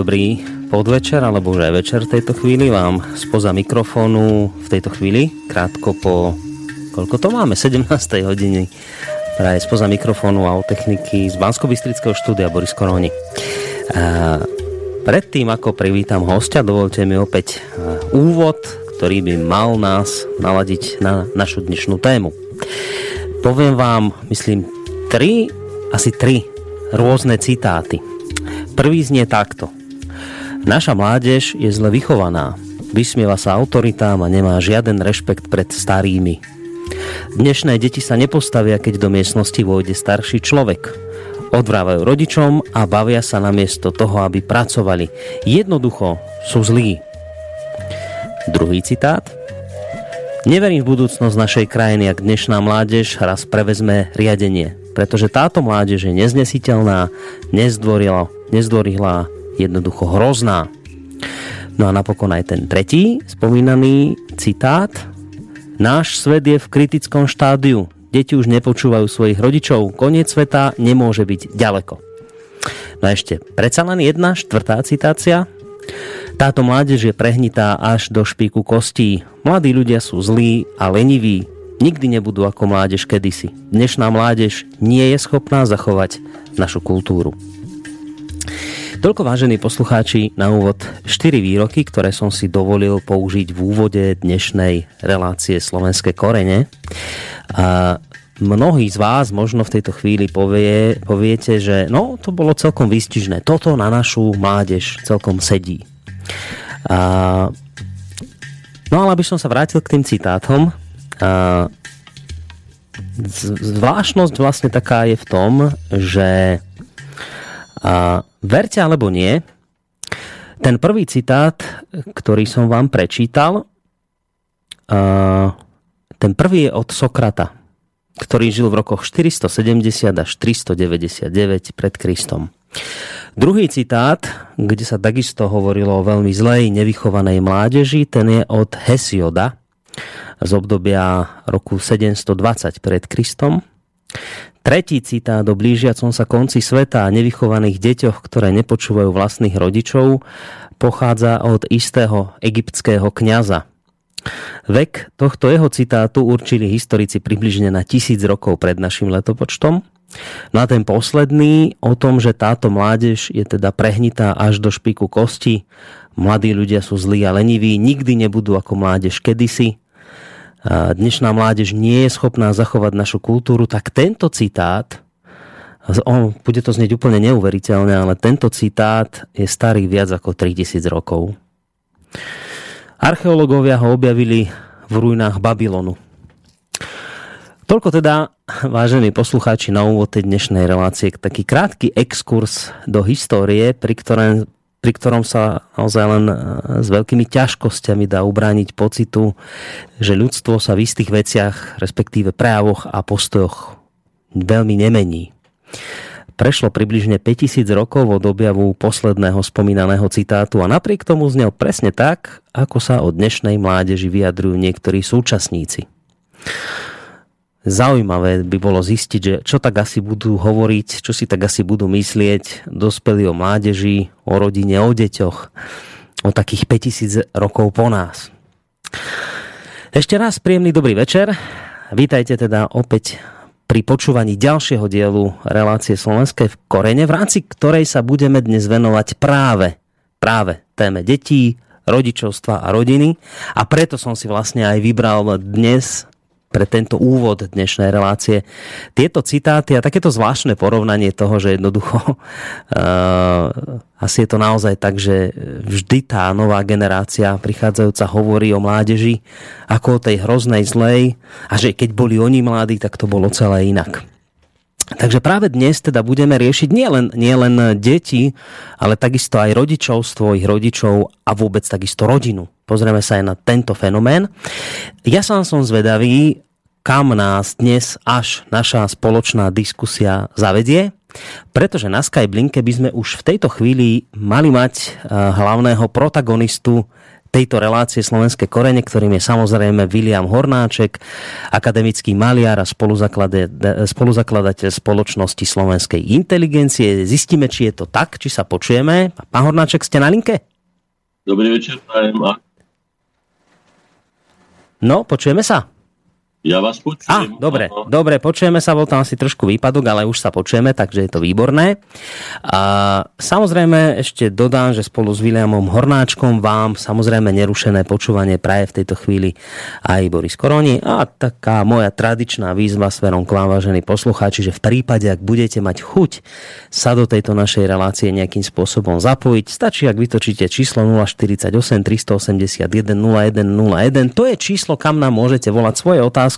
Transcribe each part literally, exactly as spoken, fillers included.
dobrý podvečer, alebo už aj večer v tejto chvíli vám spoza mikrofónu v tejto chvíli, krátko po, koľko to máme, sedemnástej hodine, práve spoza mikrofónu a o techniky z Bansko Bystrického štúdia Boris Koroni. A predtým, ako privítam hostia, dovolte mi opäť úvod, ktorý by mal nás naladiť na našu dnešnú tému. Poviem vám, myslím, tri, asi tri rôzne citáty. Prvý znie takto. Naša mládež je zle vychovaná. Vysmieva sa autoritám a nemá žiaden rešpekt pred starými. Dnešné deti sa nepostavia, keď do miestnosti vôjde starší človek. Odvrávajú rodičom a bavia sa namiesto toho, aby pracovali. Jednoducho sú zlí. Druhý citát. Neverím v budúcnosť našej krajiny, ak dnešná mládež raz prevezme riadenie. Pretože táto mládež je neznesiteľná, nezdvorila, nezdvorila, jednoducho hrozná. No a napokon aj ten tretí spomínaný citát. Náš svet je v kritickom štádiu. Deti už nepočúvajú svojich rodičov. Koniec sveta nemôže byť ďaleko. No a ešte predsa len jedna, štvrtá citácia. Táto mládež je prehnitá až do špiku kostí. Mladí ľudia sú zlí a leniví. Nikdy nebudú ako mládež kedysi. Dnešná mládež nie je schopná zachovať našu kultúru. Toľko, vážení poslucháči, na úvod štyri výroky, ktoré som si dovolil použiť v úvode dnešnej relácie Slovenské korene. A mnohí z vás možno v tejto chvíli povie, poviete, že no, to bolo celkom výstižné. Toto na našu mládež celkom sedí. A... No ale aby som sa vrátil k tým citátom, a zvláštnosť vlastne taká je v tom, že a verte alebo nie, ten prvý citát, ktorý som vám prečítal, a ten prvý je od Sokrata, ktorý žil v rokoch štyristosedemdesiat až tristodeväťdesiatdeväť pred Kristom. Druhý citát, kde sa takisto hovorilo o veľmi zlej, nevychovanej mládeži, ten je od Hesioda z obdobia roku sedemstodvadsať pred Kristom. Tretí citát o blížiacom sa konci sveta a nevychovaných deťoch, ktoré nepočúvajú vlastných rodičov, pochádza od istého egyptského kňaza. Vek tohto jeho citátu určili historici približne na tisíc rokov pred našim letopočtom. No a ten posledný o tom, že táto mládež je teda prehnitá až do špiku kosti, mladí ľudia sú zlí a leniví, nikdy nebudú ako mládež kedysi, dnešná mládež nie je schopná zachovať našu kultúru, tak tento citát, on, bude to znieť úplne neuveriteľne, ale tento citát je starý viac ako tritisíc rokov. Archeológovia ho objavili v ruinách Babylonu. Toľko teda, vážení poslucháči, na úvod tej dnešnej relácie, taký krátky exkurs do histórie, pri ktorom, pri ktorom sa naozaj len s veľkými ťažkosťami dá ubrániť pocitu, že ľudstvo sa v istých veciach, respektíve prejavoch a postojoch veľmi nemení. Prešlo približne päťtisíc rokov od objavu posledného spomínaného citátu a napriek tomu znel presne tak, ako sa o dnešnej mládeži vyjadrujú niektorí súčasníci. Zaujímavé by bolo zistiť, že čo tak asi budú hovoriť, čo si tak asi budú myslieť dospelí o mládeži, o rodine, o deťoch, o takých päťtisíc rokov po nás. Ešte raz príjemný dobrý večer. Vítajte teda opäť pri počúvaní ďalšieho dielu relácie Slovenské v korene, v rámci ktorej sa budeme dnes venovať práve, práve téme detí, rodičovstva a rodiny. A preto som si vlastne aj vybral dnes pre tento úvod dnešnej relácie tieto citáty a takéto zvláštne porovnanie toho, že jednoducho uh, asi je to naozaj tak, že vždy tá nová generácia prichádzajúca hovorí o mládeži ako o tej hroznej zlej a že keď boli oni mladí, tak to bolo celé inak. Takže práve dnes teda budeme riešiť nielen nie len deti, ale takisto aj rodičovstvo, ich rodičov a vôbec takisto rodinu. Pozrieme sa aj na tento fenomén. Ja sám som zvedavý, kam nás dnes až naša spoločná diskusia zavedie, pretože na Skype linke by sme už v tejto chvíli mali mať hlavného protagonistu tejto relácie Slovenské korene, ktorým je samozrejme Viliam Hornáček, akademický maliar a spoluzakladateľ spoločnosti Slovenskej inteligencie. Zistíme, či je to tak, či sa počujeme. Pán Hornáček, ste na linke? Dobrý večer, pájem. No, počujeme sa? Ja vás počujem. Á, dobre, dobre, počujeme sa, bol tam asi trošku výpadok, ale už sa počujeme, takže je to výborné. A samozrejme ešte dodám, že spolu s Viliamom Hornáčkom vám samozrejme nerušené počúvanie praje v tejto chvíli aj Boris Koroni. A taká moja tradičná výzva smerom k vám, vážení poslucháči, že v prípade, ak budete mať chuť sa do tejto našej relácie nejakým spôsobom zapojiť, stačí, ak vytočíte číslo nula štyridsaťosem tristoosemdesiatjeden nula jeden nula jeden. To je číslo, kam nám môžete volať svoje otázky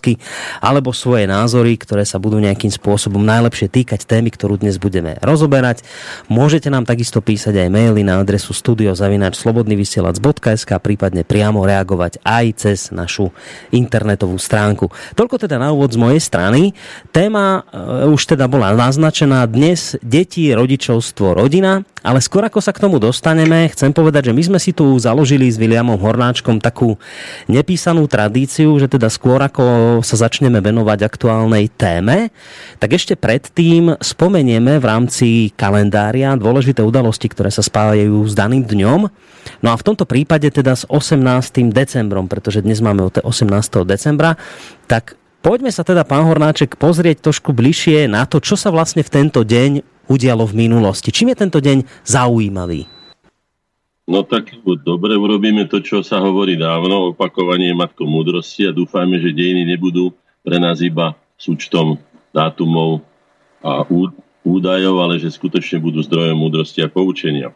alebo svoje názory, ktoré sa budú nejakým spôsobom najlepšie týkať témy, ktorú dnes budeme rozoberať. Môžete nám takisto písať aj maily na adresu studio zavináč slobodný vysielač bodka es ká, prípadne priamo reagovať aj cez našu internetovú stránku. Toľko teda na úvod z mojej strany. Téma e, už teda bola naznačená dnes deti, rodičovstvo, rodina, ale skôr ako sa k tomu dostaneme, chcem povedať, že my sme si tu založili s Viliamom Hornáčkom takú nepísanú tradíciu, že teda skôr ako sa začneme venovať aktuálnej téme, tak ešte predtým spomenieme v rámci kalendária dôležité udalosti, ktoré sa spájajú s daným dňom. No a v tomto prípade teda s osemnástym decembrom, pretože dnes máme od osemnásteho decembra, tak poďme sa teda, pán Hornáček, pozrieť trošku bližšie na to, čo sa vlastne v tento deň udialo v minulosti. Čím je tento deň zaujímavý? No tak dobre, urobíme to, čo sa hovorí dávno, opakovanie matkou múdrosti, a dúfajme, že dejiny nebudú pre nás iba súčtom dátumov a údajov, ale že skutočne budú zdrojom múdrosti a poučenia.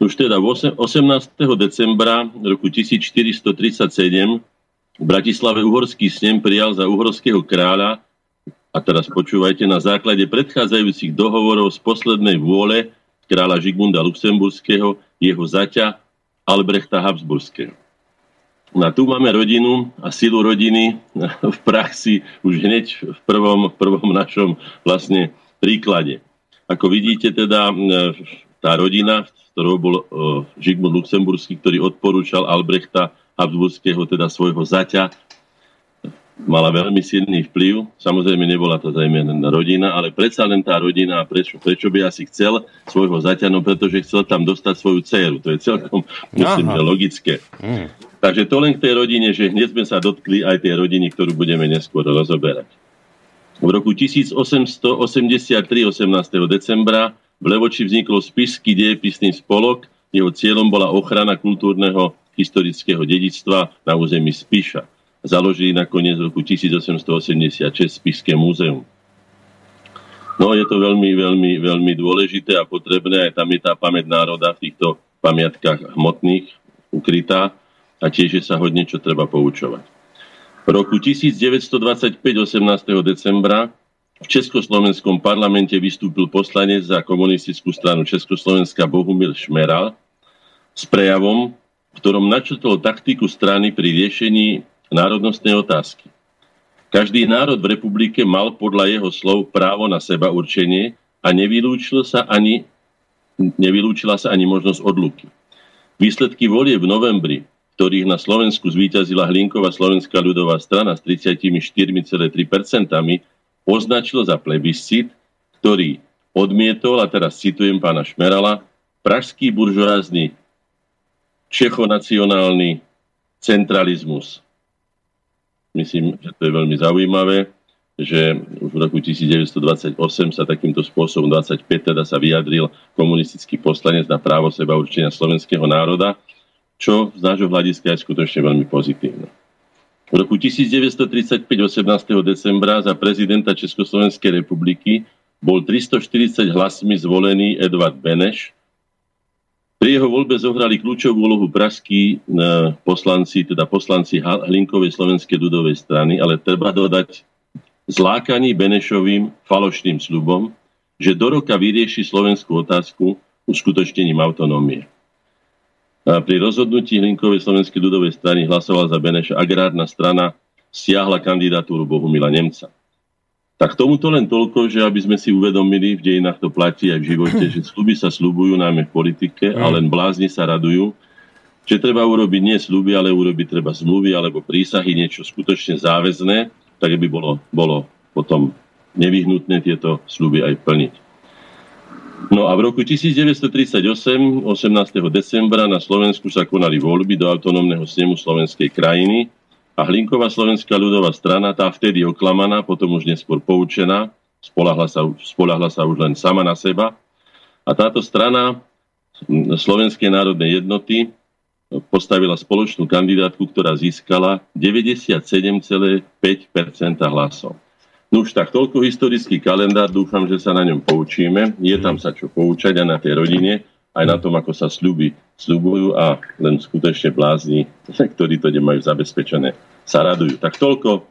Už teda osemnásteho decembra roku tisícštyristotridsaťsedem v Bratislave uhorský snem prijal za uhorského kráľa, a teraz počúvajte, na základe predchádzajúcich dohovorov z poslednej vôle kráľa Žigmunda Luxemburského, jeho zaťa Albrechta Habsburského. No tu máme rodinu a silu rodiny v praxi už hneď v prvom, v prvom našom vlastne príklade. Ako vidíte teda, tá rodina, ktorou bol Žigmund Luxemburský, ktorý odporúčal Albrechta Habsburského, teda svojho zaťa, mala veľmi silný vplyv. Samozrejme, nebola to zrejme rodina, ale predsa len tá rodina, a prečo, prečo by asi chcel svojho zaťa? No pretože chcel tam dostať svoju dceru. To je celkom, myslím, logické. Mm. Takže to len k tej rodine, že hneď sme sa dotkli aj tej rodiny, ktorú budeme neskôr rozoberať. V roku tisícosemstoosemdesiattri, osemnásteho decembra, v Levoči vznikol Spišský dejepisný spolok. Jeho cieľom bola ochrana kultúrneho historického dedičstva na území Spiša. Založili nakoniec v roku tisícosemstoosemdesiatšesť Spišské múzeum. No je to veľmi, veľmi, veľmi dôležité a potrebné. Aj tam je tá pamäť národa v týchto pamiatkách hmotných ukrytá a tiež sa hodne čo treba poučovať. V roku devätnásťstodvadsaťpäť, osemnásteho decembra, v Československom parlamente vystúpil poslanec za komunistickú stranu Československa Bohumil Šmeral s prejavom, v ktorom načrtol taktiku strany pri riešení národnostnej otázky. Každý národ v republike mal podľa jeho slov právo na seba určenie a nevylúčil sa ani, nevylúčila sa ani možnosť odluky. Výsledky volie v novembri, ktorých na Slovensku zvíťazila Hlinková slovenská ľudová strana s tridsaťštyri celé tri percentá, označil za plebiscit, ktorý odmietol, a teraz citujem pána Šmerala, pražský buržoázny čechonacionálny centralizmus. Myslím, že to je veľmi zaujímavé, že už v roku devätnásťstodvadsaťosem sa takýmto spôsobom, dvadsaťpäť teda, sa vyjadril komunistický poslanec na právo seba určenia slovenského národa, čo z nášho hľadiska je skutočne veľmi pozitívne. V roku devätnásťstotridsaťpäť, osemnásteho decembra, za prezidenta Československej republiky bol tristoštyridsať hlasmi zvolený Edvard Beneš. Pri jeho voľbe zohrali kľúčovú úlohu pražskí poslanci, teda poslanci Hlinkovej slovenskej ľudovej strany, ale treba dodať, zlákaní Benešovým falošným sľubom, že do roka vyrieši slovenskú otázku uskutočnením autonómie. Pri rozhodnutí Hlinkovej slovenskej ľudovej strany hlasovala za Beneša agrárna strana, stiahla kandidatúru Bohumila Nemca. Tak tomuto len toľko, že aby sme si uvedomili, v dejinách to platí aj v živote, že sľuby sa sľubujú, najmä v politike, a len blázni sa radujú. Čiže treba urobiť nie sľuby, ale urobiť treba zmluvy alebo prísahy, niečo skutočne záväzné, tak aby bolo, bolo potom nevyhnutné tieto sľuby aj plniť. No a v roku devätnásť tridsaťosem, osemnásteho decembra, na Slovensku sa konali voľby do Autonómneho snemu Slovenskej krajiny a Hlinková slovenská ľudová strana, tá vtedy oklamaná, potom už neskôr poučená, spolahla sa, spolahla sa už len sama na seba. A táto strana Slovenskej národnej jednoty postavila spoločnú kandidátku, ktorá získala deväťdesiatsedem celá päť percenta hlasov. No už tak, toľko historický kalendár, dúfam, že sa na ňom poučíme. Je tam sa čo poučať aj na tej rodine, aj na tom, ako sa sľuby sľubujú a len skutočne blázni, ktorí to nemajú zabezpečené, sa radujú. Tak toľko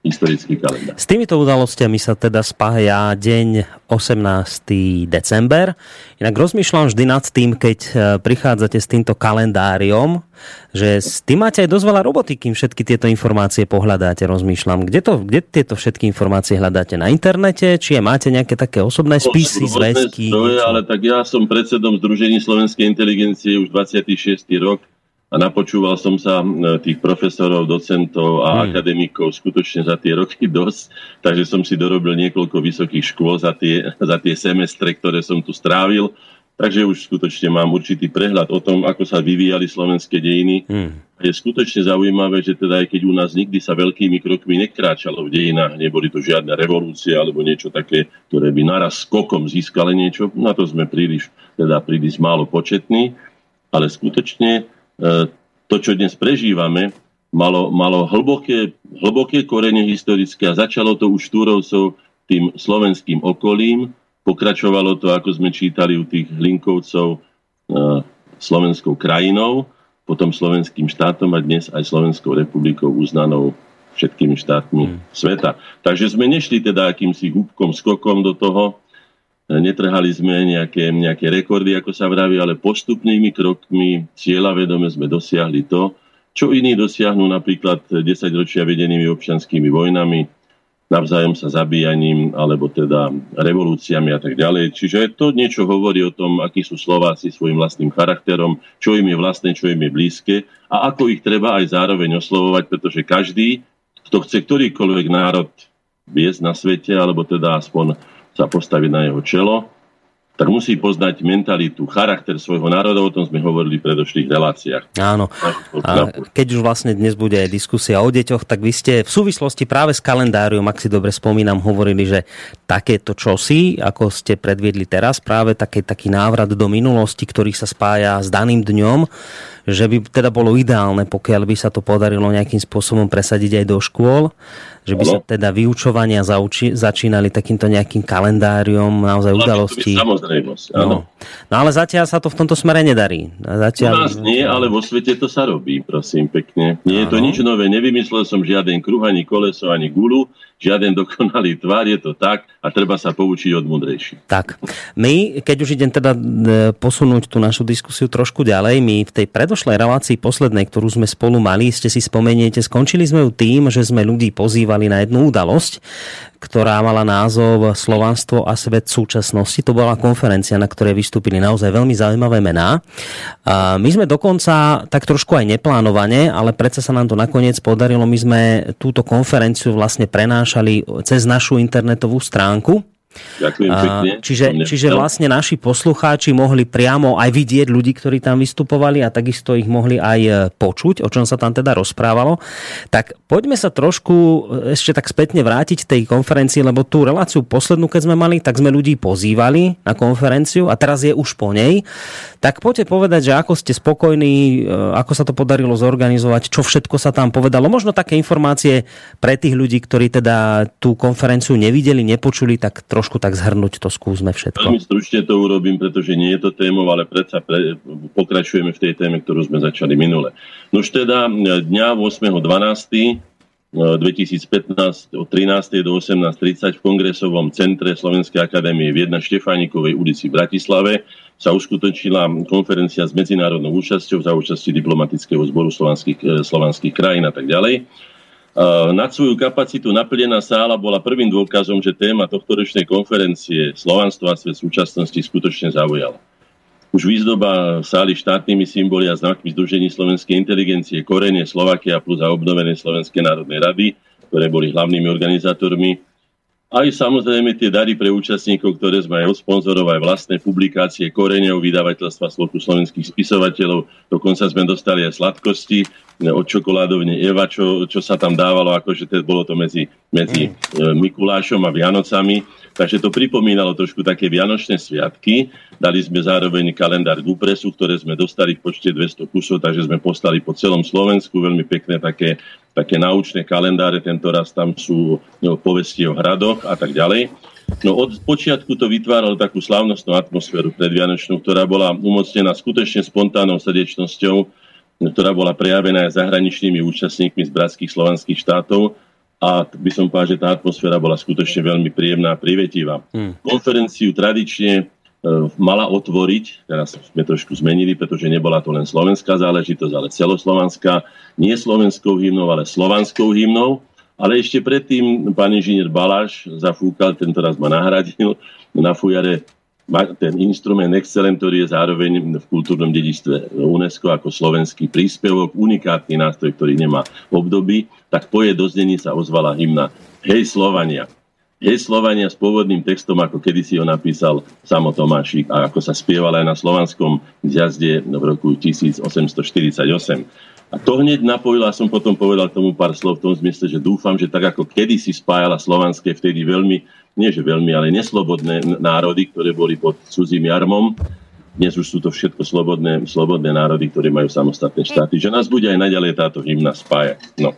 historický kalendár. S týmito udalostiami sa teda spája deň osemnásteho december. Inak rozmýšľam vždy nad tým, keď prichádzate s týmto kalendáriom, že s tým máte aj dosť veľa roboty, kým všetky tieto informácie pohľadáte, rozmýšľam. Kde, to, kde tieto všetky informácie hľadáte? Na internete? Či máte nejaké také osobné spisy, zväzky? Ale tak ja som predsedom Združení Slovenskej inteligencie už dvadsiaty šiesty rok a napočúval som sa tých profesorov, docentov a hmm. akademikov skutočne za tie roky dosť, takže som si dorobil niekoľko vysokých škôl za tie, za tie semestre, ktoré som tu strávil. Takže už skutočne mám určitý prehľad o tom, ako sa vyvíjali slovenské dejiny. Hmm. Je skutočne zaujímavé, že teda aj keď u nás nikdy sa veľkými krokmi nekráčalo v dejinách, neboli to žiadne revolúcie alebo niečo také, ktoré by naraz skokom získali niečo, na to sme príliš, teda príliš málo početní, ale skutočne to, čo dnes prežívame, malo, malo hlboké, hlboké korene historické a začalo to u Štúrovcov tým slovenským okolím. Pokračovalo to, ako sme čítali u tých Hlinkovcov, Slovenskou krajinou, potom slovenským štátom a dnes aj Slovenskou republikou uznanou všetkými štátmi mm. sveta. Takže sme nešli teda akýmsi húbkom, skokom do toho, netrhali sme nejaké, nejaké rekordy, ako sa vraví, ale postupnými krokmi cieľavedome sme dosiahli to, čo iní dosiahnu napríklad desaťročia vedenými občianskymi vojnami, navzájom sa zabíjaním, alebo teda revolúciami a tak ďalej. Čiže to niečo hovorí o tom, akí sú Slováci svojim vlastným charakterom, čo im je vlastné, čo im je blízke a ako ich treba aj zároveň oslovovať, pretože každý, kto chce ktorýkoľvek národ viesť na svete, alebo teda aspoň sa postaviť na jeho čelo, tak musí poznať mentalitu, charakter svojho národa, o tom sme hovorili v predošlých reláciách. Áno. A keď už vlastne dnes bude aj diskusia o deťoch, tak vy ste v súvislosti práve s kalendáriom, ak si dobre spomínam, hovorili, že takéto čosi, ako ste predviedli teraz, práve taký, taký návrat do minulosti, ktorý sa spája s daným dňom, že by teda bolo ideálne, pokiaľ by sa to podarilo nejakým spôsobom presadiť aj do škôl, že by sa teda vyučovania zauči- začínali takýmto nejakým kalendáriom naozaj udalostí. No. no ale zatiaľ sa to v tomto smere nedarí. Zatiaľ... U nás nie, ale vo svete to sa robí, prosím, pekne. Nie je to nič nové, nevymyslel som žiaden kruh, ani koleso, ani gulu, žiaden dokonalý tvar, je to tak a treba sa poučiť od múdrejších. Tak, my, keď už idem teda posunúť tú našu diskusiu trošku ďalej, my v tej predošlej relácii poslednej, ktorú sme spolu mali, ste si spomeniete, skončili sme ju tým, že sme ľudí pozývali na jednu udalosť, ktorá mala názov Slovanstvo a svet súčasnosti. To bola konferencia, na ktorej vystúpili naozaj veľmi zaujímavé mená. My sme dokonca tak trošku aj neplánovane, ale predsa sa nám to nakoniec podarilo. My sme túto konferenciu vlastne prenášali cez našu internetovú stránku. Ďakujem pekne. Čiže, čiže vlastne naši poslucháči mohli priamo aj vidieť ľudí, ktorí tam vystupovali a takisto ich mohli aj počuť, o čom sa tam teda rozprávalo. Tak poďme sa trošku ešte tak spätne vrátiť tej konferencii, lebo tú reláciu poslednú, keď sme mali, tak sme ľudí pozývali na konferenciu a teraz je už po nej. Tak poďte povedať, že ako ste spokojní, ako sa to podarilo zorganizovať, čo všetko sa tam povedalo. Možno také informácie pre tých ľudí, ktorí teda tú konferenciu nevideli, nepočuli, tak trošku trošku tak zhrnúť to, skúsme všetko. Veľmi stručne to urobím, pretože nie je to témou, ale predsa pre, pokračujeme v tej téme, ktorú sme začali minule. No už teda dňa ôsmeho dvanásteho dvetisícpätnásť od trinástej do osemnástej tridsať v Kongresovom centre Slovenskej akadémie v jedna Štefánikovej ulici v Bratislave sa uskutočnila konferencia s medzinárodnou účasťou za účasti diplomatického zboru slovanských, slovanských krajín a tak ďalej. Nad svoju kapacitu naplnená sála bola prvým dôkazom, že téma tohtoročnej konferencie Slovanstvo a svet súčasnosti skutočne zaujala. Už výzdoba sály štátnymi symboly a znakmi Združení Slovenskej inteligencie, Korene, Slovakia plus a obnovené Slovenskej národnej rady, ktoré boli hlavnými organizátormi. Aj samozrejme tie dary pre účastníkov, ktoré sme aj od sponzorov, aj vlastné publikácie Koreňov, vydavateľstva Spolku slovenských spisovateľov. Dokonca sme dostali aj sladkosti od čokoládovne Eva, čo, čo sa tam dávalo, akože teda bolo to medzi, medzi Mikulášom a Vianocami. Takže to pripomínalo trošku také vianočné sviatky. Dali sme zároveň kalendár Gupresu, ktoré sme dostali v počte dvesto kusov, takže sme poslali po celom Slovensku veľmi pekné také také naučné kalendáre, tento raz tam sú no, povesti o hradoch a tak ďalej. No od počiatku to vytváralo takú slávnostnú atmosféru predvianočnú, ktorá bola umocnená skutočne spontánnou srdečnosťou, ktorá bola prejavená aj zahraničnými účastníkmi z bratských slovanských štátov a by som povedal, že tá atmosféra bola skutočne veľmi príjemná a privetivá. Hmm. Konferenciu tradične mala otvoriť, teraz sme trošku zmenili, pretože nebola to len slovenská záležitosť, ale celoslovanská, nie slovenskou hymnou, ale slovanskou hymnou. Ale ešte predtým pán inžinier Baláš zafúkal, tento raz ma nahradil, na fujare ten instrument Excellent, ktorý je zároveň v kultúrnom dedičstve UNESCO ako slovenský príspevok, unikátny nástroj, ktorý nemá obdoby, tak po jej doznení sa ozvala hymna Hej Slovania. Hej Slovania s pôvodným textom, ako kedysi ho napísal Samo Tomášik a ako sa spievala aj na slovanskom zjazde v roku tisíc osemsto štyridsaťosem. A to hneď napojila, a som potom povedal tomu pár slov v tom zmysle, že dúfam, že tak ako kedysi spájala slovanské vtedy veľmi, nie že veľmi, ale neslobodné národy, ktoré boli pod cudzím jarmom, dnes už sú to všetko slobodné, slobodné národy, ktoré majú samostatné štáty, že nás bude aj naďalej táto hymna spájať. No.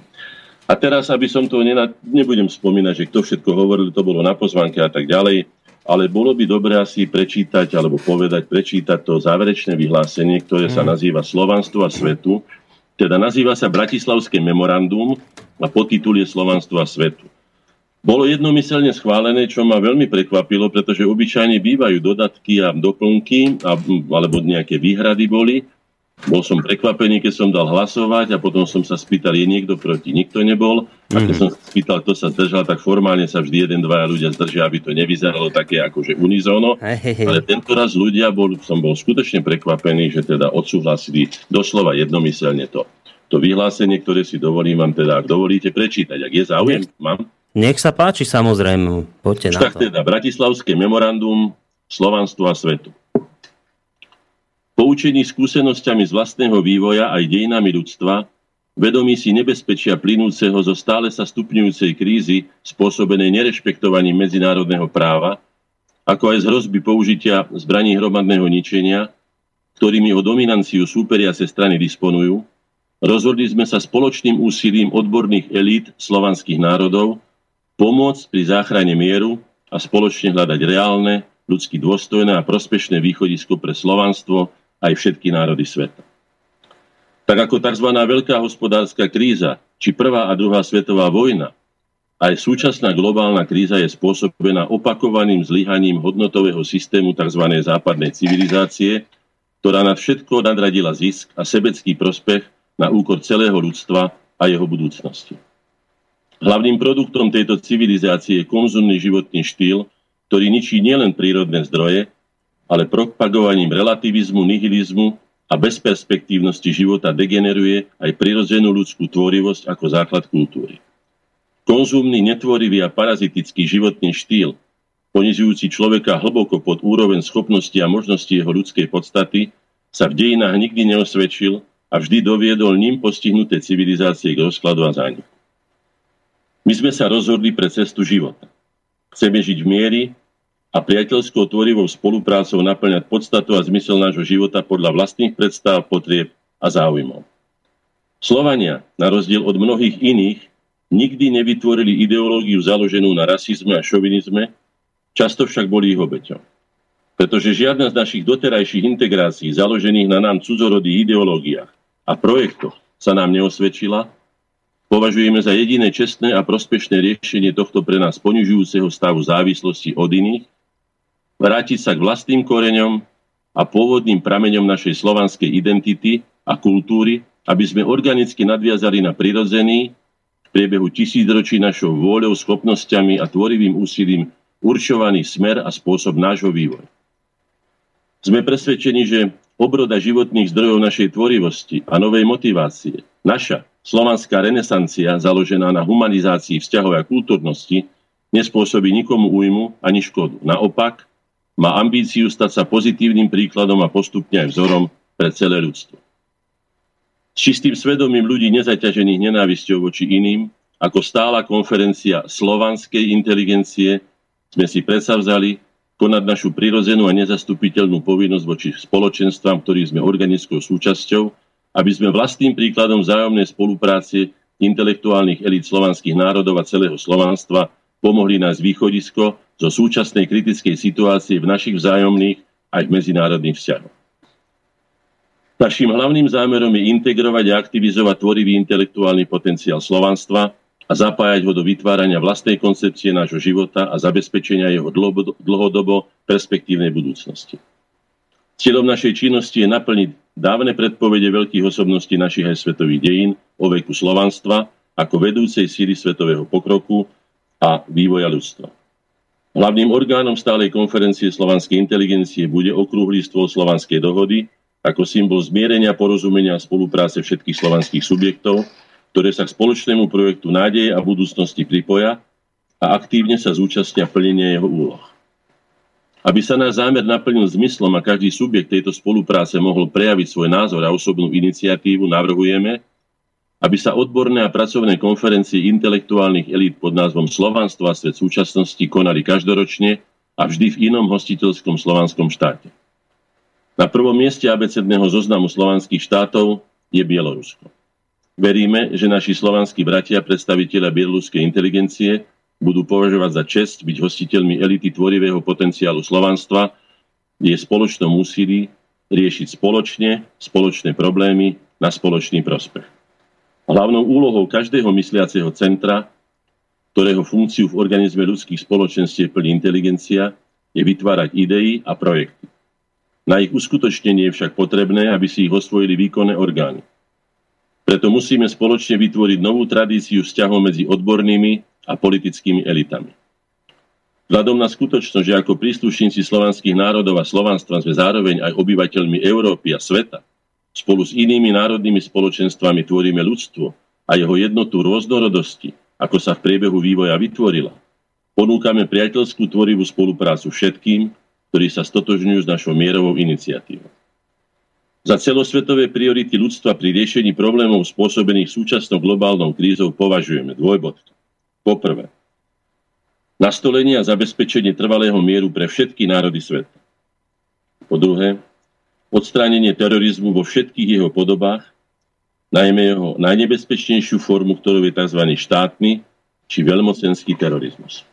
A teraz, aby som to nenad... nebudem spomínať, že kto všetko hovoril, to bolo na pozvánke a tak ďalej, ale bolo by dobré asi prečítať, alebo povedať, prečítať to záverečné vyhlásenie, ktoré sa nazýva Slovanstvo a svetu, teda nazýva sa Bratislavské memorandum a podtitul je Slovanstvo a svetu. Bolo jednomyselne schválené, čo ma veľmi prekvapilo, pretože obyčajne bývajú dodatky a doplnky, alebo nejaké výhrady boli. Bol som prekvapený, keď som dal hlasovať a potom som sa spýtal, je niekto proti? Nikto nebol. A keď som spýtal, kto sa zdržal, tak formálne sa vždy jeden, dvaja ľudia zdržia, aby to nevyzeralo také akože unizóno. Ale tento raz ľudia, bol, som bol skutočne prekvapený, že teda odsúhlasili doslova jednomyselne to. To vyhlásenie, ktoré si dovolím, mám teda, ak dovolíte, prečítať. Ak je záujem, mám. Nech sa páči, samozrejme. Poďte na to. Tak teda, Bratislavské memorandum Slovanstvu a svetu. Poučení skúsenosťami z vlastného vývoja aj dejinami ľudstva, vedomí si nebezpečia plynúceho zo stále sa stupňujúcej krízy spôsobenej nerešpektovaním medzinárodného práva, ako aj z hrozby použitia zbraní hromadného ničenia, ktorými o dominanciu súperia se strany disponujú, rozhodli sme sa spoločným úsilím odborných elít slovanských národov pomôcť pri záchrane mieru a spoločne hľadať reálne, ľudsky dôstojné a prospešné východisko pre slovanstvo aj všetky národy sveta. Tak ako tzv. Veľká hospodárska kríza, či prvá a druhá svetová vojna, aj súčasná globálna kríza je spôsobená opakovaným zlyhaním hodnotového systému tzv. Západnej civilizácie, ktorá nad všetko nadradila zisk a sebecký prospech na úkor celého ľudstva a jeho budúcnosti. Hlavným produktom tejto civilizácie je konzumný životný štýl, ktorý ničí nielen prírodné zdroje, ale propagovaním relativizmu, nihilizmu a bezperspektívnosti života degeneruje aj prirodzenú ľudskú tvorivosť ako základ kultúry. Konzumný, netvorivý a parazitický životný štýl, ponižujúci človeka hlboko pod úroveň schopnosti a možnosti jeho ľudskej podstaty, sa v dejinách nikdy neosvedčil a vždy doviedol ním postihnuté civilizácie k rozkladu a zániku. My sme sa rozhodli pre cestu života. Chceme žiť v mieri a priateľskou tvorivou spoluprácou naplňať podstatu a zmysel nášho života podľa vlastných predstav, potrieb a záujmov. Slovania, na rozdiel od mnohých iných, nikdy nevytvorili ideológiu založenú na rasizme a šovinizme, často však boli ich obeťou. Pretože žiadna z našich doterajších integrácií, založených na nám cudzorodých ideológiách a projektoch, sa nám neosvedčila, považujeme za jediné čestné a prospešné riešenie tohto pre nás ponižujúceho stavu závislosti od iných, vrátiť sa k vlastným koreňom a pôvodným prameňom našej slovanskej identity a kultúry, aby sme organicky nadviazali na prirodzený, v priebehu tisícročí našou vôľou, schopnosťami a tvorivým úsilím určovaný smer a spôsob nášho vývoja. Sme presvedčení, že obroda životných zdrojov našej tvorivosti a novej motivácie, naša slovanská renesancia, založená na humanizácii vzťahov a kultúrnosti, nespôsobí nikomu újmu ani škodu. Naopak, má ambíciu stať sa pozitívnym príkladom a postupne aj vzorom pre celé ľudstvo. S čistým svedomím ľudí nezaťažených nenávisťou voči iným, ako stála konferencia Slovanskej inteligencie, sme si predsavzali konať našu prirodzenú a nezastupiteľnú povinnosť voči spoločenstvám, ktorých sme organickou súčasťou, aby sme vlastným príkladom vzájomnej spolupráce intelektuálnych elít slovanských národov a celého slovanstva pomohli nájsť východisko zo súčasnej kritickej situácie v našich vzájomných aj medzinárodných vzťahoch. Naším hlavným zámerom je integrovať a aktivizovať tvorivý intelektuálny potenciál slovanstva a zapájať ho do vytvárania vlastnej koncepcie nášho života a zabezpečenia jeho dlhodobo perspektívnej budúcnosti. Cieľom našej činnosti je naplniť dávne predpovede veľkých osobností našich aj svetových dejín o veku slovanstva ako vedúcej síly svetového pokroku a vývoja ľudstva. Hlavným orgánom stálej konferencie Slovanskej inteligencie bude okrúhly stôl Slovanskej dohody ako symbol zmierenia, porozumenia a spolupráce všetkých slovanských subjektov, ktoré sa k spoločnému projektu nádeje a budúcnosti pripoja a aktívne sa zúčastnia plnenia jeho úloh. Aby sa náš zámer naplnil zmyslom a každý subjekt tejto spolupráce mohol prejaviť svoj názor a osobnú iniciatívu, navrhujeme, aby sa odborné a pracovné konferencie intelektuálnych elít pod názvom Slovanstvo a svet súčasnosti konali každoročne a vždy v inom hostiteľskom slovanskom štáte. Na prvom mieste abecedného zoznamu slovanských štátov je Bielorusko. Veríme, že naši slovanskí bratia, predstavitelia bieloruskej inteligencie, budú považovať za česť byť hostiteľmi elity tvorivého potenciálu slovanstva, kde je spoločné úsilí riešiť spoločne spoločné problémy na spoločný prospech. Hlavnou úlohou každého mysliaceho centra, ktorého funkciu v organizme ľudských spoločenstiev plní inteligencia, je vytvárať idei a projekty. Na ich uskutočnenie je však potrebné, aby si ich osvojili výkonné orgány. Preto musíme spoločne vytvoriť novú tradíciu vzťahov medzi odbornými a politickými elitami. Vzhľadom na skutočnosť, že ako príslušníci slovanských národov a slovanstva sme zároveň aj obyvateľmi Európy a sveta, spolu s inými národnými spoločenstvami tvoríme ľudstvo a jeho jednotu rôznorodosti, ako sa v priebehu vývoja vytvorila, ponúkame priateľskú tvorivú spoluprácu všetkým, ktorí sa stotožňujú s našou mierovou iniciatívou. Za celosvetové priority ľudstva pri riešení problémov spôsobených súčasnou globálnou krízou považujeme dvojbodka. Poprvé, nastolenie a zabezpečenie trvalého mieru pre všetky národy sveta. Po druhé, odstránenie terorizmu vo všetkých jeho podobách, najmä jeho najnebezpečnejšiu formu, ktorou je tzv. Štátny či veľmocenský terorizmus.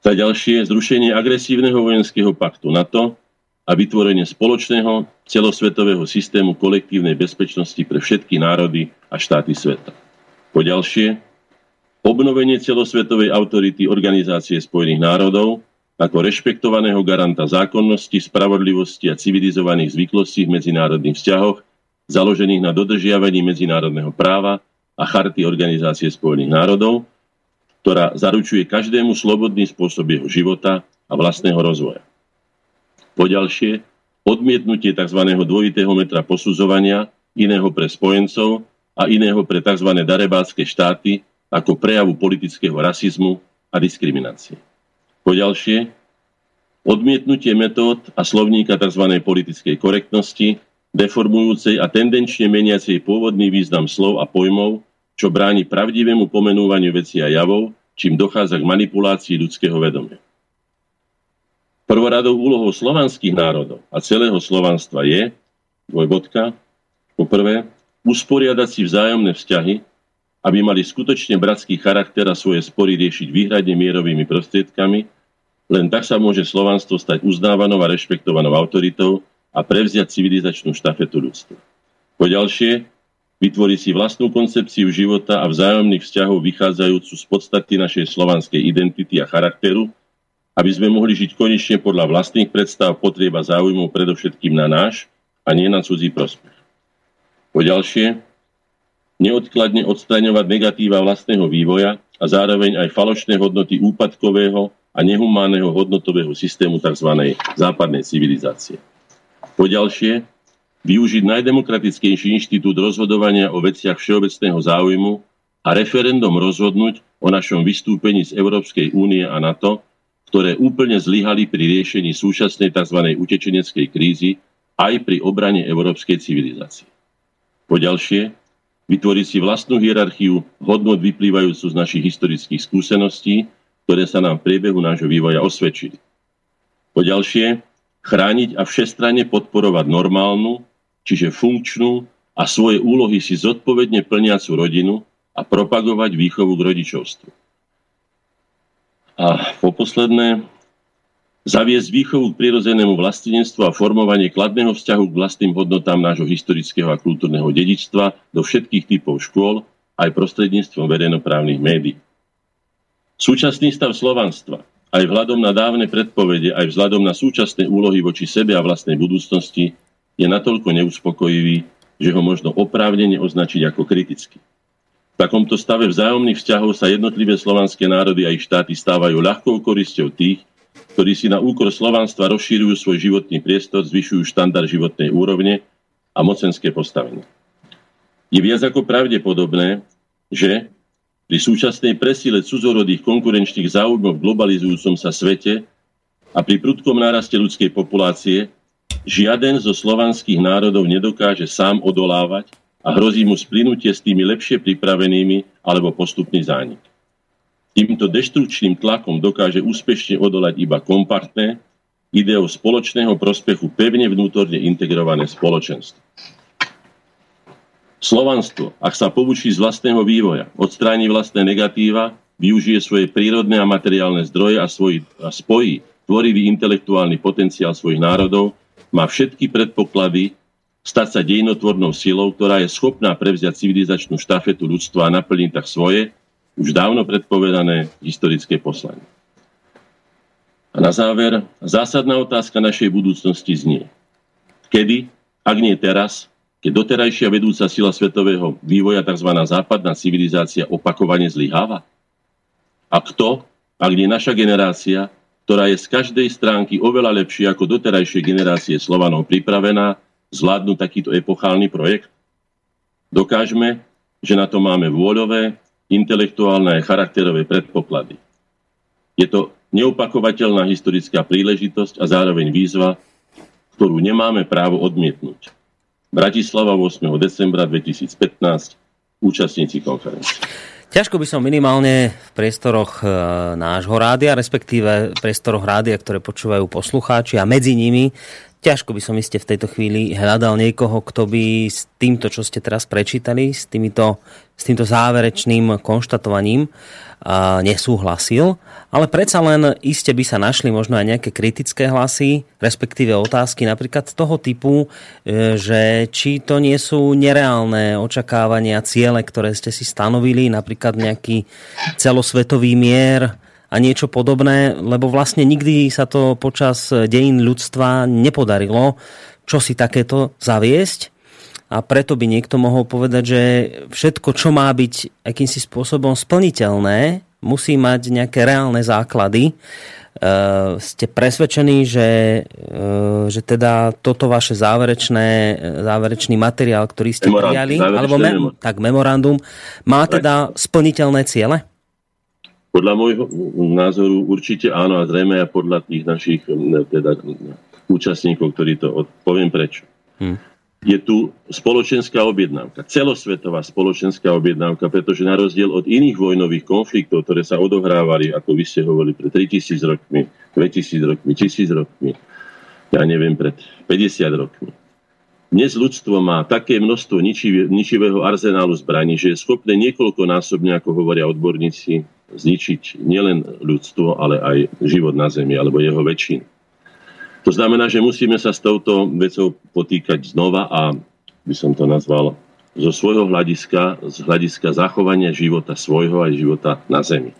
Za ďalšie, zrušenie agresívneho vojenského paktu NATO a vytvorenie spoločného celosvetového systému kolektívnej bezpečnosti pre všetky národy a štáty sveta. Po ďalšie, obnovenie celosvetovej autority Organizácie spojených národov ako rešpektovaného garanta zákonnosti, spravodlivosti a civilizovaných zvyklostí v medzinárodných vzťahoch založených na dodržiavaní medzinárodného práva a charty Organizácie spojených národov, ktorá zaručuje každému slobodný spôsob jeho života a vlastného rozvoja. Po ďalšie, odmietnutie tzv. Dvojitého metra posudzovania, iného pre spojencov a iného pre tzv. Darebácké štáty ako prejavu politického rasizmu a diskriminácie. Po ďalšie, odmietnutie metód a slovníka tzv. Politickej korektnosti, deformujúcej a tendenčne meniacej pôvodný význam slov a pojmov, čo bráni pravdivému pomenúvaniu vecí a javov, čím dochádza k manipulácii ľudského vedomia. Prvoradou úlohou slovanských národov a celého slovanstva je, dvojbodka, po prvé, usporiadať si vzájomné vzťahy, aby mali skutočne bratský charakter a svoje spory riešiť výhradne mierovými prostriedkami, len tak sa môže slovanstvo stať uznávanou a rešpektovanou autoritou a prevziať civilizačnú štafetu ľudstva. Po ďalšie, vytvoriť si vlastnú koncepciu života a vzájomných vzťahov vychádzajúcu z podstaty našej slovanskej identity a charakteru, aby sme mohli žiť konečne podľa vlastných predstav, potrieb a záujmov predovšetkým na náš a nie na cudzí prospech. Po ďalšie, neodkladne odstraňovať negatíva vlastného vývoja a zároveň aj falošné hodnoty úpadkového a a nehumánneho hodnotového systému tzv. Západnej civilizácie. Po ďalšie, využiť najdemokratickejší inštitút rozhodovania o veciach všeobecného záujmu a referendum rozhodnúť o našom vystúpení z Európskej únie a NATO, ktoré úplne zlyhali pri riešení súčasnej tzv. Utečeneckej krízy aj pri obrane európskej civilizácie. Po ďalšie, vytvoriť si vlastnú hierarchiu hodnot vyplývajúcu z našich historických skúseností, ktoré sa nám v priebehu nášho vývoja osvedčili. Po ďalšie, chrániť a všestranne podporovať normálnu, čiže funkčnú a svoje úlohy si zodpovedne plniacu rodinu a propagovať výchovu k rodičovstvu. A po posledné, zaviesť výchovu k prirodzenému vlastenectvu a formovanie kladného vzťahu k vlastným hodnotám nášho historického a kultúrneho dedičstva do všetkých typov škôl aj prostredníctvom verejnoprávnych médií. Súčasný stav slovanstva aj vzhľadom na dávne predpovede, aj vzhľadom na súčasné úlohy voči sebe a vlastnej budúcnosti je natoľko neuspokojivý, že ho možno oprávnene označiť ako kritický. V takomto stave vzájomných vzťahov sa jednotlivé slovanské národy a ich štáty stávajú ľahkou korisťou tých, ktorí si na úkor slovanstva rozšírujú svoj životný priestor, zvyšujú štandard životnej úrovne a mocenské postavenie. Je viac ako pravdepodobné, že pri súčasnej presile cudzorodých konkurenčných záujmov v globalizujúcom sa svete a pri prudkom náraste ľudskej populácie žiaden zo slovanských národov nedokáže sám odolávať a hrozí mu splynutie s tými lepšie pripravenými alebo postupný zánik. Týmto deštrukčným tlakom dokáže úspešne odolať iba kompaktné, ideou spoločného prospechu pevne vnútorne integrované spoločenstvo. Slovanstvo, ak sa poučí z vlastného vývoja, odstráni vlastné negatíva, využije svoje prírodné a materiálne zdroje a, svoj, a spojí tvorivý intelektuálny potenciál svojich národov, má všetky predpoklady stať sa dejinotvornou silou, ktorá je schopná prevziať civilizačnú štafetu ľudstva a naplniť tak svoje, už dávno predpovedané historické poslanie. A na záver, zásadná otázka našej budúcnosti znie. Kedy, ak nie teraz, keď doterajšia vedúca sila svetového vývoja, tzv. Západná civilizácia, opakovane zlyháva? A kto, ak nie naša generácia, ktorá je z každej stránky oveľa lepšia ako doterajšie generácie Slovanov pripravená, zvládnu takýto epochálny projekt? Dokážme, že na to máme vôľové, intelektuálne a charakterové predpoklady. Je to neopakovateľná historická príležitosť a zároveň výzva, ktorú nemáme právo odmietnúť. Bratislava ôsmeho decembra dvetisícpätnásť, účastníci konferencie. Ťažko by som minimálne v priestoroch nášho rádia, respektíve v priestoroch rádia, ktoré počúvajú poslucháči a medzi nimi, ťažko by som iste v tejto chvíli hľadal niekoho, kto by s týmto, čo ste teraz prečítali, s týmito, s týmto záverečným konštatovaním nesúhlasil. Ale predsa len iste by sa našli možno aj nejaké kritické hlasy, respektíve otázky napríklad toho typu, že či to nie sú nereálne očakávania, ciele, ktoré ste si stanovili, napríklad nejaký celosvetový mier a niečo podobné, lebo vlastne nikdy sa to počas dejín ľudstva nepodarilo, čo si takéto zaviesť. A preto by niekto mohol povedať, že všetko, čo má byť akýmsi spôsobom splniteľné, musí mať nejaké reálne základy. E, ste presvedčení, že, e, že teda toto vaše záverečné, záverečný materiál, ktorý ste memorandum, prijali, alebo mem- tak memorandum, má teda splniteľné ciele? Podľa môjho názoru určite áno, a zrejme aj podľa tých našich teda, účastníkov, ktorí to odpoviem prečo. Hmm. Je tu spoločenská objednávka, celosvetová spoločenská objednávka, pretože na rozdiel od iných vojnových konfliktov, ktoré sa odohrávali, ako vy ste hovorili, pred tritisíc rokmi, dvetisíc rokmi, tisíc rokmi, ja neviem, pred päťdesiat rokmi. Dnes ľudstvo má také množstvo ničivého arzenálu zbraní, že je schopné niekoľkonásobne, ako hovoria odborníci, zničiť nielen ľudstvo, ale aj život na Zemi, alebo jeho väčšinu. To znamená, že musíme sa s touto vecou potýkať znova a by som to nazval zo svojho hľadiska, z hľadiska zachovania života svojho aj života na Zemi.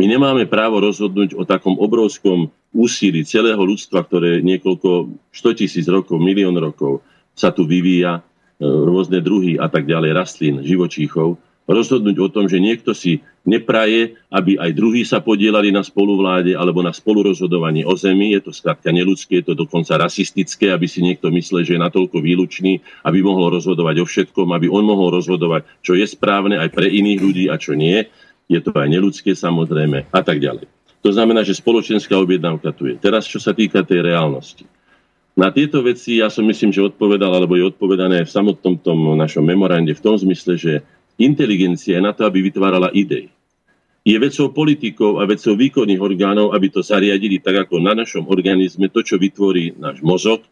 My nemáme právo rozhodnúť o takom obrovskom úsilí celého ľudstva, ktoré niekoľko stotisíc rokov, milión rokov sa tu vyvíja, rôzne druhy a tak ďalej rastlín, živočíchov, rozhodnúť o tom, že niekto si nepraje, aby aj druhí sa podielali na spoluvláde alebo na spolurozhodovanie o zemi. Je to skrátka neľudské, je to dokonca rasistické, aby si niekto myslel, že je natoľko výlučný, aby mohol rozhodovať o všetkom, aby on mohol rozhodovať, čo je správne aj pre iných ľudí a čo nie. Je to aj neľudské, samozrejme, a tak ďalej. To znamená, že spoločenská objednávka tu je. Teraz, čo sa týka tej reálnosti. Na tieto veci, ja som myslím, že odpovedal, alebo je odpovedané v samotnom tom našom memorande v tom zmysle, že inteligencia je na to, aby vytvárala idey. Je vecou politikov a vecou výkonných orgánov, aby to zariadili tak, ako na našom organizme to, čo vytvorí náš mozog,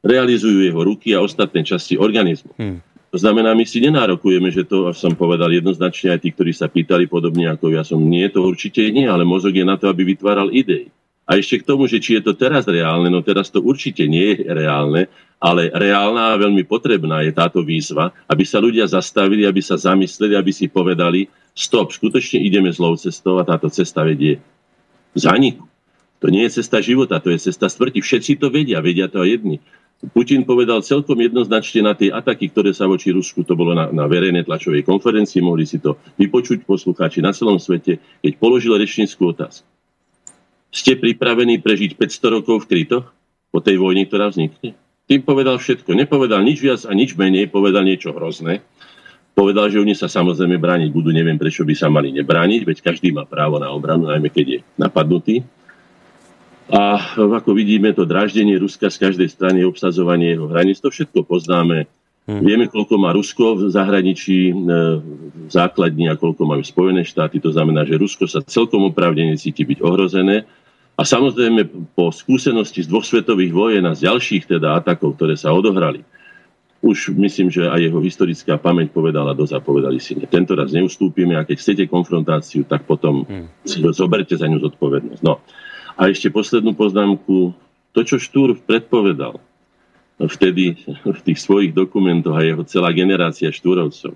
realizujú jeho ruky a ostatné časti organizmu. Hmm. To znamená, my si nenárokujeme, že to, som povedal jednoznačne, aj tí, ktorí sa pýtali podobne ako ja som, nie, to určite nie, ale mozog je na to, aby vytváral idey. A ešte k tomu, že či je to teraz reálne, no teraz to určite nie je reálne, ale reálna a veľmi potrebná je táto výzva, aby sa ľudia zastavili, aby sa zamysleli, aby si povedali, stop, skutočne ideme zlou cestou a táto cesta vedie k zániku. To nie je cesta života, to je cesta smrti. Všetci to vedia, vedia to aj jedni. Putin povedal celkom jednoznačne na tie ataky, ktoré sa voči Rusku, to bolo na, na verejnej tlačovej konferencii, mohli si to vypočuť poslucháči na celom svete, keď položil rečnícku otázku. Ste pripravení prežiť päťsto rokov v krytoch po tej vojne, ktorá vznikne? Tým povedal všetko. Nepovedal nič viac a nič menej, povedal niečo hrozné. Povedal, že oni sa samozrejme brániť budú, neviem, prečo by sa mali nebrániť, veď každý má právo na obranu, najmä keď je napadnutý. A ako vidíme, to dráždenie Ruska z každej strany, obsadzovanie jeho hraníc, to všetko poznáme. Hmm. Vieme, koľko má Rusko v zahraničí v základni a koľko majú Spojené štáty, to znamená, že Rusko sa celkom oprávnene cíti byť ohrozené. A samozrejme, po skúsenosti z dvoch svetových vojen a z ďalších teda atakov, ktoré sa odohrali, už myslím, že aj jeho historická pamäť povedala dosť a povedali si, ne, tento raz neustúpime a keď chcete konfrontáciu, tak potom hmm. si zoberte za ňu zodpovednosť. No. A ešte poslednú poznámku. To, čo Štúr predpovedal vtedy v tých svojich dokumentoch a jeho celá generácia Štúrovcov,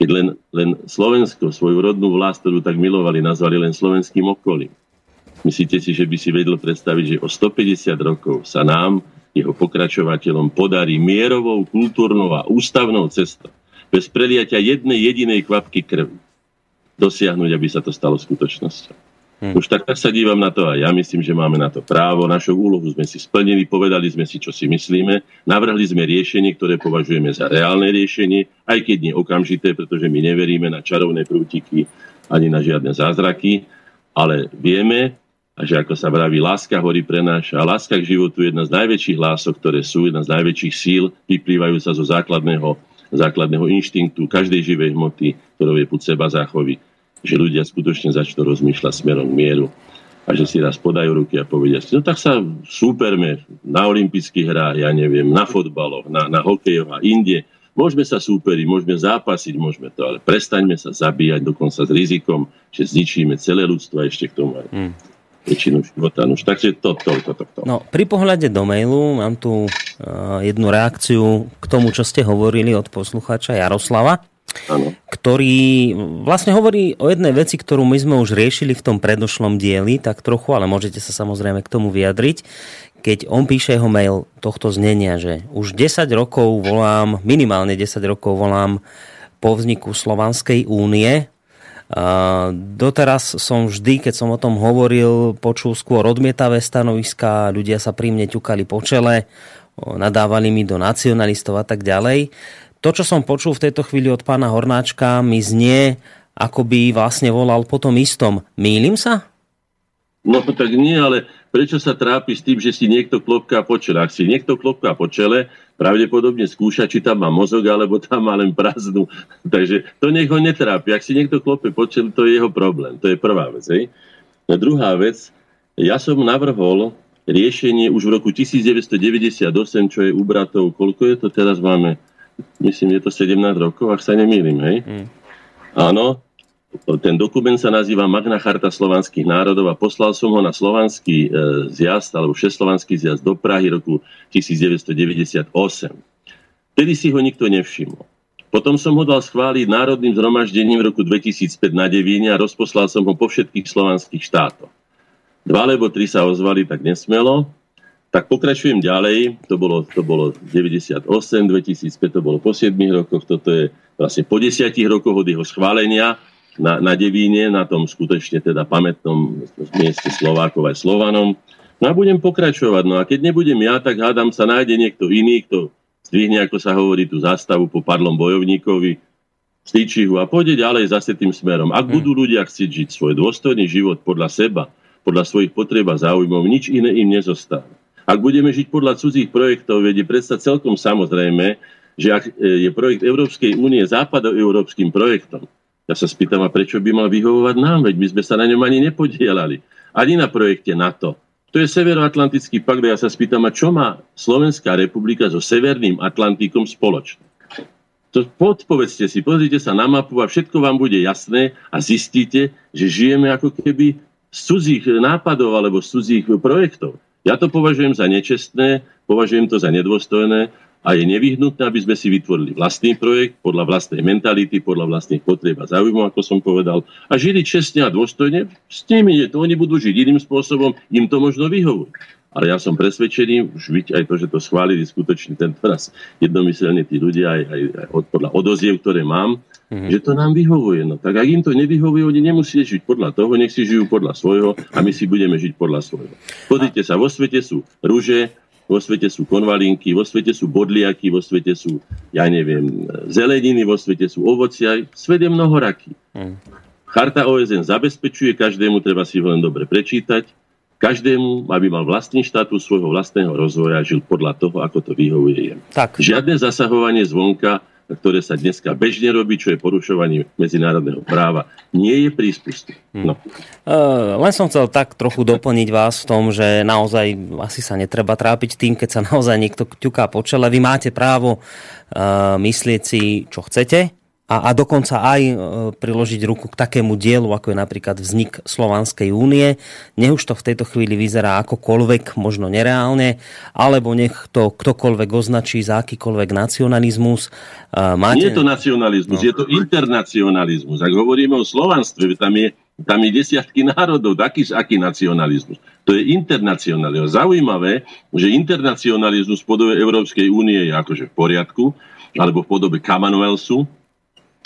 keď len, len Slovensko, svoju rodnú vlast, ktorú tak milovali, nazvali len slovenským okolím. Myslíte si, že by si vedel predstaviť, že o stopäťdesiat rokov sa nám, jeho pokračovateľom, podarí mierovou, kultúrnou a ústavnou cestou bez preliatia jednej jedinej kvapky krvi dosiahnuť, aby sa to stalo skutočnosťou? Hmm. Už tak, tak sa dívam na to a ja myslím, že máme na to právo. Našu úlohu sme si splnili, povedali sme si, čo si myslíme, navrhli sme riešenie, ktoré považujeme za reálne riešenie, aj keď nie okamžité, pretože my neveríme na čarovné prútiky ani na žiadne zázraky, ale vieme, a že ako sa vraví, láska hory prenáša. A láska k životu je jedna z najväčších lások, ktoré sú, jedna z najväčších síl, vyplývajú sa zo základného, základného inštinktu každej živej hmoty, ktorou je púd seba záchovy. Že ľudia skutočne začnú rozmýšľať smerom mieru a že si raz podajú ruky a povedia si, no tak sa súperme na olympijských hrách, ja neviem, na fotbaloch, na, na hokejoch a inde. Môžeme sa súperiť, môžeme zápasiť, môžeme to, ale prestaňme sa zabíjať dokonca s rizikom, že zničíme celé ľudstvo a ešte k tomu aj mm. väčšinu života. Nož, takže to, to, to, to, to. No, pri pohľade do mailu mám tu uh, jednu reakciu k tomu, čo ste hovorili od poslucháča Jaroslava, ano. Ktorý vlastne hovorí o jednej veci, ktorú my sme už riešili v tom predošlom dieli, tak trochu, ale môžete sa samozrejme k tomu vyjadriť. Keď on píše jeho mail tohto znenia, že už desať rokov volám, minimálne desať rokov volám po vzniku Slovanskej únie. A doteraz som vždy, keď som o tom hovoril, počul skôr odmietavé stanoviská, ľudia sa pri mne ťukali po čele, nadávali mi do nacionalistov a tak ďalej. To, čo som počul v tejto chvíli od pána Hornáčka, mi znie, ako by vlastne volal po tom istom. Mýlim sa? No tak nie, ale prečo sa trápi s tým, že si niekto klopká po čele? Ak si niekto klopká po čele, pravdepodobne skúša, či tam má mozog, alebo tam má len prázdnu. Takže to nech ho netrápi. Ak si niekto klopie po čele, to je jeho problém. To je prvá vec. Hej? A druhá vec, ja som navrhol riešenie už v roku devätnásťstodeväťdesiatosem, čo je u bratov, koľko je to teraz máme? Myslím, je to sedemnásť rokov, ak sa nemýlim, hej? Mm. Áno, ten dokument sa nazýva Magna charta slovanských národov a poslal som ho na slovanský zjazd, alebo všeslovanský zjazd do Prahy roku devätnásťstodeväťdesiatosem. Vtedy si ho nikto nevšimol. Potom som ho dal schváliť národným zhromaždením v roku dvetisícpäť na Devíne a rozposlal som ho po všetkých slovanských štátoch. Dva alebo tri sa ozvali tak nesmelo. Tak pokračujem ďalej, to bolo, to bolo deväťdesiatosem, dvetisícpäť, to bolo po siedmich rokoch, toto je vlastne po desiatich rokoch od jeho schválenia na, na Devíne, na tom skutočne teda pamätnom mieste Slovákov aj Slovanom. No a budem pokračovať, no a keď nebudem ja, tak hádam sa nájde niekto iný, kto zdvihne, ako sa hovorí, tú zastavu po padlom bojovníkovi, stýči ho a pôjde ďalej zase tým smerom. Ak budú ľudia chcieť žiť svoj dôstojný život podľa seba, podľa svojich potrieb a záujmov, nič iné im nezostáva. Ak budeme žiť podľa cudzích projektov, je predsa celkom samozrejme, že ak je projekt Európskej únie západoeurópskym projektom, ja sa spýtam, a prečo by mal vyhovovať nám, veď my sme sa na ňom ani nepodielali. Ani na projekte NATO. To je Severoatlantický pakt, ja sa spýtam, a čo má Slovenská republika so Severným Atlantikom spoločné? To podpovedzte si, pozrite sa na mapu a všetko vám bude jasné a zistíte, že žijeme ako keby z cudzích nápadov alebo z cudzích projektov. Ja to považujem za nečestné, považujem to za nedôstojné a je nevyhnutné, aby sme si vytvorili vlastný projekt podľa vlastnej mentality, podľa vlastných potrieb a záujmov, ako som povedal, a žili čestne a dôstojne. S nimi je to, oni budú žiť iným spôsobom, im to možno vyhovuje. Ale ja som presvedčený, už vidíte aj to, že to schválili skutočne tento raz jednomyselne tí ľudia, aj, aj, aj od, podľa odoziev, ktoré mám, mm-hmm. že to nám vyhovuje. No tak ak im to nevyhovuje, oni nemusia žiť podľa toho, nech si žijú podľa svojho a my si budeme žiť podľa svojho. Pozrite sa, vo svete sú ruže, vo svete sú konvalinky, vo svete sú bodliaky, vo svete sú, ja neviem, zeleniny, vo svete sú ovocia, svet je mnohoraký. Mm. Charta ó es en zabezpečuje, každému treba si ho len dobre prečítať, každému, aby mal vlastný štatus svojho vlastného rozvoja, žil podľa toho, ako to vyhovuje jemu. Žiadne zasahovanie zvonka, ktoré sa dneska bežne robí, čo je porušovanie medzinárodného práva, nie je prípustné. No. Hmm. Len som chcel tak trochu doplniť vás v tom, že naozaj asi sa netreba trápiť tým, keď sa naozaj niekto ťuká po čele. Vy máte právo uh, myslieť si, čo chcete, a, a dokonca aj e, priložiť ruku k takému dielu, ako je napríklad vznik Slovanskej únie. Nech už to v tejto chvíli vyzerá akokoľvek, možno nereálne, alebo nech to ktokoľvek označí za akýkoľvek nacionalizmus. E, máte... Nie je to nacionalizmus, no. Je to internacionalizmus. Ak hovoríme o slovanstve, tam je, tam je desiatky národov, taký aký nacionalizmus. To je internacionalizmus. Zaujímavé, že internacionalizmus v podobe Európskej únie je akože v poriadku, alebo v podobe Commonwealthu,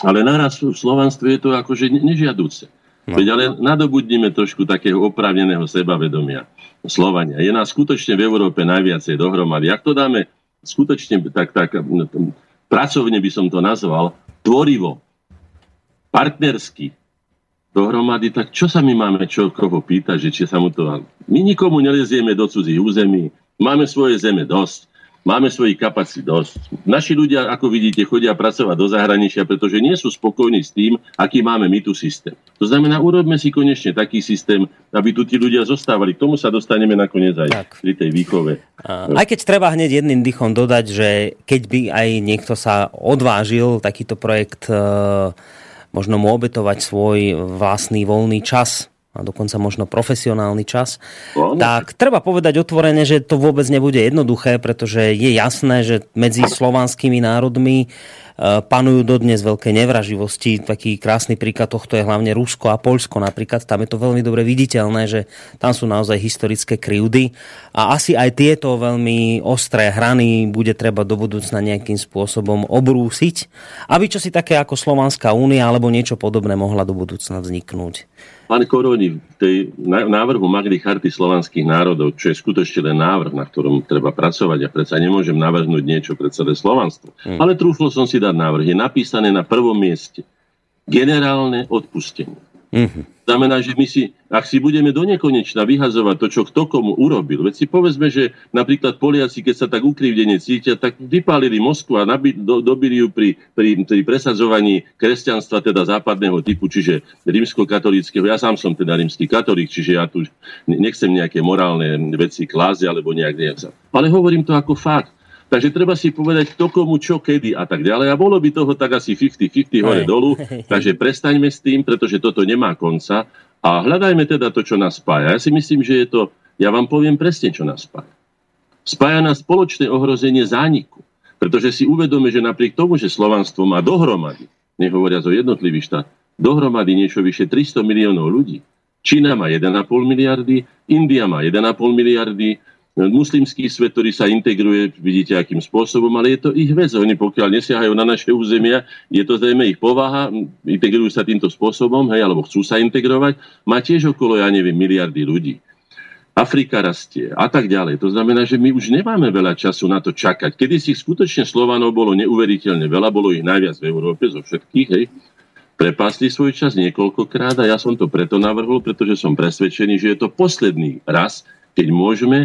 ale naraz v slovanstve je to akože nežiaduce. No. Veď ale nadobudnime trošku takého oprávneného sebavedomia Slovania. Je nás skutočne v Európe najviacej dohromady. Ak to dáme skutočne, tak, tak pracovne by som to nazval, tvorivo, partnersky dohromady, tak čo sa my máme čo koho pýtať, že či sa mu to... My nikomu nelezieme do cudzích území, máme svoje zeme dosť. Máme svojich kapacít dosť. Naši ľudia, ako vidíte, chodia pracovať do zahraničia, pretože nie sú spokojní s tým, aký máme my tu systém. To znamená, urobme si konečne taký systém, aby tu tí ľudia zostávali. K tomu sa dostaneme nakoniec aj tak. Pri tej výchove. A, aj keď treba hneď jedným dýchom dodať, že keď by aj niekto sa odvážil takýto projekt, e, možno mu obetovať svoj vlastný voľný čas, a dokonca možno profesionálny čas, no, no. tak treba povedať otvorene, že to vôbec nebude jednoduché, pretože je jasné, že medzi slovanskými národmi panujú dodnes veľké nevraživosti. Taký krásny príklad tohto je hlavne Rusko a Poľsko napríklad. Tam je to veľmi dobre viditeľné, že tam sú naozaj historické krivdy a asi aj tieto veľmi ostré hrany bude treba do budúcna nejakým spôsobom obrúsiť, aby čosi také ako Slovanská únia alebo niečo podobné mohla do budúcna vzniknúť. Pán Koroni, v tej návrhu Magny Charty slovanských národov, čo je skutočne len návrh, na ktorom treba pracovať, a predsa nemôžem navrhnúť niečo pre celé Slovanstvo. Hmm. Ale trúflo som si dať návrh. Je napísané na prvom mieste generálne odpustenie. Hmm. Znamená, že my si, ak si budeme donekonečna vyhazovať to, čo kto komu urobil, veď si povedzme, že napríklad Poliaci, keď sa tak ukrivdene cítia, tak vypálili Moskvu a nabi, do, dobili ju pri, pri, pri presadzovaní kresťanstva, teda západného typu, čiže rímskokatolíckeho. Ja sám som teda rímsky katolík, čiže ja tu nechcem nejaké morálne veci klásť, alebo nejak nejak. Ale hovorím to ako fakt. Takže treba si povedať, kto komu, čo, kedy a tak ďalej. A bolo by toho tak asi päťdesiat päťdesiat hore dolu. Takže prestaňme s tým, pretože toto nemá konca. A hľadajme teda to, čo nás spája. Ja si myslím, že je to... Ja vám poviem presne, čo nás spája. Spája nás spoločné ohrozenie zániku. Pretože si uvedome, že napriek tomu, že slovanstvo má dohromady, nehovoriac o jednotlivých štát, dohromady niečo vyše tristo miliónov ľudí. Čína má jeden a pol miliardy, India má jeden a pol miliardy, muslimský svet, ktorý sa integruje, vidíte, akým spôsobom, ale je to ich vec. Oni pokiaľ nesiahajú na naše územia, je to zrejme ich povaha, integrujú sa týmto spôsobom, hej, alebo chcú sa integrovať. Má tiež okolo, ja neviem, miliardy ľudí. Afrika rastie a tak ďalej. To znamená, že my už nemáme veľa času na to čakať. Kedy si skutočne Slovanov bolo neuveriteľne veľa, bolo ich najviac v Európe zo všetkých, hej. Prepásli svoj čas niekoľkokrát a ja som to preto navrhol, pretože som presvedčený, že je to posledný raz, keď môžeme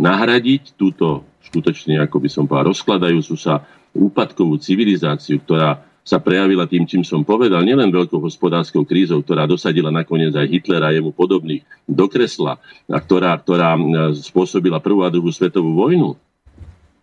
nahradiť túto skutočne, ako by som povedal, rozkladajúcu sa úpadkovú civilizáciu, ktorá sa prejavila tým, čím som povedal, nielen veľkou hospodárskou krízou, ktorá dosadila nakoniec aj Hitlera a jemu podobných do kresla, a ktorá, ktorá spôsobila prvú a druhú svetovú vojnu.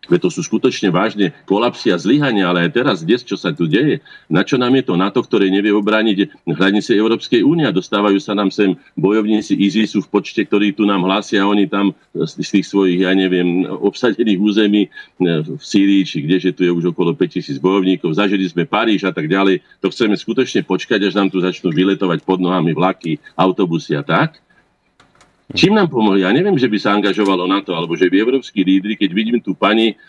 Veď to sú skutočne vážne kolapsy a zlyhania, ale aj teraz, dnes, čo sa tu deje, na čo nám je to NATO, ktoré nevie obrániť hranice Európskej únie. Dostávajú sa nám sem bojovníci í zet í sú v počte, ktorí tu nám hlásia, oni tam z tých svojich, ja neviem, obsadených území v Sýrii, či kdeže tu je už okolo päťtisíc bojovníkov. Zažili sme Paríž a tak ďalej. To chceme skutočne počkať, až nám tu začnú vyletovať pod nohami vlaky, autobusy a tak. Čím nám pomohli? Ja neviem, že by sa angažovalo NATO, alebo že by európsky lídri, keď vidím tú pani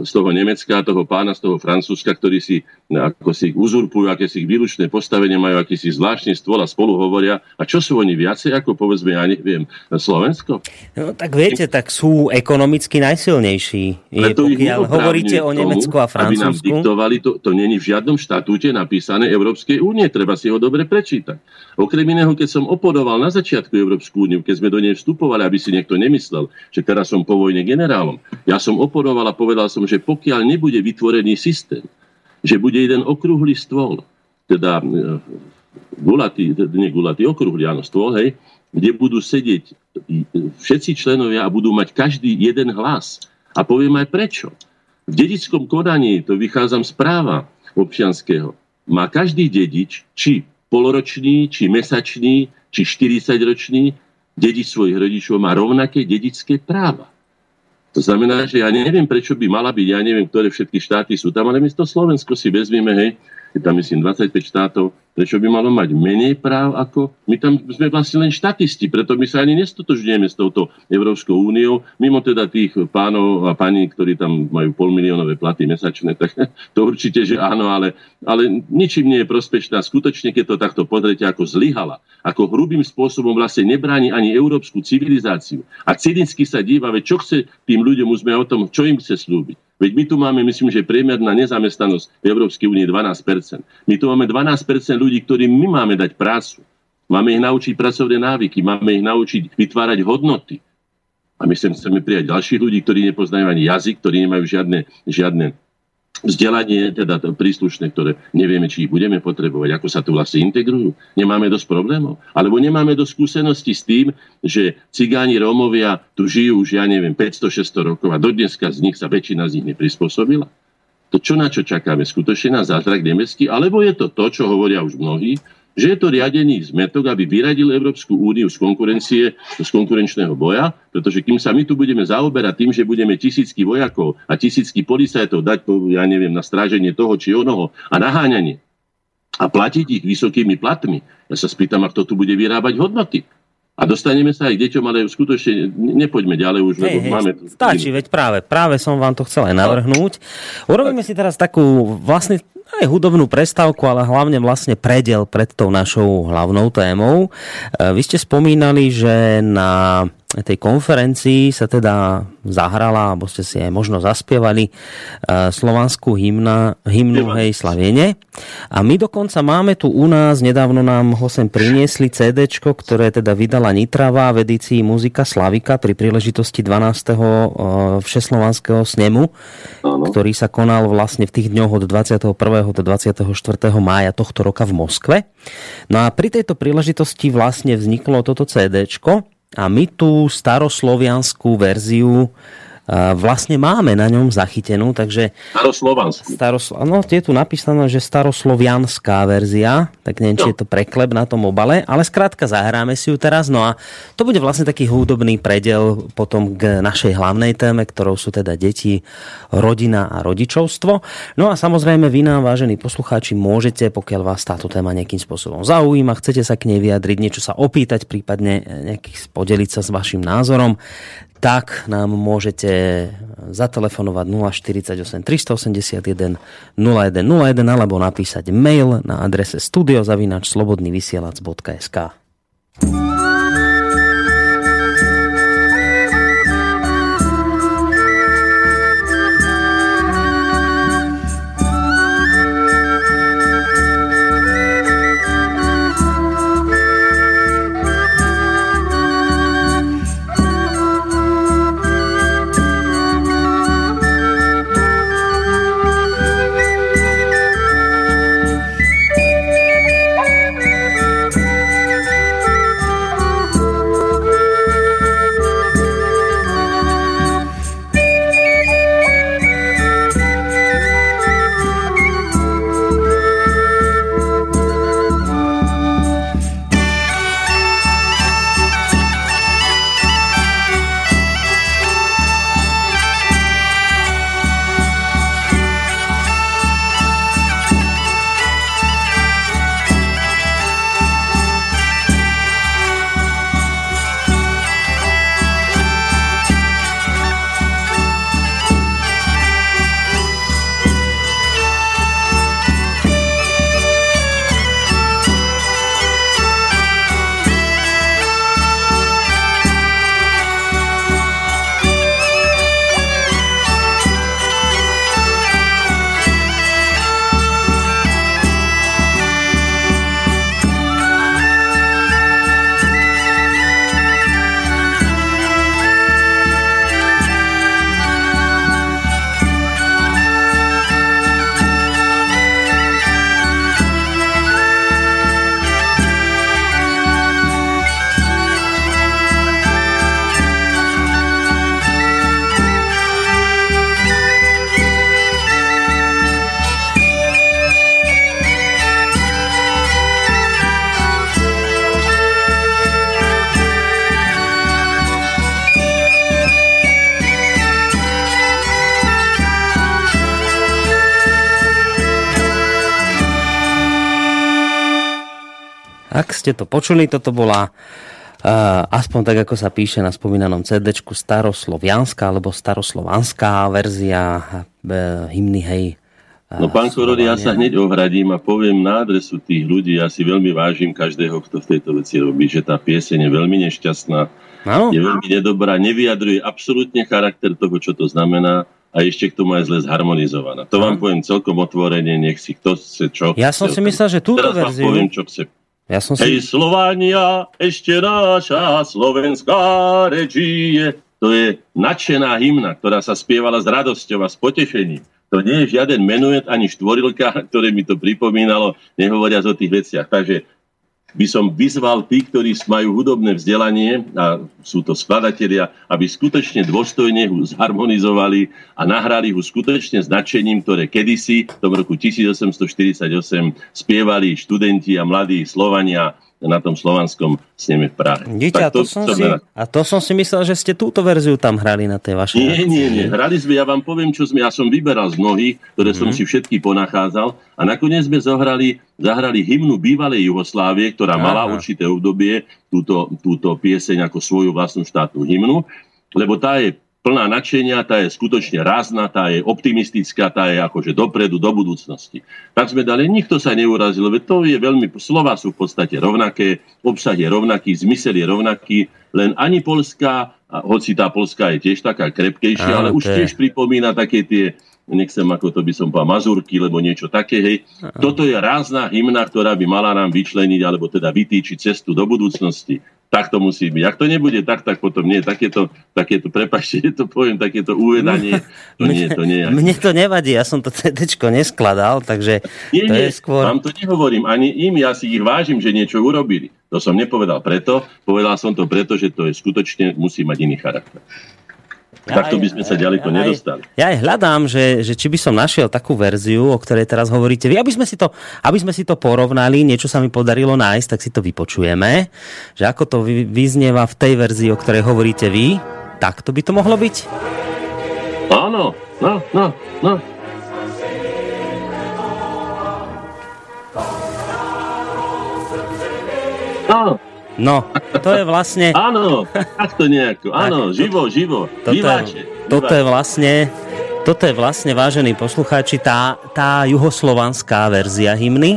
z toho Nemecka, toho pána z toho Francúzska, ktorí si, ako si ich uzurpujú, aké si ich výlučné postavenie majú, aký si zvláštny stôl a spolu hovoria. A čo sú oni viacej, ako povedzme, ja neviem, Slovensko? No tak viete, tak sú ekonomicky najsilnejší. Je, pokiaľ hovoríte o Nemecku a Francúzsku. Aby nám diktovali, to, to není v žiadnom štatúte napísané Európskej únie, treba si ho dobre prečítať. Okrem iného, keď som opodoval na začiatku Európsku úniu, keď sme do nej vstupovali, aby si niekto nemyslel, že teraz som po vojne generálom. Ja som opodoval a povedal som, že pokiaľ nebude vytvorený systém, že bude jeden okrúhly stôl, teda gulatý, nie gulatý, okrúhly, áno, stôl, hej, kde budú sedieť všetci členovia a budú mať každý jeden hlas. A poviem aj prečo. V dedičskom konaní, to vychádzam z práva občianskeho, má každý dedič, či poloročný, či mesačný, či štyridsaťročný, dedič svojich rodičov má rovnaké dedičské práva. To znamená, že ja neviem, prečo by mala byť, ja neviem, ktoré všetky štáty sú tam, ale my to Slovensko si vezmeme, hej, je tam myslím dvadsaťpäť štátov, prečo by malo mať menej práv ako, my tam sme vlastne len štatisti, preto my sa ani nestotožňujeme s touto Európskou úniou, mimo teda tých pánov a pani, ktorí tam majú polmiliónové platy mesačné, tak to určite, že áno, ale, ale ničím nie je prospešná. Skutočne, keď to takto pozrite, ako zlyhala, ako hrubým spôsobom vlastne nebráni ani európsku civilizáciu a cynicky sa díva, veď čo chce tým ľuďom, už sme o tom, čo im chce slúbiť. Veď my tu máme, myslím, že priemerná nezamestnanosť v Európskej únii dvanásť percent. My tu máme dvanásť percent ľudí, ktorým my máme dať prácu. Máme ich naučiť pracovné návyky, máme ich naučiť vytvárať hodnoty. A my sem chceme prijať ďalších ľudí, ktorí nepoznajú ani jazyk, ktorí nemajú žiadne, žiadne vzdelanie, teda príslušné, ktoré nevieme, či ich budeme potrebovať, ako sa tu vlastne integrujú. Nemáme dosť problémov. Alebo nemáme dosť skúseností s tým, že cigáni, Rómovia tu žijú už, ja neviem, päťsto šesťsto rokov a dodneska z nich sa väčšina z nich neprispôsobila. To čo na čo čakáme? Skutočne na zázrak nemecký? Alebo je to to, čo hovoria už mnohí, že je to riadený zmetok, aby vyradil Európsku úniu z konkurencie, z konkurenčného boja, pretože kým sa my tu budeme zaoberať tým, že budeme tisícky vojakov a tisícky policajtov dať, ja neviem, na stráženie toho či onoho a naháňanie a platiť ich vysokými platmi, ja sa spýtam, a kto tu bude vyrábať hodnoty. A dostaneme sa aj k deťom, ale skutočne nepoďme ďalej už, lebo hej, máme... Stačí, veď práve, práve som vám to chcel aj navrhnúť. Urobíme si teraz takú vlastne aj hudobnú prestávku, ale hlavne vlastne prediel pred tou našou hlavnou témou. Vy ste spomínali, že na tej konferencii sa teda zahrala, alebo ste si aj možno zaspievali slovanskú hymna, hymnu Hej Slaviene. A my dokonca máme tu u nás, nedávno nám ho sem priniesli CDčko, ktoré teda vydala Nitrava v edícii Muzika Slavika pri príležitosti dvanásteho Všeslovanského snemu, ano, ktorý sa konal vlastne v tých dňoch od dvadsiateho prvého do dvadsiateho štvrtého mája tohto roka v Moskve. No a pri tejto príležitosti vlastne vzniklo toto CDčko a my tú staroslovianskú verziu vlastne máme na ňom zachytenú, takže... Staroslovanskú. Staroslo... No, je tu napísané, že staroslovianská verzia, tak neviem, či je to preklep na tom obale, ale skrátka zahráme si ju teraz, no a to bude vlastne taký hudobný prediel potom k našej hlavnej téme, ktorou sú teda deti, rodina a rodičovstvo. No a samozrejme vy nám, vážení poslucháči, môžete, pokiaľ vás táto téma nejakým spôsobom zaujíma, chcete sa k nej vyjadriť, niečo sa opýtať, prípadne nejakých podeliť sa s vašim názorom, tak nám môžete zatelefonovať nula štyridsaťosem tristoosemdesiatjeden nula sto jeden alebo napísať mail na adrese studio zavináč slobodný vysielač bodka es ká. Ak ste to počuli, toto bola, uh, aspoň tak, ako sa píše na spomínanom cédéčku, staroslovianská alebo staroslovanská verzia uh, hymny Hej. Uh, no, pán Koroni, ja sa hneď ohradím a poviem na adresu tých ľudí, ja si veľmi vážim každého, kto v tejto veci robí, že tá pieseň je veľmi nešťastná, no, je veľmi nedobrá, nevyjadruje absolútne charakter toho, čo to znamená. A ešte k tomu aj zle zharmonizovaná. To vám poviem celkom otvorene, nech si kto chce čo. Ja som si myslel, že túto verziu... Teraz vám poviem, čo chce. Ja som si... Hej, Slovania, ešte naša slovenská rečie. To je nadšená hymna, ktorá sa spievala s radosťou a s potešením. To nie je žiaden menuet ani štvorilka, ktoré mi to pripomínalo, nehovoriac o tých veciach. Takže by som vyzval tí, ktorí majú hudobné vzdelanie, a sú to skladatelia, aby skutočne dôstojne ho zharmonizovali a nahrali ho skutočne značením, ktoré kedysi v tom roku tisícosemstoštyridsaťosem spievali študenti a mladí Slovania na tom slovanskom sneme v Prahe. Dieťa, to, to som si, a to som si myslel, že ste túto verziu tam hrali na tej vašej... Nie, nie, nie. Hrali sme, ja vám poviem, čo sme... Ja som vyberal z mnohých, ktoré mm-hmm. som si všetky ponachádzal a nakoniec sme zohrali, zahrali hymnu bývalej Jugoslávie, ktorá Aha. mala určité obdobie túto, túto pieseň ako svoju vlastnú štátnu hymnu, lebo tá je plná nadšenia, tá je skutočne rázna, tá je optimistická, tá je akože dopredu, do budúcnosti. Tak sme dali, nikto sa neurazil, veď to je veľmi, slova sú v podstate rovnaké, obsah je rovnaký, zmysel je rovnaký, len ani poľská, hoci tá poľská je tiež taká krepkejšia, ale okay. už tiež pripomína také tie, nechcem ako to by som povedal, mazurky, lebo niečo také, hej. Toto je rázna hymna, ktorá by mala nám vyčleniť, alebo teda vytýčiť cestu do budúcnosti. Tak to musí byť. Ak to nebude tak, tak potom nie. Takéto, takéto prepáčte, to poviem, takéto uvedanie, to mne, nie, to nie. Mne to nevadí, ja som to cédéčko neskladal, takže nie, to nie, je skôr... vám to nehovorím, ani im, ja si ich vážim, že niečo urobili. To som nepovedal preto, povedal som to preto, že to je skutočne, musí mať iný charakter. Ja takto by sme sa ďaleko ja nedostali. Ja aj hľadám, že, že či by som našiel takú verziu, o ktorej teraz hovoríte vy. Aby sme si to, aby sme si to porovnali, niečo sa mi podarilo nájsť, tak si to vypočujeme. Že ako to vyznieva v tej verzii, o ktorej hovoríte vy, tak to by to mohlo byť? Áno, no, no, no. Áno. No, to je vlastne... Áno, tak to nejako. Áno, živo, živo. Toto, Diváče. Toto je vlastne... Toto je vlastne, vážení poslucháči, tá, tá juhoslovanská verzia hymny.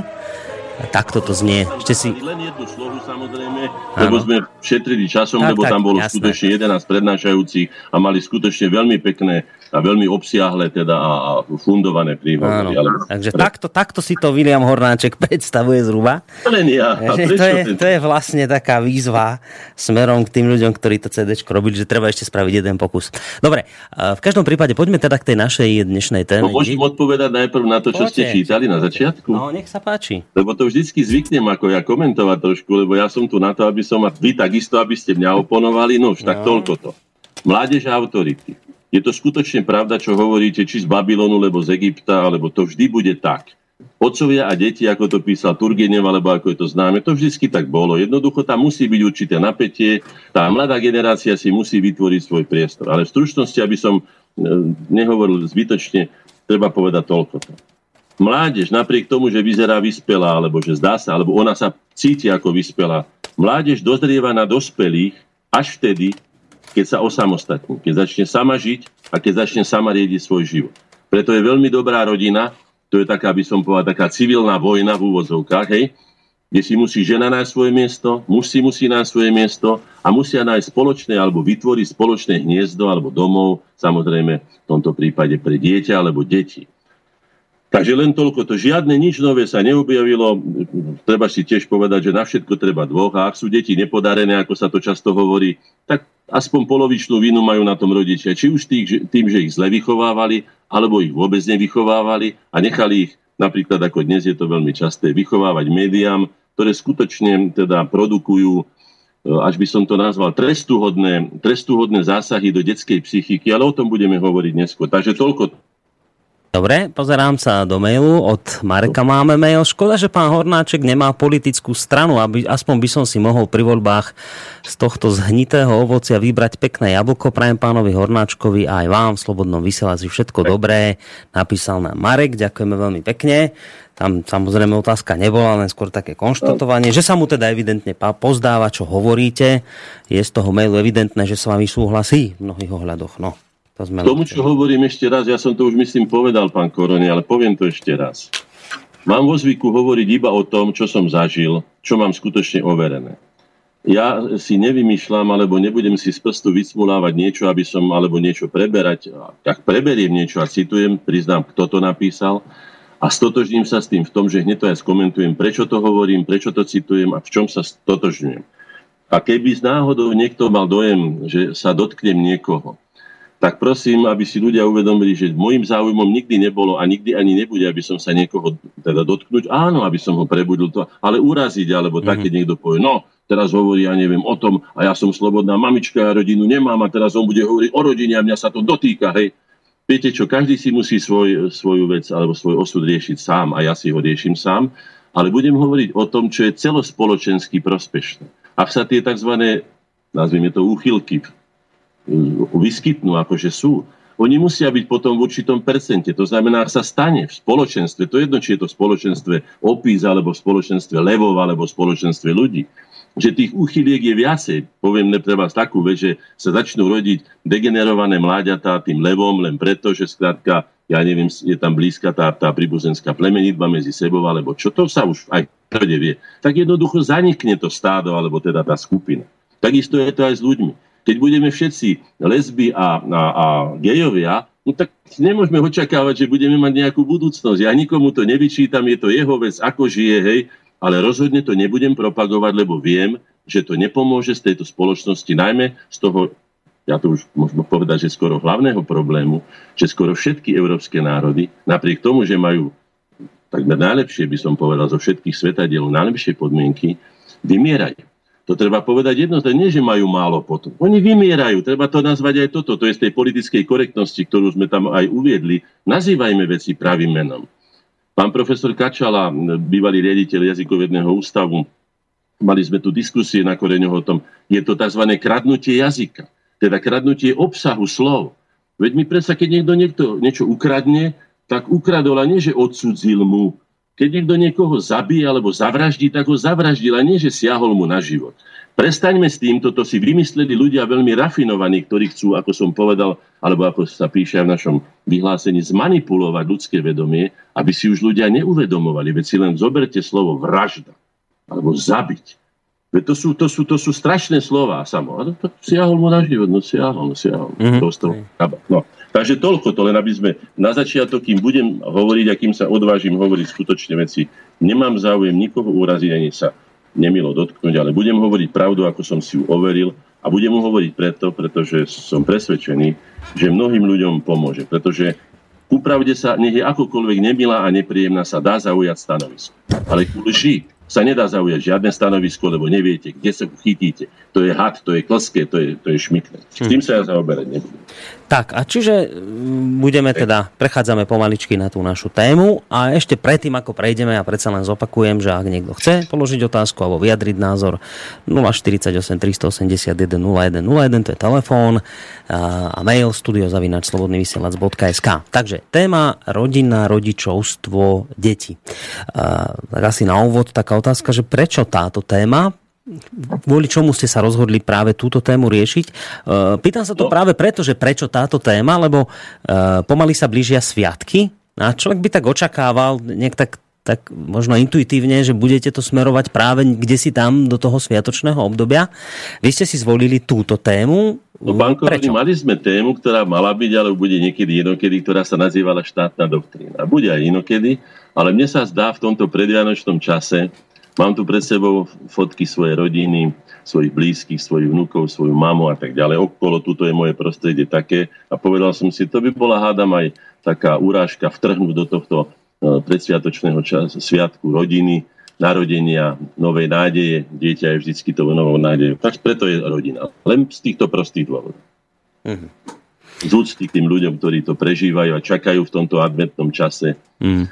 Takto to znie. Ešte si... Len jednu slohu, samozrejme, áno, lebo sme šetrili časom, tak, lebo tam bolo jasné, skutočne jedenásť prednášajúcich a mali skutočne veľmi pekné a veľmi obsiahle teda a, a fundované príhovory. Ale... Takže pre... takto, takto si to Viliam Hornáček predstavuje zhruba. Len ja. Prečo to, je, to je vlastne taká výzva smerom k tým ľuďom, ktorí to CDčko robili, že treba ešte spraviť jeden pokus. Dobre, v každom prípade poďme teda k tej našej dnešnej téme. No, môžem odpovedať najprv na to, čo Poďte, ste čítali na začiatku? No, nech sa páči. Lebo to vždycky zvyknem ako ja komentovať trošku, lebo ja som tu na to, aby som, a vy takisto, aby ste mňa oponovali, no už tak no. toľko to. Mládež a autority. Je to skutočne pravda, čo hovoríte, či z Babylonu, alebo z Egypta, alebo to vždy bude tak. Otcovia a deti, ako to písal Turgenev, alebo ako je to známe, to vždycky tak bolo. Jednoducho tam musí byť určité napätie, tá mladá generácia si musí vytvoriť svoj priestor. Ale v stručnosti, aby som nehovoril zbytočne, treba povedať toľkoto. Mládež, napriek tomu, že vyzerá vyspelá, alebo že zdá sa, alebo ona sa cíti ako vyspelá, mládež dozrieva na dospelých až vtedy, keď sa osamostatní, keď začne sama žiť a keď začne sama riediť svoj život. Preto je veľmi dobrá rodina, to je taká, by som povedal, taká civilná vojna v úvodzovkách, hej, kde si musí žena nájsť svoje miesto, musí, musí nájsť svoje miesto a musia nájsť spoločné alebo vytvoriť spoločné hniezdo alebo domov, samozrejme v tomto prípade pre dieťa alebo deti. Takže len toľko to. Žiadne nič nové sa neobjavilo. Treba si tiež povedať, že na všetko treba dvoch. A ak sú deti nepodarené, ako sa to často hovorí, tak aspoň polovičnú vinu majú na tom rodičia. Či už tých, tým, že ich zle vychovávali, alebo ich vôbec nevychovávali a nechali ich, napríklad ako dnes je to veľmi časté, vychovávať médiám, ktoré skutočne teda produkujú, až by som to nazval, trestuhodné, trestuhodné zásahy do detskej psychiky. Ale o tom budeme hovoriť neskôr. Takže toľko. Dobre, pozerám sa do mailu, od Mareka máme mail. Škoda, že pán Hornáček nemá politickú stranu, aby aspoň by som si mohol pri voľbách z tohto zhnitého ovocia vybrať pekné jablko. Prajem pánovi Hornáčkovi a aj vám v Slobodnom vysielači všetko dobré, napísal nám Marek, ďakujeme veľmi pekne. Tam samozrejme otázka nebola, len skôr také konštatovanie, že sa mu teda evidentne pozdáva, čo hovoríte. Je z toho mailu evidentné, že s vami súhlasí v mnohých ohľadoch, no. K tomu, čo hovorím ešte raz, ja som to už myslím povedal, pán Koroni, ale poviem to ešte raz. Mám vo zvyku hovoriť iba o tom, čo som zažil, čo mám skutočne overené. Ja si nevymýšľam, alebo nebudem si z prstu vycmulávať niečo, aby som, alebo niečo preberať. Tak preberiem niečo a citujem, priznám, kto to napísal a stotožním sa s tým v tom, že hneď to aj skomentujem, prečo to hovorím, prečo to citujem a v čom sa stotožňujem. A keby z náhodou niekto mal dojem, že sa dotknem niekoho, tak prosím, aby si ľudia uvedomili, že môjim záujmom nikdy nebolo a nikdy ani nebude, aby som sa niekoho teda dotknúť. Áno, aby som ho prebudil to, ale uraziť, alebo tak, keď niekto povie, no, teraz hovorí, ja neviem o tom, a ja som slobodná mamička, ja rodinu nemám, a teraz on bude hovoriť o rodine a mňa sa to dotýka, hej. Viete čo, každý si musí svoj, svoju vec alebo svoj osud riešiť sám a ja si ho riešim sám, ale budem hovoriť o tom, čo je celospoločensky prospešné. Ak sa tie tzv., nazvime to, úchylky vyskytnú, akože sú. Oni musia byť potom v určitom percente. To znamená, ak sa stane v spoločenstve, to jedno, či je to v spoločenstve opís, alebo v spoločenstve levov, alebo v spoločenstve ľudí, že tých úchyliek je viacej. Poviem nepreba z takú vec, že sa začnú rodiť degenerované mláďatá tým levom, len preto, že skrátka, ja neviem, je tam blízka tá, tá príbuzenská plemenitba medzi sebou, alebo čo to sa už aj prode vie. Tak jednoducho zanikne to stádo, alebo teda tá skupina. Takisto je to aj s ľuďmi. Keď budeme všetci lesby a, a, a gejovia, no tak nemôžeme očakávať, že budeme mať nejakú budúcnosť. Ja nikomu to nevyčítam, je to jeho vec, ako žije, hej, ale rozhodne to nebudem propagovať, lebo viem, že to nepomôže z tejto spoločnosti, najmä z toho, ja to už môžem povedať, že skoro hlavného problému, že skoro všetky európske národy, napriek tomu, že majú takmer najlepšie, by som povedal, zo všetkých svetadielov najlepšie podmienky, vymierajú. To treba povedať jednoznačne, nie že majú málo potom. Oni vymierajú, treba to nazvať aj toto, to je z tej politickej korektnosti, ktorú sme tam aj uviedli. Nazývajme veci pravým menom. Pán profesor Kačala, bývalý riaditeľ jazykovedného ústavu, mali sme tu diskusie na Koreňoch o tom, je to tzv. Kradnutie jazyka, teda kradnutie obsahu slov. Veď mi predsa, keď niekto, niekto niečo ukradne, tak ukradol a nie, že odsudzil mu, Keď niekto niekoho zabije alebo zavraždí, tak ho zavraždil, a nie, že siahol mu na život. Prestaňme s týmto, to si vymysleli ľudia veľmi rafinovaní, ktorí chcú, ako som povedal, alebo ako sa píše v našom vyhlásení, zmanipulovať ľudské vedomie, aby si už ľudia neuvedomovali. Veď si len zoberte slovo vražda alebo zabiť. Veď to sú, to sú, to sú strašné slová samo. A to, to siahol mu na život, no siahol, no siahol. Mm-hmm. Dostal, no. Takže toľko to, len aby sme na začiatok, kým budem hovoriť a kým sa odvážim hovoriť skutočne veci, nemám záujem nikoho uraziť ani sa nemilo dotknúť, ale budem hovoriť pravdu, ako som si ju overil, a budem ho hovoriť preto, pretože som presvedčený, že mnohým ľuďom pomôže, pretože ku pravde sa, nech je akokoľvek nemilá a nepríjemná, sa dá zaujať stanovisko. Ale ku lži sa nedá zaujať žiadne stanovisko, lebo neviete, kde sa chytíte. To je had, to je klské, to je, to je šmikné. S tým sa ja zaoberať nebudem. Tak, a čiže budeme teda, prechádzame pomaličky na tú našu tému, a ešte predtým, ako prejdeme, ja predsa len zopakujem, že ak niekto chce položiť otázku alebo vyjadriť názor, nula štyridsaťosem tristoosemdesiatjeden nula sto jeden, to je telefón, a mail studio zavináč slobodný vysielač bodka es ká. Takže téma rodina, rodičovstvo, deti. Tak asi na úvod taká otázka, že prečo táto téma? Kvôli čomu ste sa rozhodli práve túto tému riešiť? Pýtam sa to no. práve preto, že prečo táto téma, lebo pomaly sa blížia sviatky a človek by tak očakával, nejak tak, tak možno intuitívne, že budete to smerovať práve kdesi tam do toho sviatočného obdobia. Vy ste si zvolili túto tému. No, bankovní, mali sme tému, ktorá mala byť, ale bude niekedy inokedy, ktorá sa nazývala štátna doktrína. Bude aj inokedy, ale mne sa zdá v tomto predvianočnom čase, mám tu pred sebou fotky svojej rodiny, svojich blízkych, svojich vnúkov, svoju mamu a tak ďalej. Okolo, tuto je moje prostredie také. A povedal som si, to by bola, hádam, aj taká urážka vtrhnúť do tohto predsviatočného času, sviatku rodiny, narodenia, novej nádeje. Dieťa je vždycky tou novou nádejou. Tak preto je rodina. Len z týchto prostých dôvodov. Mhm. Z úcty k tým ľuďom, ktorí to prežívajú a čakajú v tomto adventnom čase. Mhm.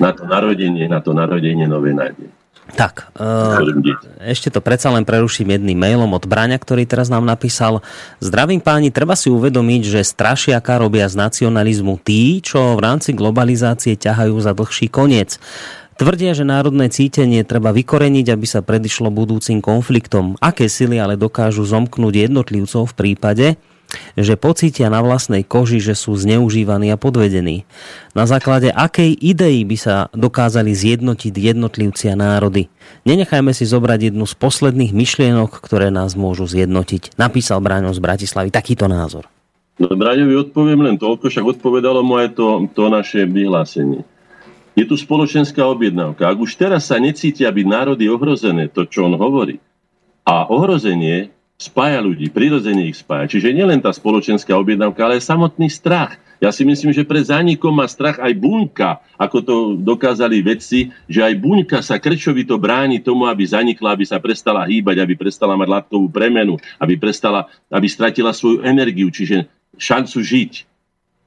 Na to narodenie, na to narodenie nové nádeje. Tak, e, ešte to predsa len preruším jedným mailom od Braňa, ktorý teraz nám napísal. Zdravím páni, treba si uvedomiť, že strašiaka robia z nacionalizmu tí, čo v rámci globalizácie ťahajú za dlhší koniec. Tvrdia, že národné cítenie treba vykoreniť, aby sa predišlo budúcim konfliktom. Aké sily ale dokážu zomknúť jednotlivcov v prípade, že pocítia na vlastnej koži, že sú zneužívaní a podvedení. Na základe akej idei by sa dokázali zjednotiť jednotlivci a národy? Nenechajme si zobrať jednu z posledných myšlienok, ktoré nás môžu zjednotiť. Napísal Braňo z Bratislavy takýto názor. No, Braňovi odpoviem len toľko, však odpovedalo mu aj to, to naše vyhlásenie. Je tu spoločenská objednávka. Ak už teraz sa necítia byť národy ohrozené, to čo on hovorí, a ohrozenie spája ľudí, prirodzene ich spája. Čiže nielen tá spoločenská objednávka, ale aj samotný strach. Ja si myslím, že pre zánikom má strach aj buňka, ako to dokázali vedci, že aj buňka sa krčovito bráni tomu, aby zanikla, aby sa prestala hýbať, aby prestala mať látkovú premenu, aby prestala, aby stratila svoju energiu, čiže šancu žiť.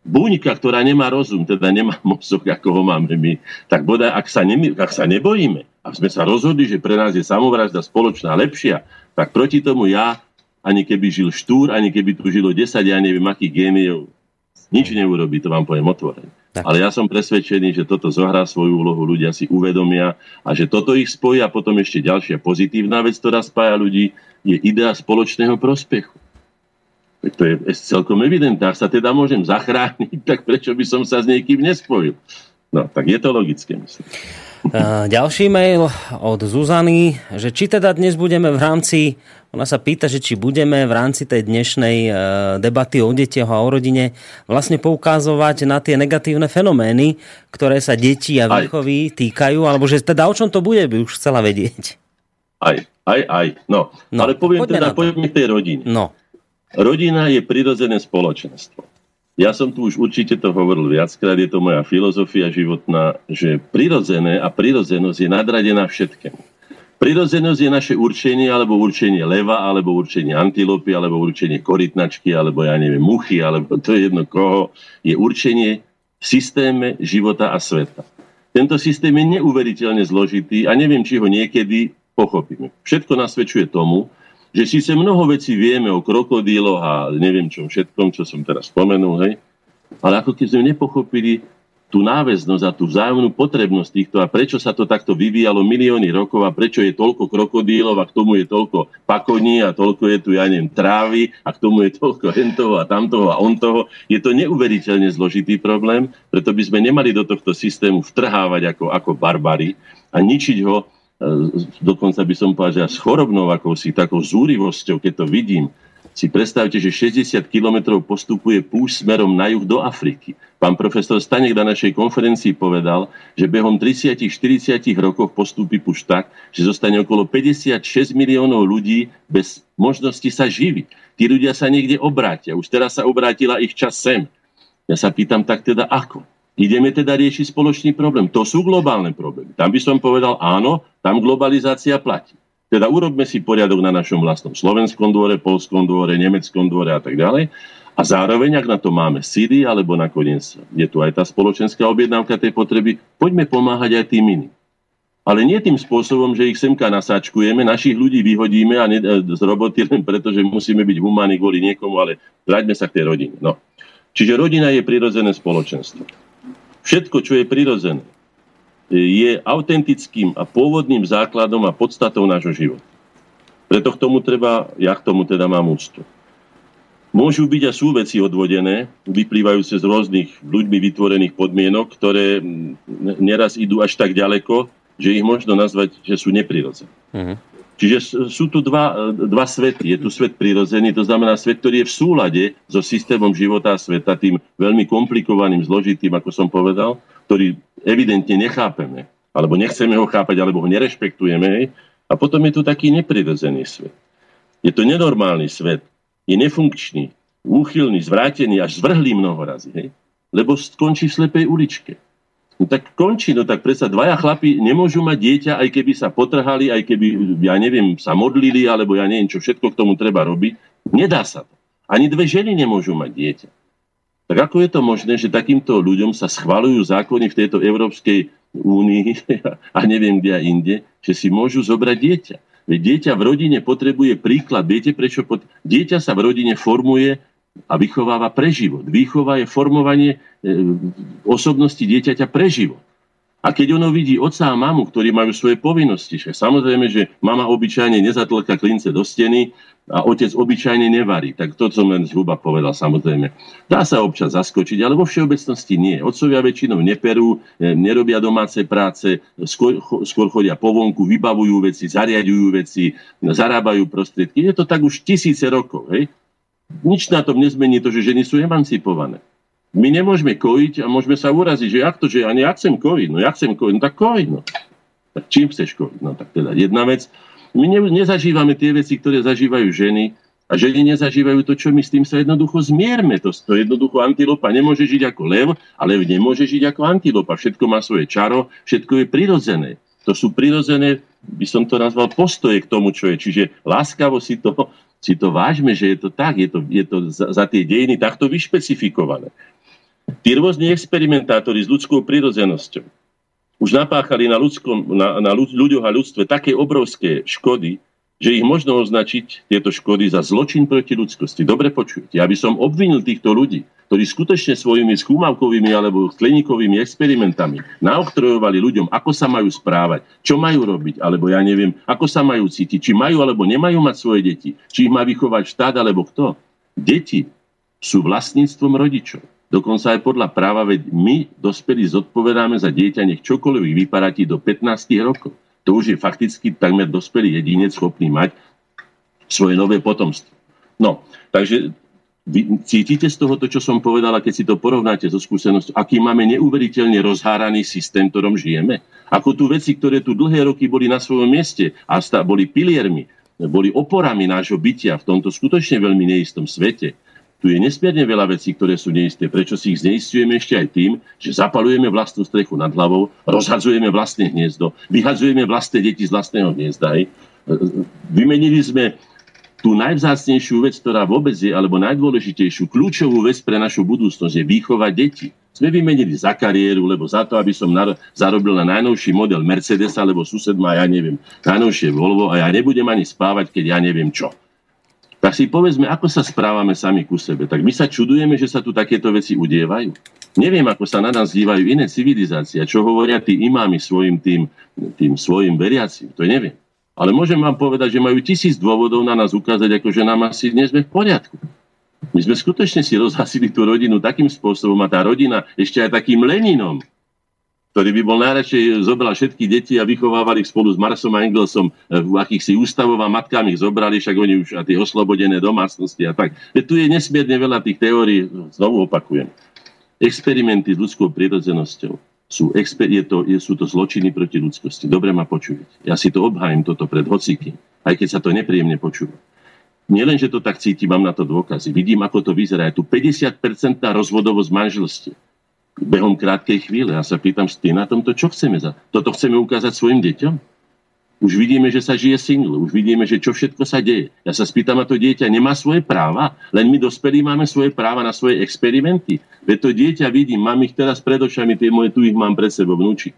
Buňka, ktorá nemá rozum, teda nemá mozog, ako ho máme my, tak bodaj, ak sa, ne, ak sa nebojíme, a sme sa rozhodli, že pre nás je samovražda spoločná lepšia, tak proti tomu ja, ani keby žil Štúr, ani keby tu žilo desať, ja neviem, akých géniov, nič neurobí, to vám poviem otvorene. Ale ja som presvedčený, že toto zohrá svoju úlohu, ľudia si uvedomia a že toto ich spojí. A potom ešte ďalšia pozitívna vec, ktorá spája ľudí, je idea spoločného prospechu. To je celkom evidentné. Ak sa teda môžem zachrániť, tak prečo by som sa s niekým nespojil? No, tak je to logické, myslím. Ďalší mail od Zuzany, že či teda dnes budeme v rámci, ona sa pýta, že či budeme v rámci tej dnešnej debaty o detiach a o rodine vlastne poukazovať na tie negatívne fenomény, ktoré sa detí a výchovy týkajú, alebo že teda o čom to bude, by už chcela vedieť. Aj, aj, aj. No, no ale poviem teda, poďme k tej rodine. No. Rodina je prirodzené spoločenstvo. Ja som tu už určite to hovoril viackrát, je to moja filozofia životná, že prirodzené a prirodzenosť je nadradená všetkému. Prirodzenosť je naše určenie, alebo určenie leva, alebo určenie antilopy, alebo určenie korytnačky, alebo ja neviem, muchy, alebo to je jedno koho. Je určenie v systéme života a sveta. Tento systém je neuveriteľne zložitý a neviem, či ho niekedy pochopíme. Všetko nasvedčuje tomu, že síce mnoho vecí vieme o krokodíloch a neviem čom všetkom, čo som teraz spomenul, hej, ale ako keď sme nepochopili tú náväznosť a tú vzájomnú potrebnosť týchto a prečo sa to takto vyvíjalo milióny rokov a prečo je toľko krokodílov a k tomu je toľko pakoní a toľko je tu, ja neviem, trávy a k tomu je toľko hentoho a tamtoho a ontoho. Je to neuveriteľne zložitý problém, preto by sme nemali do tohto systému vtrhávať ako, ako barbary a ničiť ho, dokonca by som povedal, že s chorobnou akousi takou zúrivosťou, keď to vidím. Si predstavte, že šesťdesiat kilometrov postupuje púšť smerom na juh do Afriky. Pán profesor Stanek na našej konferencii povedal, že behom tridsať až štyridsať rokov postupí púšť tak, že zostane okolo päťdesiatšesť miliónov ľudí bez možnosti sa živiť. Tí ľudia sa niekde obrátia. Už teraz sa obrátila ich časť sem. Ja sa pýtam, tak teda ako? Ideme teda riešiť spoločný problém. To sú globálne problémy. Tam by som povedal, áno, tam globalizácia platí. Teda urobme si poriadok na našom vlastnom slovenskom dvore, poľskom dvore, nemeckom dvore a tak ďalej. A zároveň, ak na to máme síly, alebo nakoniec je tu aj tá spoločenská objednávka tej potreby, poďme pomáhať aj tým iným. Ale nie tým spôsobom, že ich semka nasáčkujeme, našich ľudí vyhodíme a ne, z roboty len preto, že musíme byť humáni kvôli niekomu, ale vráťme sa k tej rodine. No. Čiže rodina je prirodzené spoločenstvo. Všetko, čo je prirodzené, je autentickým a pôvodným základom a podstatou nášho života. Preto k tomu treba, ja k tomu teda mám úctu. Môžu byť a sú veci odvodené, vyplývajúce z rôznych ľuďmi vytvorených podmienok, ktoré neraz idú až tak ďaleko, že ich možno nazvať, že sú neprirodzené. Mhm. Čiže sú tu dva, dva svety. Je tu svet prirodzený, to znamená svet, ktorý je v súlade so systémom života a sveta, tým veľmi komplikovaným, zložitým, ako som povedal, ktorý evidentne nechápeme, alebo nechceme ho chápať, alebo ho nerešpektujeme. A potom je tu taký neprirodzený svet. Je to nenormálny svet, je nefunkčný, úchylný, zvrátený, až zvrhlý mnohorazí, hej? Lebo skončí v slepej uličke. No tak končí, no tak predsa dvaja chlapi nemôžu mať dieťa, aj keby sa potrhali, aj keby, ja neviem, sa modlili, alebo ja neviem, čo všetko k tomu treba robiť. Nedá sa to. Ani dve ženy nemôžu mať dieťa. Tak ako je to možné, že takýmto ľuďom sa schvaľujú zákony v tejto Európskej únii a neviem kde a inde, že si môžu zobrať dieťa. Veď dieťa v rodine potrebuje príklad. Viete prečo? Pot... Dieťa sa v rodine formuje a vychováva pre život. Výchova je formovanie osobnosti dieťaťa pre život. A keď ono vidí otca a mamu, ktorí majú svoje povinnosti, že samozrejme, že mama obyčajne nezatlká klince do steny a otec obyčajne nevarí. Tak to, co len zhruba povedal, samozrejme. Dá sa občas zaskočiť, ale vo všeobecnosti nie. Otcovia väčšinou neperú, nerobia domáce práce, skôr, skôr chodia po vonku, vybavujú veci, zariadujú veci, zarábajú prostriedky. Je to tak už tisíce rokov, hej? Nič na tom nezmení to, že ženy sú emancipované. My nemôžeme kojiť a môžeme sa uraziť, že jak to, že ani ja chcem kojiť, no ja chcem kojiť, no tak kojiť, no. Tak čím chceš kojiť? No tak teda jedna vec. My ne, nezažívame tie veci, ktoré zažívajú ženy a ženy nezažívajú to, čo my s tým sa jednoducho zmierme. To, to jednoducho antilopa nemôže žiť ako lev, ale lev nemôže žiť ako antilopa. Všetko má svoje čaro, všetko je prirodzené. To sú prirodzené, by som to nazval, postoje k tomu, čo je. Čiže láskavo si to... Si to vážme, že je to tak, je to, je to za, za tie dejiny takto vyšpecifikované. Tí rôzni experimentátori s ľudskou prirodzenosťou už napáchali na, ľudskom, na, na ľuďoch a ľudstve také obrovské škody, že ich možno označiť tieto škody za zločin proti ľudskosti. Dobre počujete. Ja by som obvinil týchto ľudí, ktorí skutočne svojimi skúmavkovými alebo skleníkovými experimentami naoktrojovali ľuďom, ako sa majú správať, čo majú robiť, alebo ja neviem, ako sa majú cítiť, či majú alebo nemajú mať svoje deti, či ich má vychovať štát alebo kto. Deti sú vlastníctvom rodičov. Dokonca aj podľa práva, veď my, dospelí, zodpovedáme za dieťa, nech čokoľvek vyparatí do pätnástich rokov. To už je fakticky takmer dospelý jedinec schopný mať svoje nové potomstvo. No, takže vy cítite z toho to, čo som povedal, a keď si to porovnáte so skúsenosťou, aký máme neuveriteľne rozháraný systém, v ktorom žijeme. Ako tu veci, ktoré tu dlhé roky boli na svojom mieste a boli piliermi, boli oporami nášho bytia v tomto skutočne veľmi neistom svete. Tu je nesmierne veľa vecí, ktoré sú neisté. Prečo si ich zneistujeme ešte aj tým, že zapalujeme vlastnú strechu nad hlavou, rozhadzujeme vlastné hniezdo, vyhadzujeme vlastné deti z vlastného hniezda. Vymenili sme tú najvzácnejšiu vec, ktorá vôbec je, alebo najdôležitejšiu, kľúčovú vec pre našu budúcnosť je výchova detí. Sme vymenili za kariéru, lebo za to, aby som nar- zarobil na najnovší model Mercedesa, lebo sused má, ja neviem, najnovšie Volvo a ja nebudem ani spávať, keď ja neviem čo. tak si povedzme, ako sa správame sami ku sebe. Tak my sa čudujeme, že sa tu takéto veci udievajú. Neviem, ako sa na nás dívajú iné civilizácie, čo hovoria tí imámi svojim tým, tým svojim veriacím, to neviem. Ale môžem vám povedať, že majú tisíc dôvodov na nás ukázať, ako že nám asi nie sme v poriadku. My sme skutočne si rozhasili tú rodinu takým spôsobom a tá rodina ešte aj takým Leninom, ktorý by bol najradšej, zobral všetky deti a vychovávali ich spolu s Marsom a Engelsom v akýchsi ústavov a matkami ich zobrali, však oni už a tie oslobodené domácnosti a tak. Veď tu je nesmierne veľa tých teórií, znovu opakujem. Experimenty s ľudskou prírodzenosťou sú, exper- je to, je, sú to zločiny proti ľudskosti. Dobre ma počujete. Ja si to obhájim toto pred hocikým, aj keď sa to nepríjemne počúva. Nielen, že to tak cítim, mám na to dôkazy. Vidím, ako to vyzerá. Je tu päťdesiat percent rozvodovosť manželstiev behom krátkej chvíle. Ja sa pýtam, ty na tomto, čo chceme za... Toto chceme ukázať svojim deťom? Už vidíme, že sa žije single. Už vidíme, že čo všetko sa deje. Ja sa spýtam, a to dieťa nemá svoje práva? Len my dospelí máme svoje práva na svoje experimenty. Veď to dieťa vidím, mám ich teraz pred očami, tie moje, tu ich mám pred sebou, vnúči.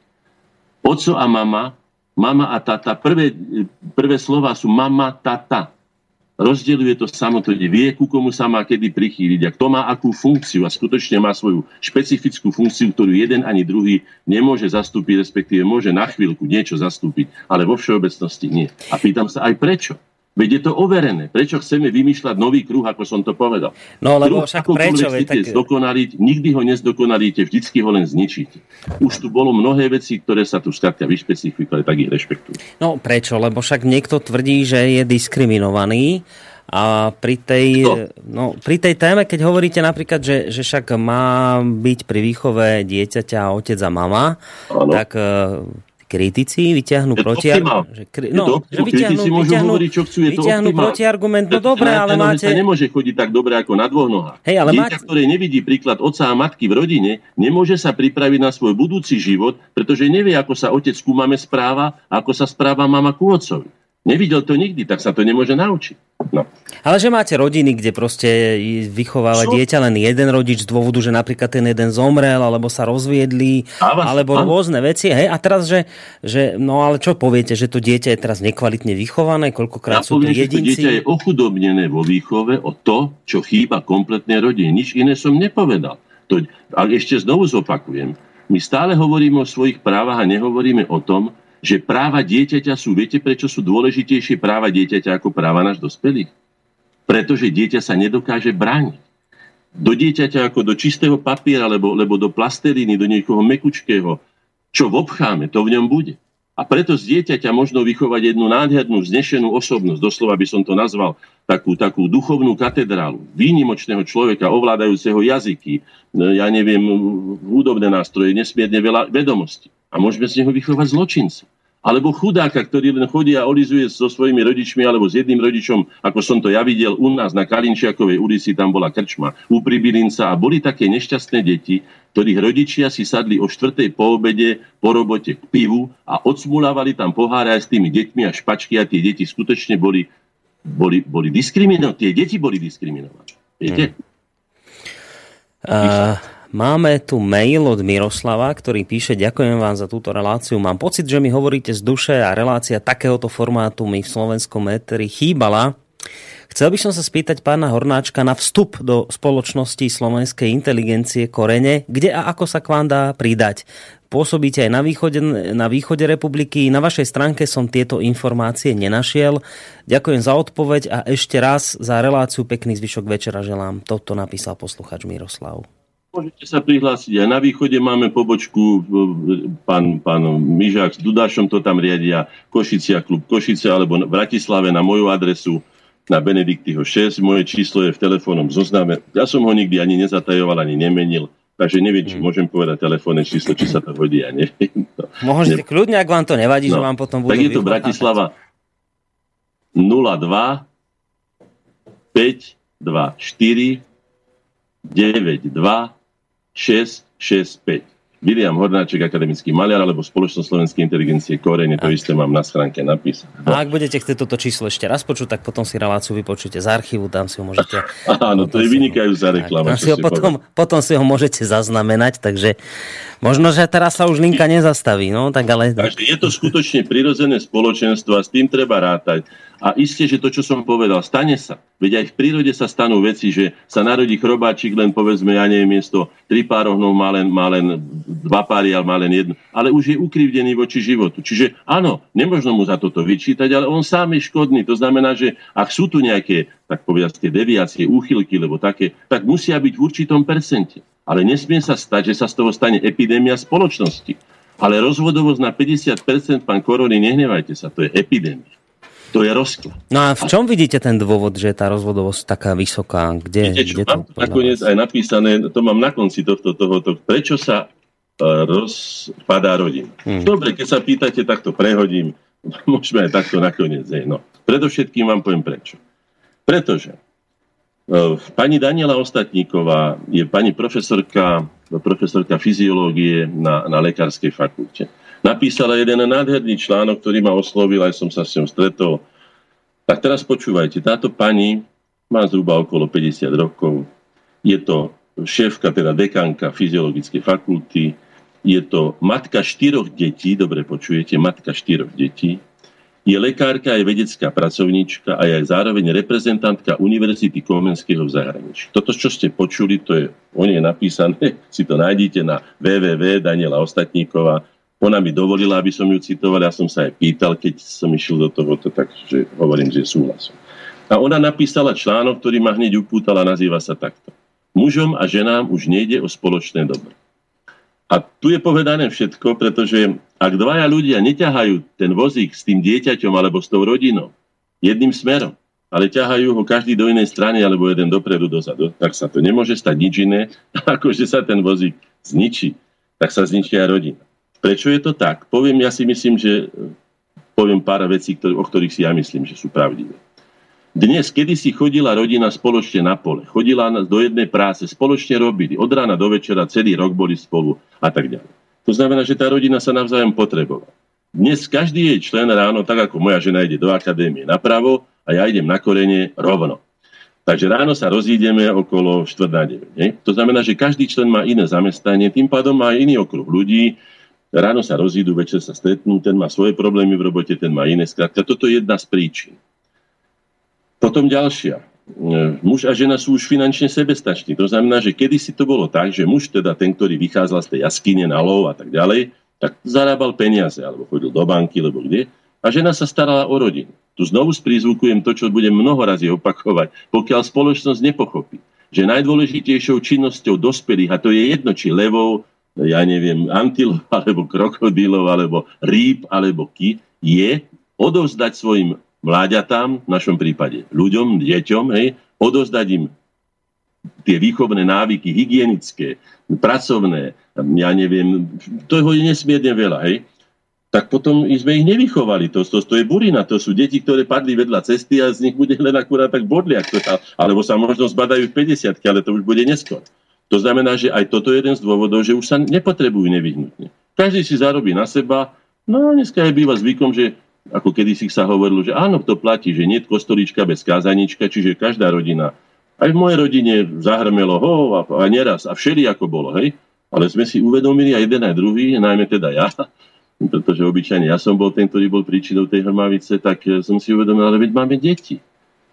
Oco a mama, mama a tata, prvé, prvé slova sú mama, tata. Rozdeľuje to samotné, vie, ku komu sa má kedy prichýliť a kto má akú funkciu a skutočne má svoju špecifickú funkciu, ktorú jeden ani druhý nemôže zastúpiť, respektíve môže na chvíľku niečo zastúpiť, ale vo všeobecnosti nie. A pýtam sa aj prečo. Veď je to overené. Prečo chceme vymýšľať nový kruh, ako som to povedal? No, lebo kruh, však prečo? Chcete tak... zdokonaliť, nikdy ho nezdokonalíte, vždycky ho len zničíte. Už tu bolo mnohé veci, ktoré sa tu skrátka vyšpecifikovali, tak ich rešpektujú. No, prečo? Lebo však niekto tvrdí, že je diskriminovaný. A pri tej, no, pri tej téme, keď hovoríte napríklad, že, že však má byť pri výchove dieťaťa otec a mama, ano. tak... kritici vyťahnú protiargument. Že, no, že vyťahnú, vyťahnú, hovoriť, čo chcú, vyťahnú protiargument. No dobre, ale máte... Sa nemôže chodiť tak dobre ako na dvoch nohách. Hej, ale dieťa, máte... ktoré nevidí príklad otca a matky v rodine, nemôže sa pripraviť na svoj budúci život, pretože nevie, ako sa otec ku mame správa a ako sa správa mama ku otcovi. Nevidel to nikdy, tak sa to nemôže naučiť. No. Ale že máte rodiny, kde proste vychováva dieťa len jeden rodič z dôvodu, že napríklad ten jeden zomrel, alebo sa rozviedli, Ava, alebo a... rôzne veci. Hej, a teraz, že, že... No ale čo poviete, že to dieťa je teraz nekvalitne vychované? Koľkokrát ja sú poviem, to jedinci? Dieťa je ochudobnené vo výchove o to, čo chýba kompletnej rodine. Nič iné som nepovedal. To, ale ešte znovu zopakujem. My stále hovoríme o svojich právach a nehovoríme o tom, že práva dieťaťa sú, viete, prečo sú dôležitejšie práva dieťaťa ako práva náš dospelých? Pretože dieťa sa nedokáže brániť. Do dieťaťa ako do čistého papiera, lebo, lebo do plastelíny, do niekoho mekučkého, čo obcháme, to v ňom bude. A preto z dieťaťa možno vychovať jednu nádhernú, vznešenú osobnosť, doslova by som to nazval, takú, takú duchovnú katedrálu, výnimočného človeka, ovládajúceho jazyky, ja neviem, hudobné nástroje, nesmierne veľa vedomostí. A môžeme z neho vychovať zločinca. Alebo chudáka, ktorý len chodí a olizuje so svojimi rodičmi alebo s jedným rodičom, ako som to ja videl u nás na Kalinčiakovej ulici, tam bola krčma u Pribilinca a boli také nešťastné deti, ktorých rodičia si sadli o štvrtej po obede, po robote k pivu a odsmulávali tam poháre aj s tými deťmi a špačky a tie deti skutočne boli, boli, boli diskriminované. Tie deti boli diskriminované. Viete? Hmm. Uh... Máme tu mail od Miroslava, ktorý píše: ďakujem vám za túto reláciu. Mám pocit, že mi hovoríte z duše a relácia takéhoto formátu mi v slovenskom éteri chýbala. Chcel by som sa spýtať pána Hornáčka na vstup do spoločnosti slovenskej inteligencie Korene, kde a ako sa k vám dá pridať. Pôsobíte aj na východe, na východe republiky. Na vašej stránke som tieto informácie nenašiel. Ďakujem za odpoveď a ešte raz za reláciu. Pekný zvyšok večera želám. Toto napísal posluchač Miroslav. Môžete sa prihlásiť. Aj na východe máme pobočku, pán, pán Mižák s Dudášom to tam riadia, Košicia, klub Košice, alebo v Bratislave na moju adresu, na Benediktyho šesť. Moje číslo je v telefónnom zozname. Ja som ho nikdy ani nezatajoval, ani nemenil. Takže neviem, či môžem povedať telefónne číslo, či sa to hodí, ja neviem. No. Môžete ne... kľudne, ak vám to nevadí, no, že vám potom budú... Tak je to Bratislava nula dva päť dva štyri deväť dva šesť šesť päť. Viliam Hornáček, akademický maliar, alebo spoločnosť slovenskej inteligencie Korene, to isté mám na schránke napísané. No. A ak budete chcieť toto číslo ešte raz počuť, tak potom si reláciu vypočujete z archívu, tam si ho môžete... Áno, to je vynikajúca reklama. Si si potom, potom si ho môžete zaznamenať, takže možno, že teraz sa už linka nezastaví. No, tak ale... Takže je to skutočne prirodzené spoločenstvo a s tým treba rátať. A isté, že to, čo som povedal, stane sa. Veď aj v prírode sa stanú veci, že sa narodí chrobáčik, len povedzme, ja neviem, miesto tri pár rohnov má len, má len dva páry, ale má len jedno. Ale už je ukrivdený voči životu. Čiže áno, nemožno mu za toto vyčítať, ale on sám je škodný. To znamená, že ak sú tu nejaké, tak povedať, deviácie, úchylky, lebo také, tak musia byť v určitom percente. Ale nesmie sa stať, že sa z toho stane epidémia spoločnosti. Ale rozvodovosť na päťdesiat percent, pán Koroni, nehnevajte sa, to je epidémia. To je rozklad. No a v čom vidíte ten dôvod, že je tá rozvodovosť taká vysoká? Kde, Víte, kde to? Nakoniec aj napísané, to mám na konci tohto, tohoto, prečo sa rozpadá rodina. Hmm. Dobre, keď sa pýtate, tak to prehodím. Môžeme aj takto nakoniec. Je. No. Predovšetkým vám poviem prečo. Pretože uh, pani Daniela Ostatníková je pani profesorka, profesorka fyziológie na, na lekárskej fakulte. Napísala jeden nádherný článok, ktorý ma oslovil, aj som sa s ňou stretol. Tak teraz počúvajte, táto pani má zhruba okolo päťdesiat rokov. Je to šéfka, teda dekanka fyziologickej fakulty. Je to matka štyroch detí, dobre počujete, matka štyroch detí. Je lekárka, je vedecká pracovníčka a je aj zároveň reprezentantka Univerzity Komenského v zahraničí. Toto, čo ste počuli, to je, o nej napísané, si to nájdete na www bodka daniela ostatníková bodka com. Ona mi dovolila, aby som ju citoval, ja som sa aj pýtal, keď som išiel do toho, takže hovorím, že súhlasom. A ona napísala článok, ktorý ma hneď upútala, nazýva sa takto. Mužom a ženám už nejde o spoločné dobro. A tu je povedané všetko, pretože ak dvaja ľudia neťahajú ten vozík s tým dieťaťom alebo s tou rodinou jedným smerom, ale ťahajú ho každý do inej strany alebo jeden dopredu, dozadu, tak sa to nemôže stať nič iné, ako že sa ten vozík zničí, tak sa zničí aj rodina. Prečo je to tak? Poviem, ja si myslím, že poviem pár vecí, ktoré, o ktorých si ja myslím, že sú pravdivé. Dnes, kedysi chodila rodina spoločne na pole, chodila do jednej práce, spoločne robili, od rána do večera, celý rok boli spolu a tak ďalej. To znamená, že tá rodina sa navzájom potrebovala. Dnes každý jej člen ráno, tak ako moja žena ide do akadémie napravo a ja idem na Korene rovno. Takže ráno sa rozídeme okolo štvrť na deväť. To znamená, že každý člen má iné zamestnanie, tým pádom má iný okruh ľudí. Ráno sa rozídu, večer sa stretnú, ten má svoje problémy v robote, ten má iné. Skrátka, toto je jedna z príčin. Potom ďalšia. Muž a žena sú už finančne sebestační. To znamená, že kedysi to bolo tak, že muž, teda ten, ktorý vychádzal z tej jaskyne na lov a tak ďalej, tak zarábal peniaze, alebo chodil do banky, alebo kde. A žena sa starala o rodinu. Tu znovu sprízvukujem to, čo budem mnoho razy opakovať, pokiaľ spoločnosť nepochopí, že najdôležitejšou činnosťou dospelých, a to je jedno, či levou, ja neviem, antilov, alebo krokodílov, alebo rýb, alebo ky, je odovzdať svojim mláďatám, v našom prípade ľuďom, deťom, hej, odovzdať im tie výchovné návyky, hygienické, pracovné, ja neviem, toho je nesmierne veľa, hej. Tak potom sme ich nevychovali. To, to, to je burina, to sú deti, ktoré padli vedľa cesty a z nich bude len akurát tak bodliak, alebo sa možno zbadajú v päťdesiatke, ale to už bude neskôr. To znamená, že aj toto je jeden z dôvodov, že už sa nepotrebujú nevyhnutne. Každý si zarobí na seba. No dneska je býva zvykom, že ako kedysi sa hovorilo, že áno, to platí, že nie je kostolíčka bez kázanička, čiže každá rodina. Aj v mojej rodine zahrmelo ho a, a neraz a všeli ako bolo, hej. Ale sme si uvedomili aj jeden aj druhý, najmä teda ja, pretože obyčajne ja som bol ten, ktorý bol príčinou tej hrmavice, tak som si uvedomil, ale veď máme deti.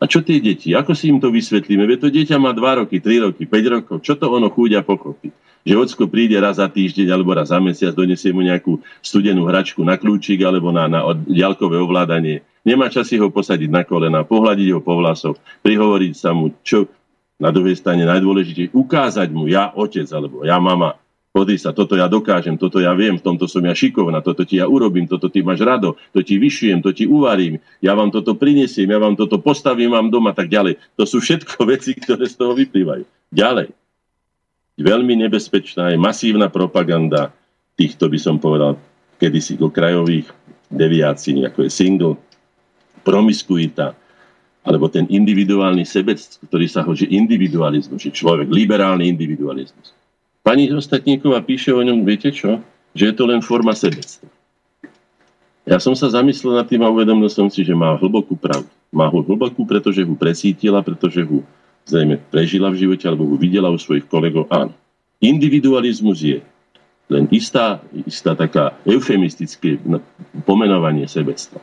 A čo tie deti? Ako si im to vysvetlíme? Veď to dieťa má dva roky, tri roky, päť rokov. Čo to ono chúďa pochopí? Že ocko príde raz za týždeň alebo raz za mesiac, donesie mu nejakú studenú hračku na kľúčik alebo na, na diaľkové ovládanie. Nemá čas si ho posadiť na kolena, pohľadiť ho po vlasoch, prihovoriť sa mu, čo na druhej strane najdôležitejšie, ukázať mu, ja otec alebo ja mama, podri sa, toto ja dokážem, toto ja viem, v tomto som ja šikovná, toto ti ja urobím, toto ty máš rado, to ti vyšujem, to ti uvarím, ja vám toto prinesiem, ja vám toto postavím, mám doma, tak ďalej. To sú všetko veci, ktoré z toho vyplývajú. Ďalej. Veľmi nebezpečná je masívna propaganda týchto, by som povedal, kedysi okrajových deviácií, ako je single, promiskuita, alebo ten individuálny sebec, ktorý sa hovorí individualizmus, či človek, liberálny individualizmus. Pani Ostatníková píše o ňom, viete čo? Že je to len forma sebectva. Ja som sa zamyslel nad tým a uvedomil som si, že má hlbokú pravdu. Má ho hlbokú, pretože ho presítila, pretože ho zrejme prežila v živote, alebo ho videla u svojich kolegov. Áno. Individualizmus je len istá, istá taká eufemistické pomenovanie sebectva.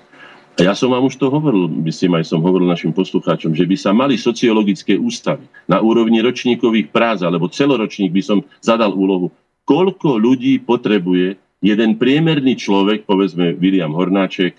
A ja som vám už to hovoril, myslím, aj som hovoril našim poslucháčom, že by sa mali sociologické ústavy na úrovni ročníkových prác, alebo celoročník by som zadal úlohu, koľko ľudí potrebuje jeden priemerný človek, povedzme Viliam Hornáček,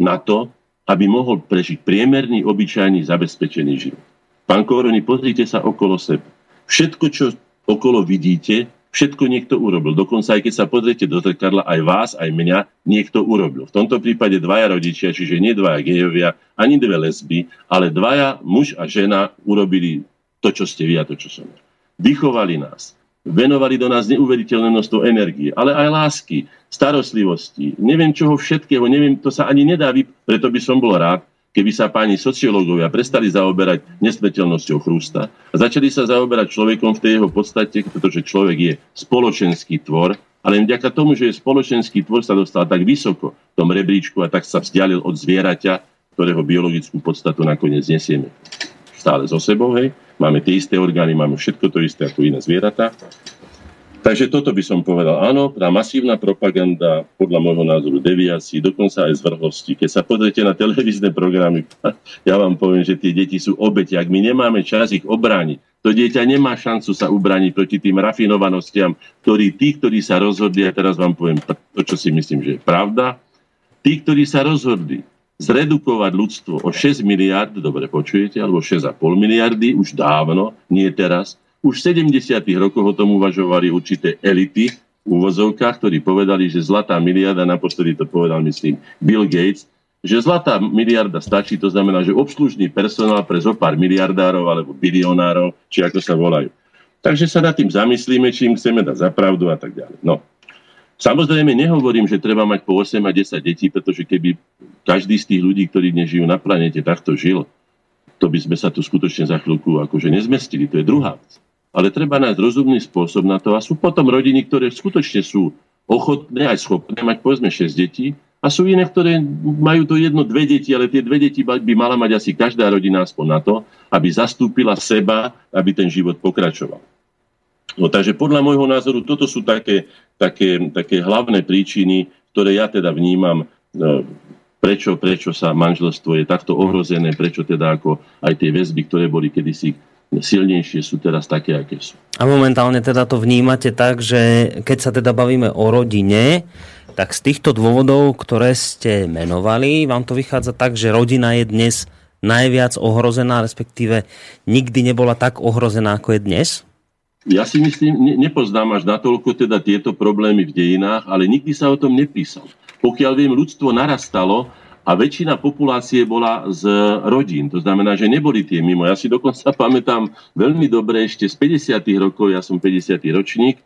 na to, aby mohol prežiť priemerný, obyčajný, zabezpečený život. Pán Koroni, pozrite sa okolo seba. Všetko, čo okolo vidíte, všetko niekto urobil. Dokonca aj keď sa pozriete do zrkadla, aj vás, aj mňa, niekto urobil. V tomto prípade dvaja rodičia, čiže nie dvaja gejovia, ani dve lesby, ale dvaja muž a žena urobili to, čo ste vy a to, čo som ja. Vychovali nás. Venovali do nás neuveriteľné množstvo energie, ale aj lásky, starostlivosti. Neviem čoho všetkého, neviem, to sa ani nedá vyp... Preto by som bol rád, keby sa páni sociológovia prestali zaoberať nesmrteľnosťou chrústa a začali sa zaoberať človekom v tej jeho podstate, pretože človek je spoločenský tvor, ale vďaka tomu, že je spoločenský tvor, sa dostal tak vysoko v tom rebríčku a tak sa vzdialil od zvieraťa, ktorého biologickú podstatu nakoniec nesieme stále so sebou, hej. Máme tie isté orgány, máme všetko to isté ako iné zvieratá. Takže toto by som povedal, áno, tá masívna propaganda, podľa môjho názoru deviácií, dokonca aj zvrhlosti. Keď sa pozriete na televízne programy, ja vám poviem, že tie deti sú obete. Ak my nemáme čas ich obrániť, to dieťa nemá šancu sa ubrániť proti tým rafinovanostiam, ktorí tí, ktorí sa rozhodli, a teraz vám poviem to, čo si myslím, že je pravda, tí, ktorí sa rozhodli zredukovať ľudstvo o šesť miliárd, dobre počujete, alebo šesť a pol miliardy, už dávno, nie teraz. Už v sedemdesiatych rokoch o tom uvažovali určité elity v úvozovkách, ktorí povedali, že zlatá miliarda, naposledy to povedal, myslím, Bill Gates, že zlatá miliarda stačí, to znamená, že obslužný personál pre zo pár miliardárov alebo bilionárov, či ako sa volajú. Takže sa nad tým zamyslíme, či im chceme dať za pravdu a tak ďalej. No. Samozrejme, nehovorím, že treba mať po osem a desať detí, pretože keby každý z tých ľudí, ktorí dnes žijú na planete, takto žil, to by sme sa tu skutočne za chvíľku akože nezmestili. To je druhá vec. Ale treba nájsť rozumný spôsob na to. A sú potom rodiny, ktoré skutočne sú ochotné aj schopné mať povedzme šesť detí a sú iné, ktoré majú to jedno, dve deti, ale tie dve deti by mala mať asi každá rodina aspoň na to, aby zastúpila seba, aby ten život pokračoval. No takže podľa môjho názoru toto sú také, také, také hlavné príčiny, ktoré ja teda vnímam, no, prečo, prečo sa manželstvo je takto ohrozené, prečo teda ako aj tie väzby, ktoré boli kedysi silnejšie, sú teraz také, aké sú. A momentálne teda to vnímate tak, že keď sa teda bavíme o rodine, tak z týchto dôvodov, ktoré ste menovali, vám to vychádza tak, že rodina je dnes najviac ohrozená, respektíve nikdy nebola tak ohrozená, ako je dnes? Ja si myslím, ne, nepoznám až natoľko teda tieto problémy v dejinách, ale nikdy sa o tom nepísal. Pokiaľ viem, ľudstvo narastalo a väčšina populácie bola z rodín. To znamená, že neboli tie mimo. Ja si dokonca pamätám veľmi dobre ešte z päťdesiatych rokov, ja som päťdesiaty ročník,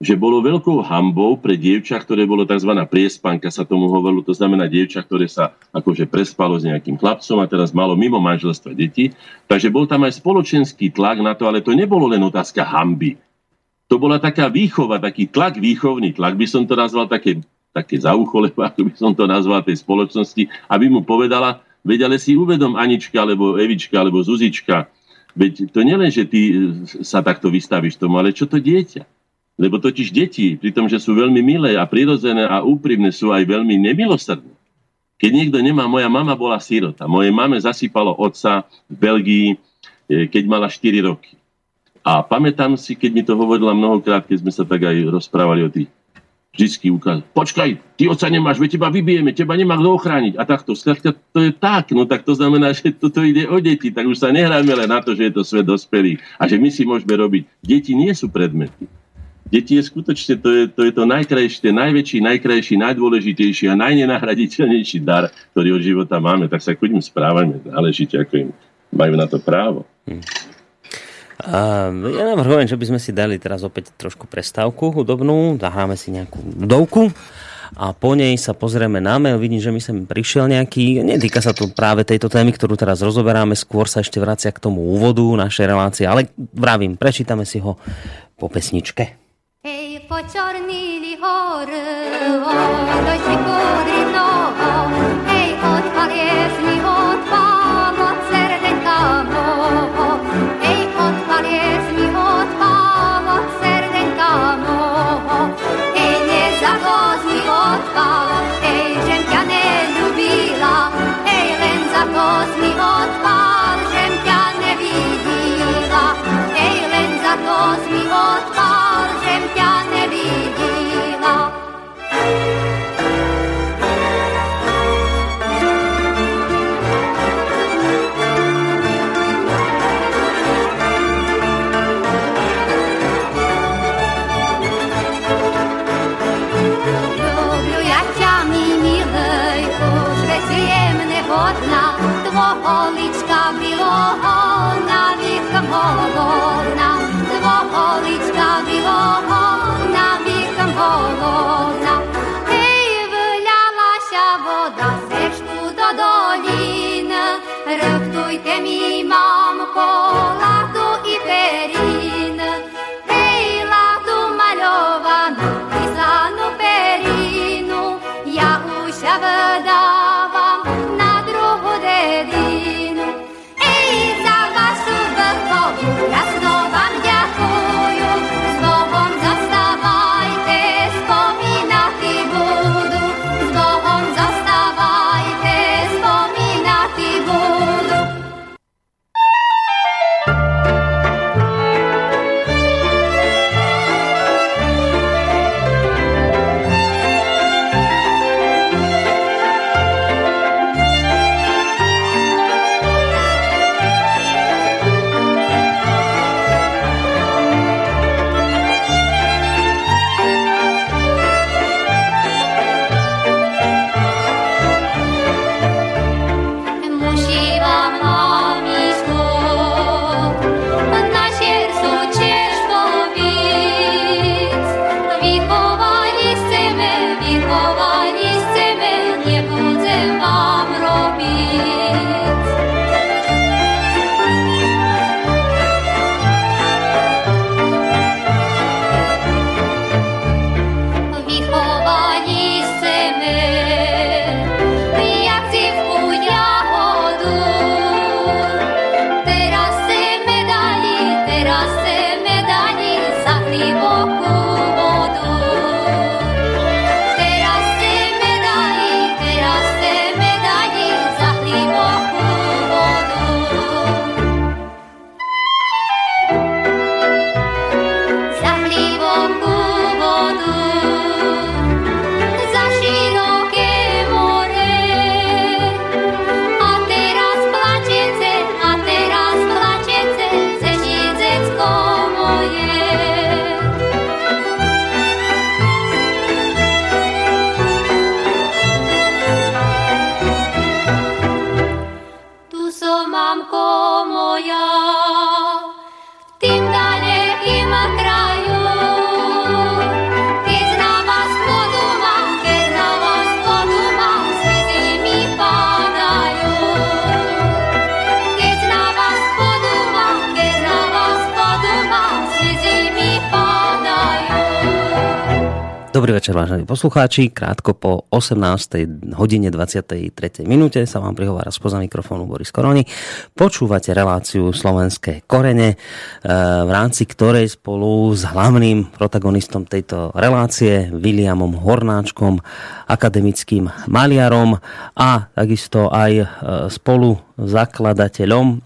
že bolo veľkou hanbou pre dievča, ktoré bolo tzv. Priespanka, sa tomu hovorilo, to znamená dievča, ktoré sa akože prespalo s nejakým chlapcom a teraz malo mimo manželstva deti. Takže bol tam aj spoločenský tlak na to, ale to nebolo len otázka hanby. To bola taká výchova, taký tlak, výchovný tlak, by som to nazval, také, také zaucho, lebo ako by som to nazval tej spoločnosti, aby mu povedala, veď ale si uvedom Anička, alebo Evička, alebo Zuzička, veď to nielen, že ty sa takto vystavíš tomu, ale čo to dieťa? Lebo totiž deti, pri tom, že sú veľmi milé a prirodzené a úprimné, sú aj veľmi nemilosrdné. Keď niekto nemá, moja mama bola sirota. Mojej mame zasypalo otca v Belgii, keď mala štyri roky. A pamätám si, keď mi to hovorila mnohokrát, keď sme sa tak aj rozprávali o tých, vždycky ukázal, počkaj, ty otca nemáš, veď teba vybijeme, teba nemá kto ochrániť. A takto, skrátka, to je tak, no tak to znamená, že toto ide o deti, tak už sa nehráme len na to, že je to svet dospelých a že my si môžeme robiť. Deti nie sú predmety. Deti je skutočne, to je to, je to najkrajšie, najväčší, najkrajší, najdôležitejší a najnenahraditeľnejší dar, ktorý od života máme. Tak sa k ním správame náležite, ako im majú na to právo. Hm. A ja nám hovorím, že by sme si dali teraz opäť trošku prestávku hudobnú, zahráme si nejakú hudovku a po nej sa pozrieme na mail. Vidím, že mi sem prišiel nejaký, netýka sa to práve tejto témy, ktorú teraz rozoberáme, skôr sa ešte vracia k tomu úvodu našej relácie, ale vravím, prečítame si ho po pesničke. Hej, počornili hory, oroj si kudri noho, hej, odpal jesni, odpalo cerdenka moho, hej, odpal jesni, odpalo cerdenka moho, hej, nie zagozni odpal, hej, żem ja nie lubila, dvoholická Bilóna, věkom hovorná. Dvoholická Bilóna, věkom hovorná. Hej, vľala sa voda ze štú do dolín, rvtujte mi, mamko, ladu i perín. Hej, ladu maľovanú, vyzlanú perínu, ja už sa vdávam na druhú dedinu. Ej, za vašu vrchovu, krásno vám ďakujú, s Bohom zostávajte, spomínati budú. S Bohom zostávajte, spomínati budú. Dobrý večer, vážení poslucháči. Krátko po osemnástej hodine dvadsiatej tretej minúte sa vám prihovára spoza mikrofónu Boris Koroni. Počúvate reláciu Slovenské korene, v rámci ktorej spolu s hlavným protagonistom tejto relácie, Viliamom Hornáčkom, akademickým maliarom a takisto aj spolu zakladateľom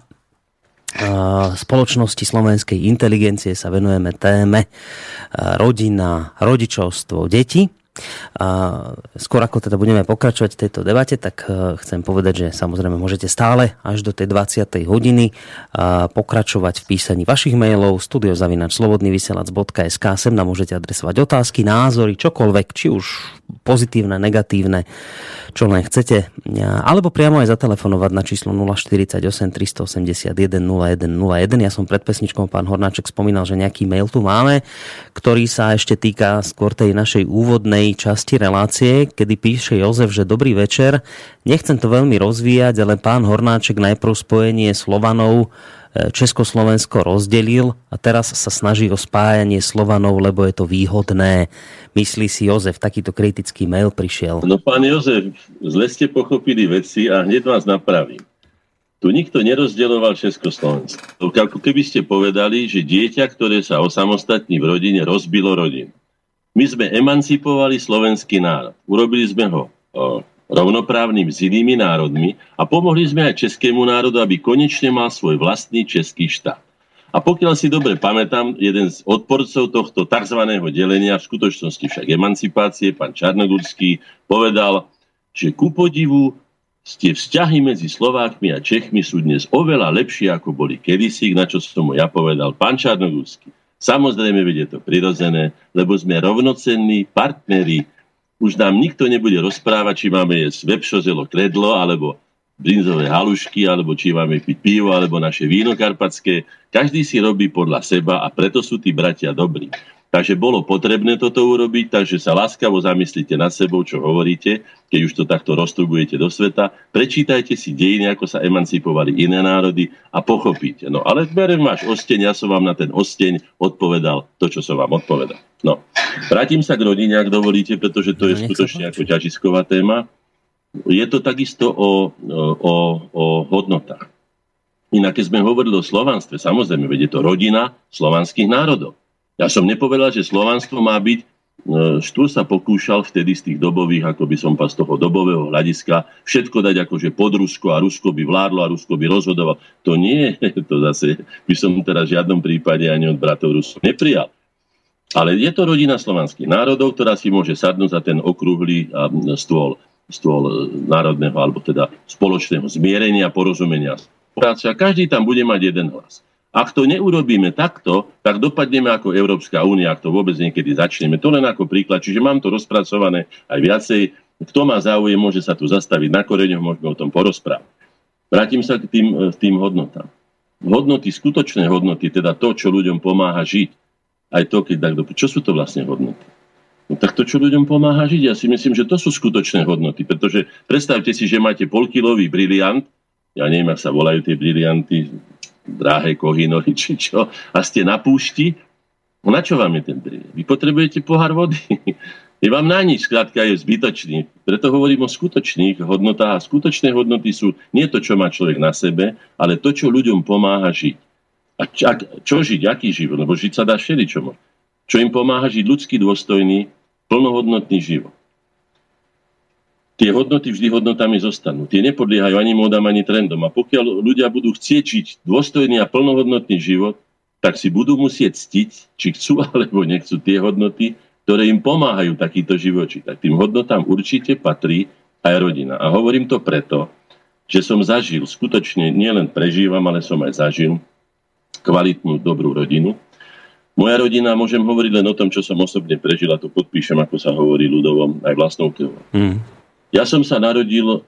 spoločnosti slovenskej inteligencie sa venujeme téme rodina, rodičovstvo, deti. Skôr ako teda budeme pokračovať v tejto debate, tak chcem povedať, že samozrejme môžete stále až do tej dvadsiatej hodiny pokračovať v písaní vašich mailov studio zavináč slobodný vysielač bodka es ká. Sem nám môžete adresovať otázky, názory, čokoľvek, či už pozitívne, negatívne, čo len chcete, alebo priamo aj zatelefonovať na číslo nula štyridsaťosem tristoosemdesiatjeden nula jeden nula jeden. Ja som pred pesničkou, pán Hornáček, spomínal, že nejaký mail tu máme, ktorý sa ešte týka skôr tej našej úvodnej časti relácie, kedy píše Jozef, že dobrý večer, nechcem to veľmi rozvíjať, ale pán Hornáček najprv spojenie Slovanov Československo rozdelil a teraz sa snaží o spájanie Slovanov, lebo je to výhodné. Myslí si Jozef, takýto kritický mail prišiel. No pán Jozef, zle ste pochopili veci a hneď vás napravím. Tu nikto nerozdeľoval Československo. Ako keby ste povedali, že dieťa, ktoré sa osamostatní v rodine, rozbilo rodinu. My sme emancipovali slovenský národ. Urobili sme ho o, rovnoprávnym s inými národmi a pomohli sme aj českému národu, aby konečne mal svoj vlastný český štát. A pokiaľ si dobre pamätám, jeden z odporcov tohto tzv. Delenia, v skutočnosti však emancipácie, pán Čarnogurský, povedal, že ku podivu tie vzťahy medzi Slovákmi a Čechmi sú dnes oveľa lepšie, ako boli kedysi, na čo som mu ja povedal, pán Čarnogurský. Samozrejme, je to prirodzené, lebo sme rovnocenní partneri. Už nám nikto nebude rozprávať, či máme jesť vepšo, zelo, kredlo, alebo brinzové halušky, alebo či máme piť pivo, alebo naše víno karpatské. Každý si robí podľa seba a preto sú tí bratia dobrí. Takže bolo potrebné toto urobiť, takže sa láskavo zamyslite nad sebou, čo hovoríte, keď už to takto roztrubujete do sveta. Prečítajte si dejiny, ako sa emancipovali iné národy a pochopíte. No ale berem váš osteň, ja som vám na ten osteň odpovedal to, čo som vám odpovedal. No, vrátim sa k rodine, ak dovolíte, pretože to je skutočne ako ťažisková téma. Je to takisto o, o, o hodnotách. Inak, keď sme hovorili o slovanstve, samozrejme, veď je to rodina slovanských národov. Ja som nepovedal, že slovanstvo má byť, Štúr sa pokúšal vtedy z tých dobových, ako by som pa z toho dobového hľadiska, všetko dať akože pod Rusko a Rusko by vládlo a Rusko by rozhodoval. To nie, to zase by som teda v žiadnom prípade ani od bratov Rusov neprijal. Ale je to rodina slovanských národov, ktorá si môže sadnúť za ten okrúhly stôl. stôl národného, alebo teda spoločného zmierenia, porozumenia. A každý tam bude mať jeden hlas. Ak to neurobíme takto, tak dopadneme ako Európska únia, ak to vôbec niekedy začneme. To len ako príklad, čiže mám to rozpracované aj viacej. Kto má záujem, môže sa tu zastaviť na koreňoch, môžeme o tom porozprávať. Vrátim sa k tým, tým hodnotám. Hodnoty, skutočné hodnoty, teda to, čo ľuďom pomáha žiť. Aj to, keď tak dopadne. Čo sú to vlastne hodnoty? No tak to, čo ľuďom pomáha žiť, ja si myslím, že to sú skutočné hodnoty, pretože predstavte si, že máte polkilový briliant, ja neviem, ak sa volajú tie brilianty, drahé kohinory, či čo, a ste na púšti, no na čo vám je ten briliant? Vy potrebujete pohár vody. Je vám na nič, skrátka je zbytočný. Preto hovorím o skutočných hodnotách a skutočné hodnoty sú nie to, čo má človek na sebe, ale to, čo ľuďom pomáha žiť. A čo, čo žiť, aký život? Lebo žiť sa dá všeličomu. Čo im pomáha žiť ľudský dôstojný, plnohodnotný život. Tie hodnoty vždy hodnotami zostanú. Tie nepodliehajú ani módam, ani trendom. A pokiaľ ľudia budú chcieť žiť dôstojný a plnohodnotný život, tak si budú musieť ctiť, či chcú alebo nechcú, tie hodnoty, ktoré im pomáhajú takýto život žiť. A tým hodnotám určite patrí aj rodina. A hovorím to preto, že som zažil, skutočne nielen prežívam, ale som aj zažil kvalitnú, dobrú rodinu. Moja rodina, môžem hovoriť len o tom, čo som osobne prežil, a to podpíšem, ako sa hovorí ľudovom, aj vlastnou krvou. Mm. Ja som sa narodil,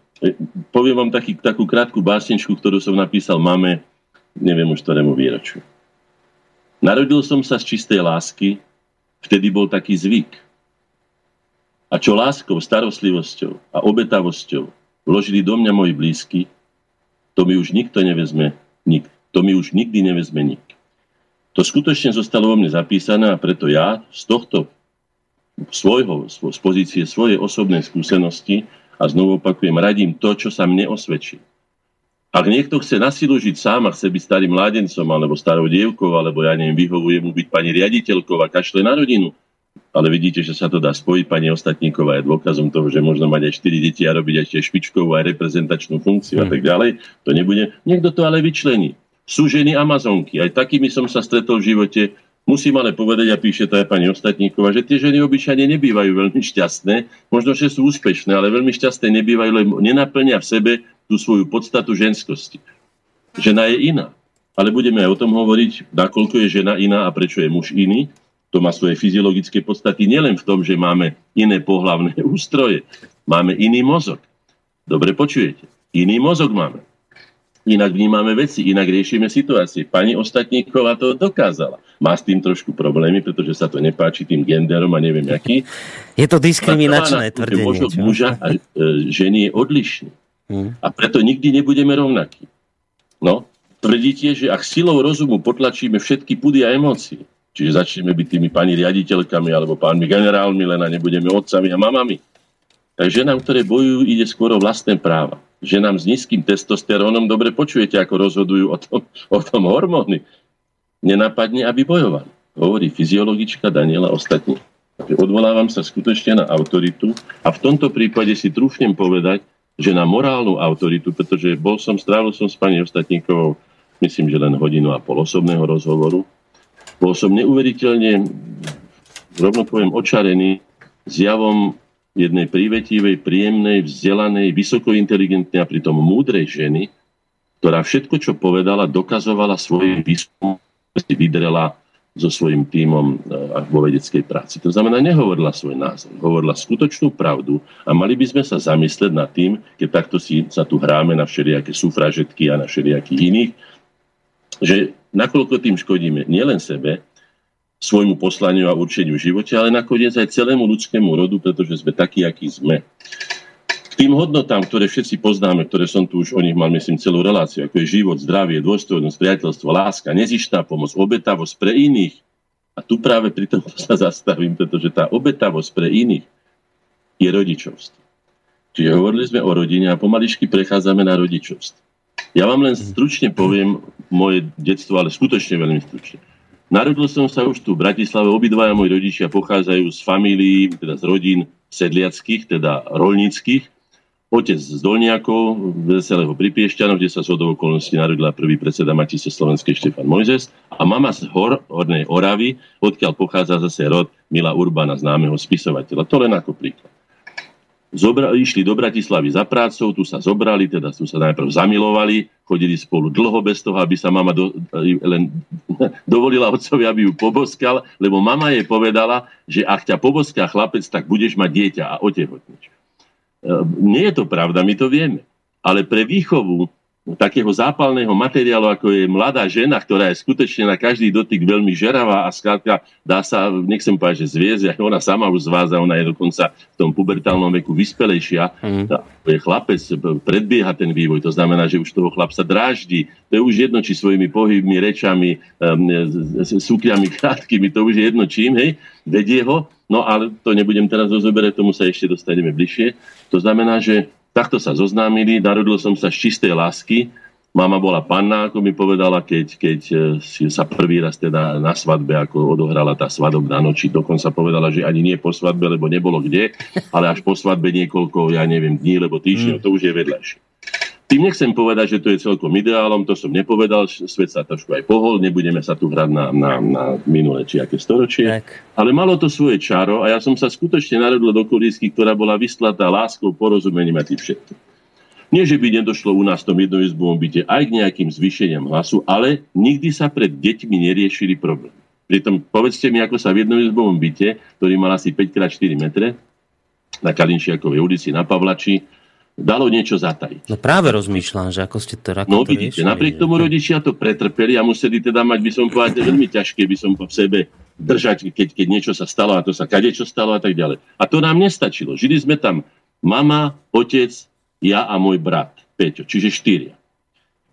poviem vám taký, takú krátku básničku, ktorú som napísal mame, neviem už ktorému výročiu. Narodil som sa z čistej lásky, vtedy bol taký zvyk. A čo láskou, starostlivosťou a obetavosťou vložili do mňa moji blízky, to mi už nikto nevezme, nikto. To mi už nikdy nevezme nikto. To skutočne zostalo vo mne zapísané, a preto ja z tohto svojho, z pozície svojej osobnej skúsenosti, a znovu opakujem, radím to, čo sa mne osvedčí. Ak niekto chce nasilu žiť sám a chce byť starým mládencom alebo starou dievkou, alebo ja neviem, vyhovuje mu byť pani riaditeľkou a kašle na rodinu, ale vidíte, že sa to dá spojiť. Pani Ostatníková je dôkazom toho, že možno mať aj štyri deti a robiť aj špičkovú, aj reprezentačnú funkciu a tak ďalej. To nebude. Niekto to ale vyčlení. Sú ženy amazonky, aj takými som sa stretol v živote. Musím ale povedať, a píše to aj pani Ostatníková, že tie ženy obyčajne nebývajú veľmi šťastné, možno, že sú úspešné, ale veľmi šťastné nebývajú, lebo nenaplnia v sebe tú svoju podstatu ženskosti. Žena je iná, ale budeme aj o tom hovoriť, nakoľko je žena iná a prečo je muž iný. To má svoje fyziologické podstaty nielen v tom, že máme iné pohlavné ústroje, máme iný mozog. Dobre počujete, iný mozog máme. Inak vnímame veci, inak riešime situácie. Pani Ostatníková to dokázala. Má s tým trošku problémy, pretože sa to nepáči tým genderom a neviem aký. Je to diskriminačné tvrdenie. Mozog muža a ženy je odlišný. Hmm. A preto nikdy nebudeme rovnakí. No, tvrdíte, že ak silou rozumu potlačíme všetky pudy a emócie, čiže začneme byť tými pani riaditeľkami alebo pánmi generálmi, len a nebudeme otcami a mamami. Takže ženám, ktoré bojujú, ide skôr o vlastné práva. Že nám s nízkym testosterónom, dobre počujete, ako rozhodujú o tom, o tom hormóny. Nenapadne, aby bojovali. Hovorí fyziologička Daniela Ostatník. Odvolávam sa skutočne na autoritu a v tomto prípade si trúfnem povedať, že na morálnu autoritu, pretože bol som, strávil som s pani Ostatníkovou, myslím, že len hodinu a pol osobného rozhovoru. Bol som neuveriteľne, rovno poviem, očarený zjavom jednej prívetivej, príjemnej, vzdelanej, vysokointeligentnej a pritom múdrej ženy, ktorá všetko, čo povedala, dokazovala svojim výskumom, ktorý si vydrela so svojím tímom vo vedeckej práci. To znamená, nehovorila svoj názor, hovorila skutočnú pravdu a mali by sme sa zamyslieť nad tým, keď takto si sa tu hráme na všelijaké sufražetky a na všelijakých iných, že nakoľko tým škodíme nielen sebe, svojmu poslaniu a určeniu v živote, ale nakoniec aj celému ľudskému rodu, pretože sme takí, akí sme. Tým hodnotám, ktoré všetci poznáme, ktoré som tu už o nich mal, myslím, celú reláciu, ako je život, zdravie, dôstojnosť, priateľstvo, láska, nezištná pomoc, obetavosť pre iných. A tu práve pri tom sa zastavím, pretože tá obetavosť pre iných je rodičovstvo. Čiže hovorili sme o rodine a pomaličky prechádzame na rodičovstvo. Ja vám len stručne poviem moje detstvo, ale skutočne veľmi stručne. Narodil som sa už tu v Bratislave, obidvaja moji rodičia pochádzajú z familií, teda z rodín sedliackých, teda roľníckych. Otec z Dolniakov, veselého pri Piešťanoch, kde sa z hodou okolností narodila prvý predseda Matice slovenskej Štefan Mojzes, a mama z Hor, Hornej Oravy, odkiaľ pochádza zase rod Mila Urbana, známeho spisovateľa. To len ako príklad. Zobra, išli do Bratislavy za prácou, tu sa zobrali, teda tu sa najprv zamilovali, chodili spolu dlho bez toho, aby sa mama do, len dovolila otcovi, aby ju poboskal, lebo mama jej povedala, že ak ťa poboská chlapec, tak budeš mať dieťa a otehotníš. Nie je to pravda, my to vieme. Ale pre výchovu takého zápalného materiálu, ako je mladá žena, ktorá je skutočne na každý dotyk veľmi žeravá a skrátka dá sa, nechcem povedať, že zviezť, ona sama už zváza, ona je dokonca v tom pubertálnom veku vyspelejšia. Mm. Chlapec predbieha ten vývoj, to znamená, že už toho chlapca dráždi. To je už jedno, či svojimi pohybmi, rečami, sukňami krátkými, to už je jedno čím, hej, vedie ho. No ale to nebudem teraz rozoberať, tomu sa ešte dostaneme bližšie. To znamená, že takto sa zoznámili, narodil som sa z čistej lásky. Mama bola panna, ako mi povedala, keď, keď sa prvý raz teda na svadbe, ako odohrala tá svadobná noči, dokonca povedala, že ani nie po svadbe, lebo nebolo kde, ale až po svadbe niekoľko, ja neviem, dní, lebo týždňov, to už je vedľajšie. Tým nechcem povedať, že to je celkom ideálom, to som nepovedal, svet sa trošku aj pohol, nebudeme sa tu hrať na, na, na minulé či aké storočie, tak. Ale malo to svoje čaro a ja som sa skutočne narodil do kolísky, ktorá bola vyslatá láskou, porozumením a tým všetkým. Nie, že by nedošlo u nás v tom jednoizbovom byte aj k nejakým zvýšeniam hlasu, ale nikdy sa pred deťmi neriešili problém. Pritom povedzte mi, ako sa v jednoizbovom byte, ktorý mal asi päť krát štyri metre, na Kalinčiakovej ulici, na Pavlači, dalo niečo zatajiť. No práve rozmýšľam, že ako ste to... Ako no to vidíte, riešili, napriek tomu rodičia to pretrpeli a museli teda mať, by som povedal, veľmi ťažké by som po sebe držať, keď, keď niečo sa stalo a to sa kadečo stalo a tak ďalej. A to nám nestačilo. Žili sme tam mama, otec, ja a môj brat Peťo, čiže štyria.